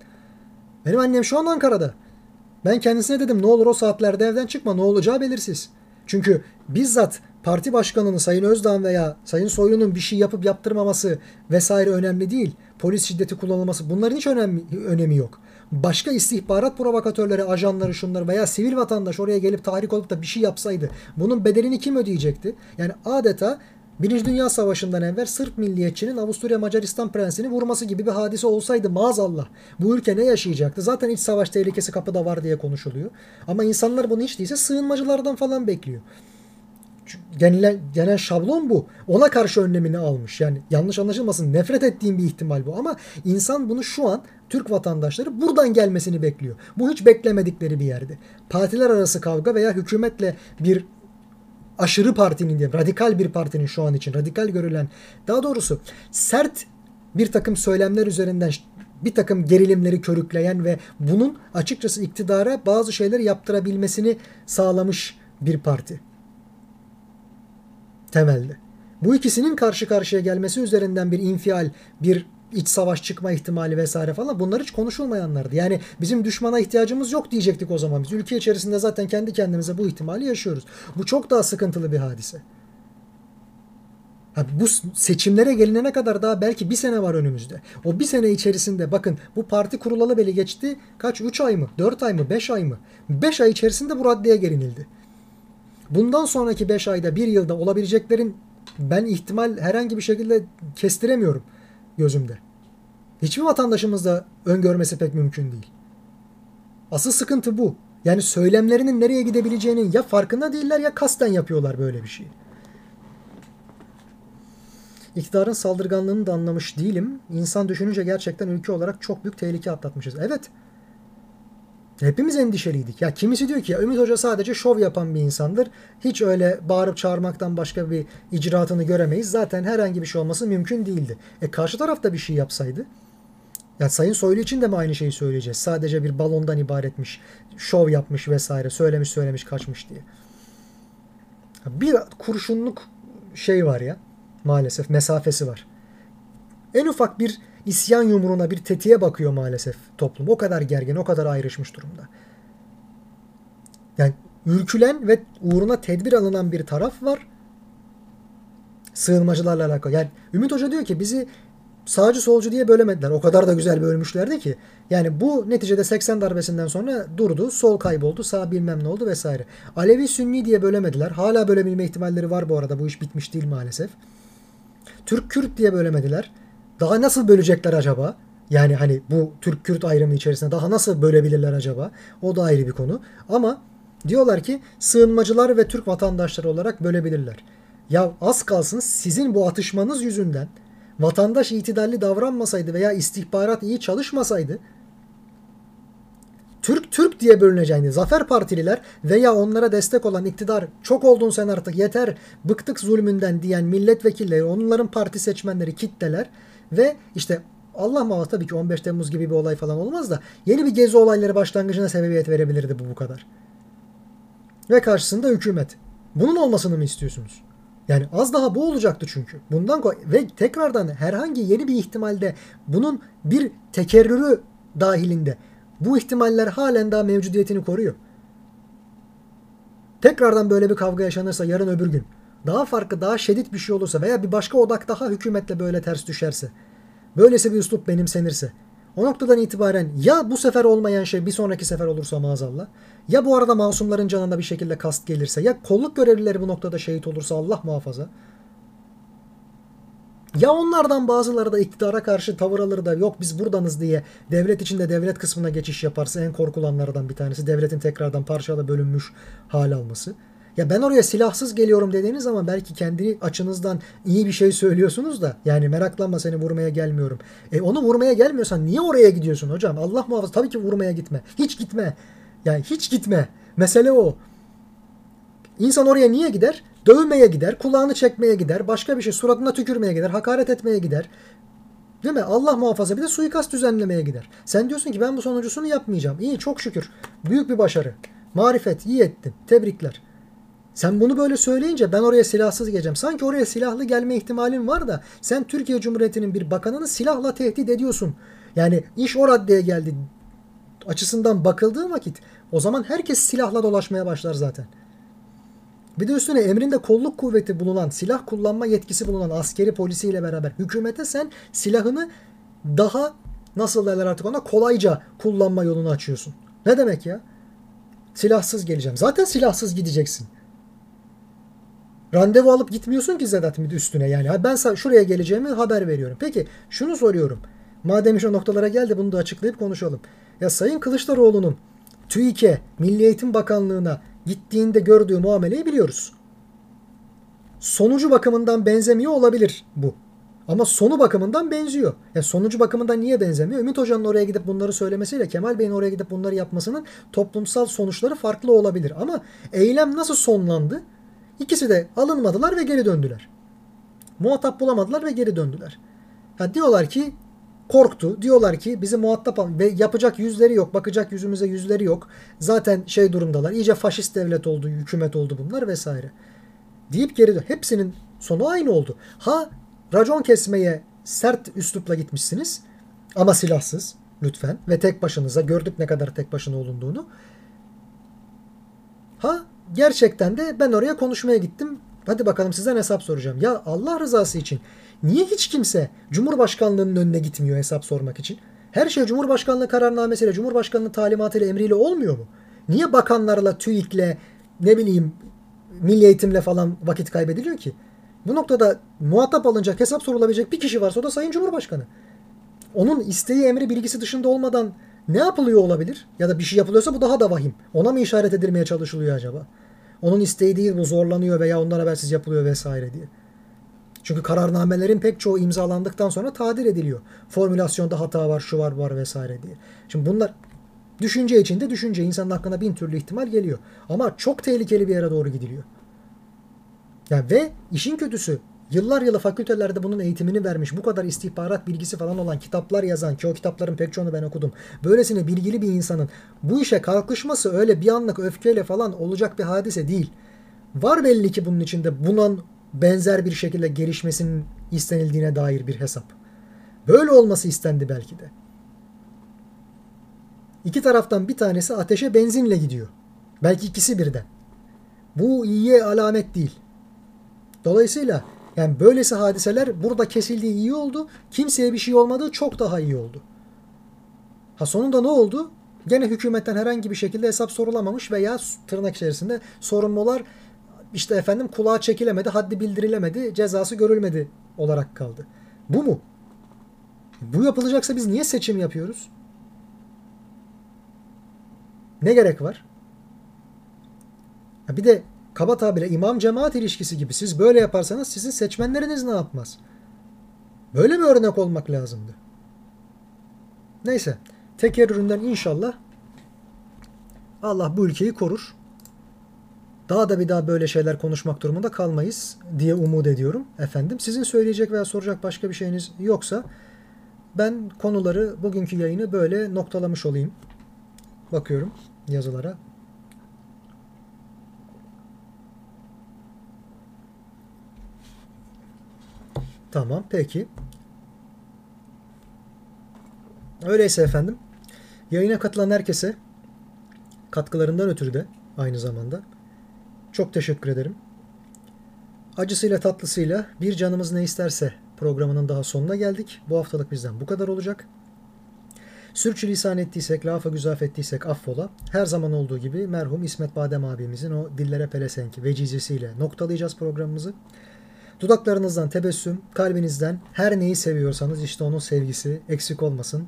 Benim annem şu an Ankara'da. Ben kendisine dedim ne olur o saatlerde evden çıkma, ne olacağı belirsiz. Çünkü bizzat parti başkanının Sayın Özdağ veya Sayın Soylu'nun bir şey yapıp yaptırmaması vesaire önemli değil. Polis şiddeti kullanılması bunların hiç önemli, önemi yok. Başka istihbarat provokatörleri, ajanları, şunları veya sivil vatandaş oraya gelip tahrik olup da bir şey yapsaydı bunun bedelini kim ödeyecekti? Yani adeta Birinci Dünya Savaşı'ndan evvel Sırp milliyetçinin Avusturya Macaristan prensini vurması gibi bir hadise olsaydı maazallah bu ülke ne yaşayacaktı? Zaten iç savaş tehlikesi kapıda var diye konuşuluyor. Ama insanlar bunu hiç değilse sığınmacılardan falan bekliyor. Genel, genel şablon bu. Ona karşı önlemini almış. Yani yanlış anlaşılmasın, nefret ettiğim bir ihtimal bu. Ama insan bunu şu an Türk vatandaşları buradan gelmesini bekliyor. Bu hiç beklemedikleri bir yerde. Partiler arası kavga veya hükümetle bir aşırı partinin diye, radikal bir partinin şu an için radikal görülen, daha doğrusu sert bir takım söylemler üzerinden bir takım gerilimleri körükleyen ve bunun açıkçası iktidara bazı şeyleri yaptırabilmesini sağlamış bir parti. Temelde. Bu ikisinin karşı karşıya gelmesi üzerinden bir infial, bir iç savaş çıkma ihtimali vesaire falan, bunlar hiç konuşulmayanlardı. Yani bizim düşmana ihtiyacımız yok diyecektik o zaman. Biz ülke içerisinde zaten kendi kendimize bu ihtimali yaşıyoruz. Bu çok daha sıkıntılı bir hadise. Bu seçimlere gelinene kadar daha belki bir sene var önümüzde. O bir sene içerisinde bakın bu parti kurulalı beli geçti. Kaç? Üç ay mı? Dört ay mı? Beş ay mı? Beş ay içerisinde bu raddeye gelinildi. Bundan sonraki beş ayda, bir yılda olabileceklerin ben ihtimal herhangi bir şekilde kestiremiyorum gözümde. Hiçbir vatandaşımız da öngörmesi pek mümkün değil. Asıl sıkıntı bu. Yani söylemlerinin nereye gidebileceğinin ya farkında değiller ya kasten yapıyorlar böyle bir şeyi. İktidarın saldırganlığını da anlamış değilim. İnsan düşününce gerçekten ülke olarak çok büyük tehlike atlatmışız. Evet. Hepimiz endişeliydik. Ya kimisi diyor ki ya Ümit Hoca sadece şov yapan bir insandır. Hiç öyle bağırıp çağırmaktan başka bir icraatını göremeyiz. Zaten herhangi bir şey olması mümkün değildi. E karşı taraf da bir şey yapsaydı. Ya Sayın Soylu için de mi aynı şeyi söyleyeceğiz? Sadece bir balondan ibaretmiş, şov yapmış vesaire, söylemiş söylemiş kaçmış diye. Bir kurşunluk şey var ya, maalesef mesafesi var. En ufak bir isyan yumruğuna, bir tetiğe bakıyor maalesef toplum. O kadar gergin, o kadar ayrışmış durumda. Yani ürkülen ve uğruna tedbir alınan bir taraf var. Sığınmacılarla alakalı. Yani Ümit Hoca diyor ki bizi sağcı solcu diye bölemediler. O kadar da güzel bölmüşlerdi ki. Yani bu neticede seksen darbesinden sonra durdu. Sol kayboldu. Sağ bilmem ne oldu vesaire. Alevi Sünni diye bölemediler. Hala bölebilme ihtimalleri var bu arada. Bu iş bitmiş değil maalesef. Türk Kürt diye bölemediler. Daha nasıl bölecekler acaba? Yani hani bu Türk Kürt ayrımı içerisinde daha nasıl bölebilirler acaba? O da ayrı bir konu. Ama diyorlar ki sığınmacılar ve Türk vatandaşları olarak bölebilirler. Ya az kalsın sizin bu atışmanız yüzünden vatandaş itidalli davranmasaydı veya istihbarat iyi çalışmasaydı Türk Türk diye bölüneceğini, Zafer Partililer veya onlara destek olan iktidar çok oldun sen artık yeter, bıktık zulmünden diyen milletvekilleri, onların parti seçmenleri kitleler ve işte Allah muhafaza tabii ki on beş Temmuz gibi bir olay falan olmaz da yeni bir gezi olayları başlangıcına sebebiyet verebilirdi bu bu kadar. Ve karşısında hükümet. Bunun olmasını mı istiyorsunuz? Yani az daha bu olacaktı çünkü. Bundan ve tekrardan herhangi yeni bir ihtimalde bunun bir tekerrürü dahilinde bu ihtimaller halen daha mevcudiyetini koruyor. Tekrardan böyle bir kavga yaşanırsa yarın öbür gün daha farklı, daha şiddet bir şey olursa veya bir başka odak daha hükümetle böyle ters düşerse, böylesi bir üslup benimsenirse o noktadan itibaren ya bu sefer olmayan şey bir sonraki sefer olursa maazallah, ya bu arada masumların canına bir şekilde kast gelirse, ya kolluk görevlileri bu noktada şehit olursa Allah muhafaza, ya onlardan bazıları da iktidara karşı tavır alır da yok biz buradanız diye devlet içinde devlet kısmına geçiş yaparsa en korkulanlardan bir tanesi devletin tekrardan parçala bölünmüş hal alması. Ya ben oraya silahsız geliyorum dediğiniz zaman belki kendi açınızdan iyi bir şey söylüyorsunuz da yani meraklanma seni vurmaya gelmiyorum. E onu vurmaya gelmiyorsan niye oraya gidiyorsun hocam? Allah muhafaza tabii ki vurmaya gitme. Hiç gitme. Yani hiç gitme. Mesele o. İnsan oraya niye gider? Dövmeye gider, kulağını çekmeye gider, başka bir şey suratına tükürmeye gider, hakaret etmeye gider. Değil mi? Allah muhafaza bir de suikast düzenlemeye gider. Sen diyorsun ki ben bu sonuncusunu yapmayacağım. İyi çok şükür. Büyük bir başarı. Marifet iyi ettin. Tebrikler. Sen bunu böyle söyleyince ben oraya silahsız geleceğim. Sanki oraya silahlı gelme ihtimalin var da sen Türkiye Cumhuriyeti'nin bir bakanını silahla tehdit ediyorsun. Yani iş o raddeye geldi açısından bakıldığı vakit o zaman herkes silahla dolaşmaya başlar zaten. Bir de üstüne emrinde kolluk kuvveti bulunan, silah kullanma yetkisi bulunan askeri polisiyle beraber hükümete sen silahını daha nasıl derler artık ona kolayca kullanma yolunu açıyorsun. Ne demek ya? Silahsız geleceğim. Zaten silahsız gideceksin. Randevu alıp gitmiyorsun ki Zedat Midi üstüne yani. Ben şuraya geleceğimi haber veriyorum. Peki şunu soruyorum. Madem şu noktalara geldi bunu da açıklayıp konuşalım. Ya Sayın Kılıçdaroğlu'nun TÜİK'e, Milli Eğitim Bakanlığı'na gittiğinde gördüğü muameleyi biliyoruz. Sonucu bakımından benzemiyor olabilir bu. Ama sonu bakımından benziyor. Ya sonucu bakımından niye benzemiyor? Ümit Hoca'nın oraya gidip bunları söylemesiyle Kemal Bey'in oraya gidip bunları yapmasının toplumsal sonuçları farklı olabilir. Ama eylem nasıl sonlandı? İkisi de alınmadılar ve geri döndüler. Muhatap bulamadılar ve geri döndüler. Ha, diyorlar ki korktu. Diyorlar ki bizi muhatap al ve yapacak yüzleri yok. Bakacak yüzümüze yüzleri yok. Zaten şey durumdalar. İyice faşist devlet oldu, hükümet oldu bunlar vesaire. Deyip geri döndü. Hepsinin sonu aynı oldu. Ha racon kesmeye sert üslupla gitmişsiniz ama silahsız lütfen ve tek başınıza gördük ne kadar tek başına olunduğunu. Ha gerçekten de ben oraya konuşmaya gittim. Hadi bakalım sizden hesap soracağım. Ya Allah rızası için niye hiç kimse Cumhurbaşkanlığının önüne gitmiyor hesap sormak için? Her şey Cumhurbaşkanlığı kararnamesiyle, Cumhurbaşkanlığı talimatıyla, emriyle olmuyor mu? Niye bakanlarla, TÜİK'le, ne bileyim Milli Eğitim'le falan vakit kaybediliyor ki? Bu noktada muhatap alınacak, hesap sorulabilecek bir kişi varsa o da Sayın Cumhurbaşkanı. Onun isteği, emri, bilgisi dışında olmadan ne yapılıyor olabilir? Ya da bir şey yapılıyorsa bu daha da vahim. Ona mı işaret edilmeye çalışılıyor acaba? Onun isteği değil bu zorlanıyor veya ondan habersiz yapılıyor vesaire diye. Çünkü kararnamelerin pek çoğu imzalandıktan sonra tadil ediliyor. Formülasyonda hata var, şu var, bu var vesaire diye. Şimdi bunlar Düşünce içinde düşünce, insanın hakkında bin türlü ihtimal geliyor. Ama çok tehlikeli bir yere doğru gidiliyor. Ya ve işin kötüsü, yıllar yılı fakültelerde bunun eğitimini vermiş, bu kadar istihbarat bilgisi falan olan, kitaplar yazan, ki o kitapların pek çoğunu ben okudum. Böylesine bilgili bir insanın bu işe kalkışması öyle bir anlık öfkeyle falan olacak bir hadise değil. Var belli ki bunun içinde bunun benzer bir şekilde gelişmesinin istenildiğine dair bir hesap. Böyle olması istendi belki de. İki taraftan bir tanesi ateşe benzinle gidiyor. Belki ikisi birden. Bu iyiye alamet değil. Dolayısıyla yani böylesi hadiseler burada kesildiği iyi oldu. Kimseye bir şey olmadığı çok daha iyi oldu. Ha sonunda ne oldu? Gene hükümetten herhangi bir şekilde hesap sorulamamış veya tırnak içerisinde sorumlular işte efendim kulağa çekilemedi, haddi bildirilemedi, cezası görülmedi olarak kaldı. Bu mu? Bu yapılacaksa biz niye seçim yapıyoruz? Ne gerek var? Bir de kaba tabirle imam cemaat ilişkisi gibi siz böyle yaparsanız sizin seçmenleriniz ne yapmaz? Böyle mi örnek olmak lazımdı? Neyse. Tekerrüründen inşallah Allah bu ülkeyi korur. Daha da bir daha böyle şeyler konuşmak durumunda kalmayız diye umut ediyorum efendim. Sizin söyleyecek veya soracak başka bir şeyiniz yoksa ben konuları, bugünkü yayını böyle noktalamış olayım. Bakıyorum yazılara. Tamam, peki. Öyleyse efendim, yayına katılan herkese katkılarından ötürü de aynı zamanda çok teşekkür ederim. Acısıyla tatlısıyla Bir Canımız Ne İsterse programının daha sonuna geldik. Bu haftalık bizden bu kadar olacak. Sürçülisan ettiysek, lafa güzaf ettiysek affola. Her zaman olduğu gibi merhum İsmet Badem abimizin o dillere pelesenk vecizesiyle noktalayacağız programımızı. Dudaklarınızdan tebessüm, kalbinizden her neyi seviyorsanız işte onun sevgisi eksik olmasın.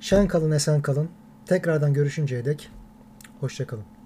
Şen kalın, esen kalın. Tekrardan görüşünceye dek hoşça kalın.